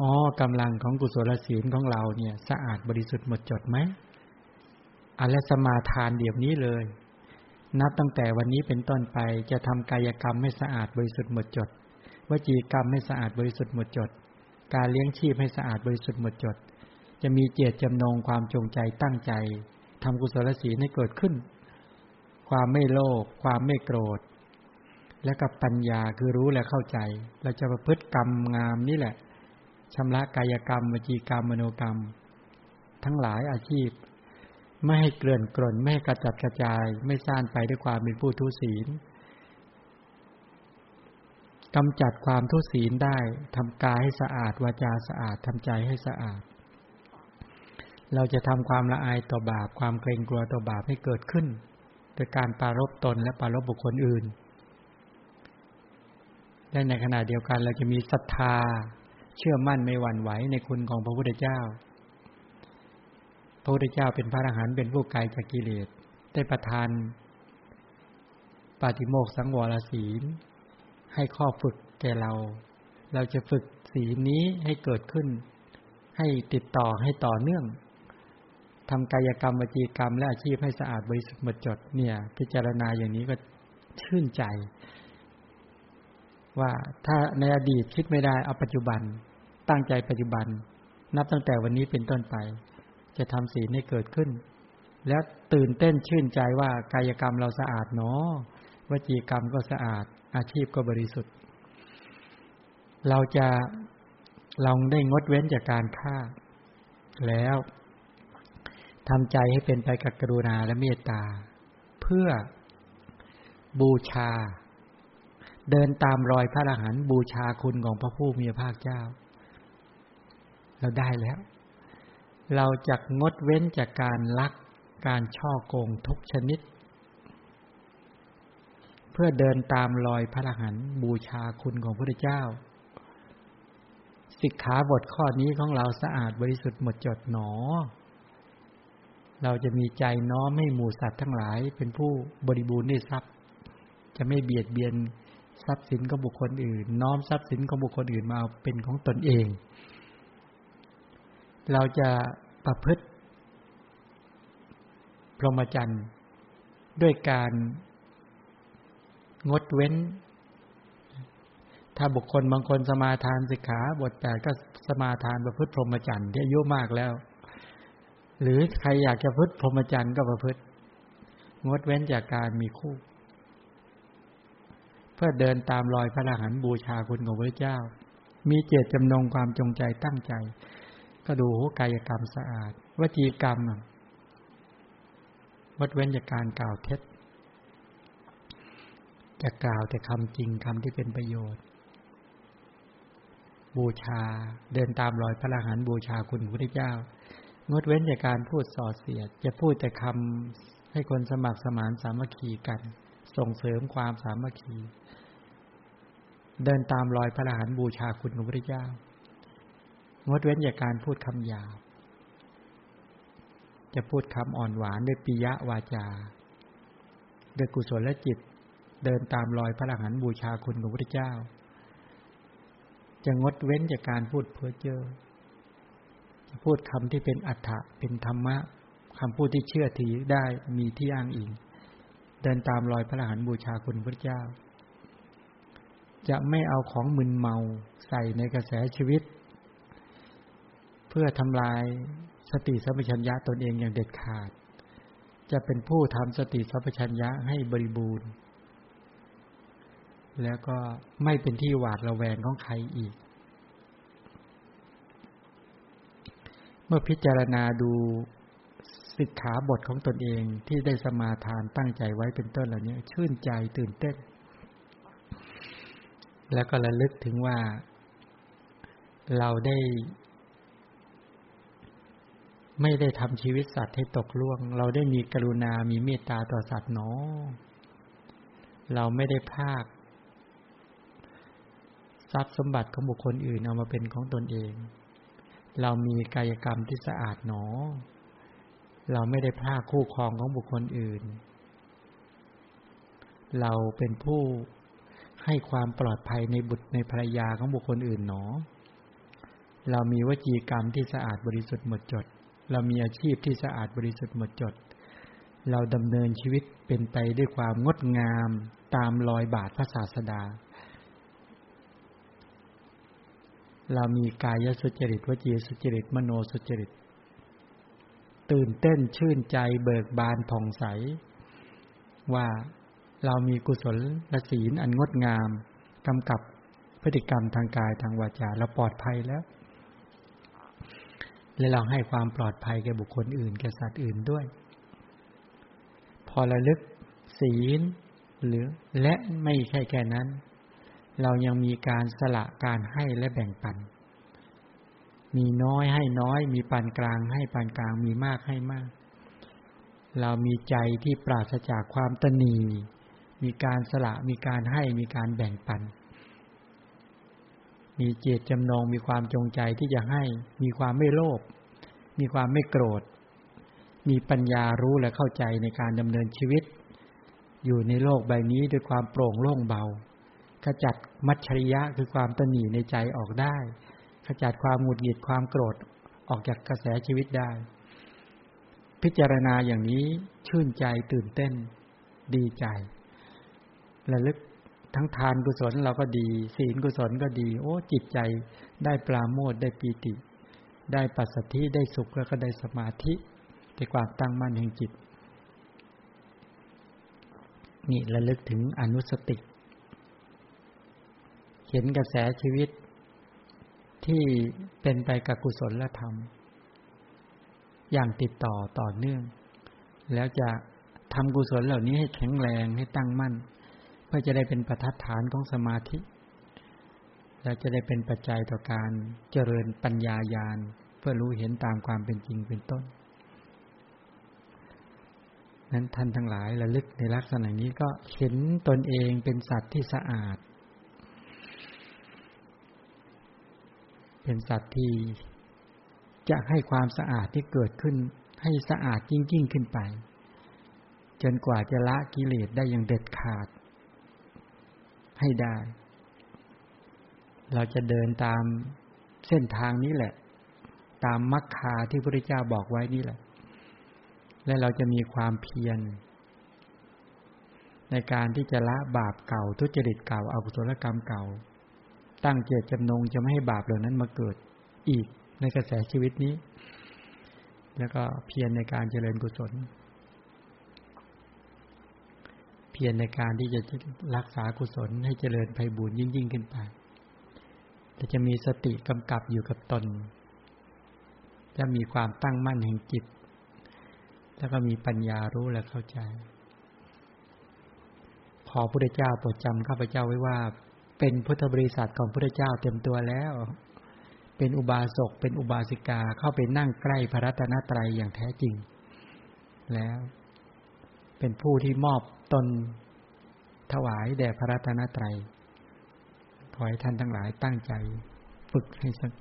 อ๋อกำลังของกุศลศีลของเราเนี่ยสะอาดบริสุทธิ์หมดจดไหมอและสมาทานเดี๋ยวนี้เลยนับตั้งแต่วันนี้เป็นต้นไปจะทำกายกรรมให้สะอาดบริสุทธิ์หมดจดวจีกรรมให้สะอาดบริสุทธิ์หมดจดการเลี้ยงชีพให้สะอาดบริสุทธิ์หมดจดจะมีเจตจำนงความจงใจตั้งใจทำกุศลศีลให้เกิดขึ้นความไม่โลภความไม่โกรธและกับปัญญาคือรู้และเข้าใจเราจะประพฤติกรรมงามนี่แหละชำระกายกรรมวจีกรรมมโนกรรมทั้งหลายอาชีพไม่ให้เกลื่อนกล่นไม่ให้กระจัดกระจายไม่ซ่านไปด้วยความเป็นผู้ทุศีลกำจัดความทุศีลได้ทำกายให้สะอาดวาจาสะอาดทำใจให้สะอาดเราจะทำความละอายต่อบาปความเกรงกลัวต่อบาปให้เกิดขึ้นโดยการปรารภตนและปรารภบุคคลอื่นและในขณะเดียวกันเราจะมีศรัทธาเชื่อมั่นไม่หวั่นไหวในคุณของพระพุทธเจ้าพระพุทธเจ้าเป็นพระอรหันต์เป็นผู้ไกลจากกิเลสได้ประทานปาติโมกข์สังวรศีลให้ข้อฝึกแก่เราเราจะฝึกศีลนี้ให้เกิดขึ้นให้ติดต่อให้ต่อเนื่องทำกายกรรมวจีกรรมและอาชีพให้สะอาดบริสุทธิ์หมดจดเนี่ยพิจารณาอย่างนี้ก็ชื่นใจว่าถ้าในอดีตคิดไม่ได้เอาปัจจุบันตั้งใจปัจจุบันนับตั้งแต่วันนี้เป็นต้นไปจะทำศีลให้เกิดขึ้นและตื่นเต้นชื่นใจว่ากายกรรมเราสะอาดเนาะวจีกรรมก็สะอาดอาชีพก็บริสุทธิ์ เราจะเราได้งดเว้นจากการฆ่าแล้วทำใจให้เป็นไปกับกรุณาและเมตตาเพื่อบูชาเดินตามรอยพระอรหันต์บูชาคุณของพระผู้มีพระภาคเจ้าเราได้แล้วเราจะงดเว้นจากการลักการช่อโกงทุกชนิดเพื่อเดินตามรอยพระอรหันต์บูชาคุณของพระพุทธเจ้าสิกขาบทข้อนี้ของเราสะอาดบริสุทธิ์หมดจดหนอเราจะมีใจน้อมให้หมู่สัตว์ทั้งหลายเป็นผู้บริบูรณ์ด้วยทรัพย์จะไม่เบียดเบียนทรัพย์สินของบุคคลอื่นน้อมทรัพย์สินของบุคคลอื่นมาเป็นของตนเองเราจะประพฤติพรหมจรรย์ด้วยการงดเว้นถ้าบุคคลบางคนสมาทานสิกขาบทแปดก็สมาทานประพฤติพรหมจรรย์ที่อายุมากแล้วหรือใครอยากจะประพฤติพรหมจรรย์ก็ประพฤติงดเว้นจากการมีคู่เพื่อเดินตามรอยพระอรหันต์บูชาคุณของพระเจ้ามีเจตจำนงความจงใจตั้งใจก็ดูกายกรรมสะอาดวจีกรรมงดเว้นจากการกล่าวเท็จจะกล่าวแต่คำจริงคำที่เป็นประโยชน์บูชาเดินตามรอยพระอรหันต์บูชาคุณพระเจ้างดเว้นจากการพูดส่อเสียดจะพูดแต่คำให้คนสมัครสมานสามัคคีกันส่งเสริมความสามัคคีเดินตามรอยพระอรหันต์บูชาคุณของพระเจ้างดเว้นจากการพูดคำหยาบจะพูดคำอ่อนหวานด้วยปิยวาจาด้วยกุศลจิตเดินตามรอยพระอรหันต์บูชาคุณของพระเจ้าจะงดเว้นจากการพูดเพ้อเจ้อพูดคำที่เป็นอัตถะเป็นธรรมะคำพูดที่เชื่อถือได้มีที่อ้างอิงเดินตามรอยพระอรหันต์บูชาคุณพระเจ้าจะไม่เอาของมึนเมาใส่ในกระแสชีวิตเพื่อทำลายสติสัมปชัญญะตนเองอย่างเด็ดขาดจะเป็นผู้ทำสติสัมปชัญญะให้บริบูรณ์แล้วก็ไม่เป็นที่หวาดระแวงของใครอีกเมื่อพิจารณาดูสิกขาบทของตนเองที่ได้สมาทานตั้งใจไว้เป็นต้นเหล่านี้ชื่นใจตื่นเต้นแล้วก็ระลึกถึงว่าเราได้ไม่ได้ทำชีวิตสัตว์ให้ตกล่วงเราได้มีกรุณามีเมตตาต่อสัตว์หนอเราไม่ได้พรากทรัพย์สมบัติของบุคคลอื่นเอามาเป็นของตนเองเรามีกายกรรมที่สะอาดหนอเราไม่ได้พรากคู่ครองของบุคคลอื่นเราเป็นผู้ให้ความปลอดภัยในบุตรในภรรยาของบุคคลอื่นหนอเรามีวจีกรรมที่สะอาดบริสุทธิ์หมดจดเรามีอาชีพที่สะอาดบริสุทธิ์หมดจดเราดำเนินชีวิตเป็นไปด้วยความงดงามตามรอยบาทพระศาสดาเรามีกายสุจริตวจีสุจริตมโนสุจริตตื่นเต้นชื่นใจเบิกบานผ่องใสว่าเรามีกุศลและศีลอันงดงามกำกับพฤติกรรมทางกายทางวาจาเราปลอดภัยแล้วและเราให้ความปลอดภัยแก่บุคคลอื่นแก่สัตว์อื่นด้วยพอระลึกศีลหรือและไม่ใช่แค่นั้นเรายังมีการสละการให้และแบ่งปันมีน้อยให้น้อยมีปานกลางให้ปานกลางมีมากให้มากเรามีใจที่ปราศจากความตนีมีการสละมีการให้มีการแบ่งปันมีเจตจำนงมีความจงใจที่จะให้มีความไม่โลภมีความไม่โกรธมีปัญญารู้และเข้าใจในการดำเนินชีวิตอยู่ในโลกใบนี้ด้วยความโปร่งโล่งเบาขจัดมัจฉริยะคือความตนีในใจออกได้ขจัดความหงุดหงิดความโกรธออกจากกระแสชีวิตได้พิจารณาอย่างนี้ชื่นใจตื่นเต้นดีใจระลึกทั้งทานกุศลเราก็ดีศีลกุศลก็ดีโอ้จิตใจได้ปราโมทย์ได้ปีติได้ปัสสัทธิได้สุขแล้วก็ได้สมาธิได้ความตั้งมั่นแห่งจิตนี่ระลึกถึงอนุสติเห็นกระแสชีวิต ที่เป็นไปกับกุศลและธรรมอย่างติดต่อต่อเนื่องแล้วจะทำกุศลเหล่านี้ให้แข็งแรงให้ตั้งมั่นเพื่อจะได้เป็นประทัดฐานของสมาธิและจะได้เป็นปัจจัยต่อการเจริญปัญญาญาณเพื่อรู้เห็นตามความเป็นจริงเป็นต้นนั้นท่านทั้งหลายระลึกในลักษณะนี้ก็เห็นตนเองเป็นสัตว์ที่สะอาดเป็นสัตว์ที่จะให้ความสะอาดที่เกิดขึ้นให้สะอาดยิ่งยิ่งขึ้นไปจนกว่าจะละกิเลสได้อย่างเด็ดขาดให้ได้เราจะเดินตามเส้นทางนี้แหละตามมรรคาที่พระพุทธเจ้าบอกไว้นี่แหละและเราจะมีความเพียรในการที่จะละบาปเก่าทุจริตเก่าอกุศลกรรมเก่าตั้งเจตจำนงจะไม่ให้บาปเหล่านั้นมาเกิดอีกในกระแสชีวิตนี้แล้วก็เพียรในการเจริญกุศลเพียรในการที่จะรักษากุศลให้เจริญไพบูลย์ยิ่งยิ่งขึ้นไปแต่จะมีสติกำกับอยู่กับตนและมีความตั้งมั่นแห่งจิตแล้วก็มีปัญญารู้และเข้าใจขอพระพุทธเจ้าโปรดจำข้าพเจ้าไว้ว่าเป็นพุทธบริษัทของพระพุทธเจ้าเต็มตัวแล้วเป็นอุบาสกเป็นอุบาสิกาเข้าไปนั่งใกล้พระรัตนตรัยอย่างแท้จริงแล้วเป็นผู้ที่มอบตนถวายแด่พระรัตนตรัยขอให้ท่านทั้งหลายตั้งใจฝึกให้สัก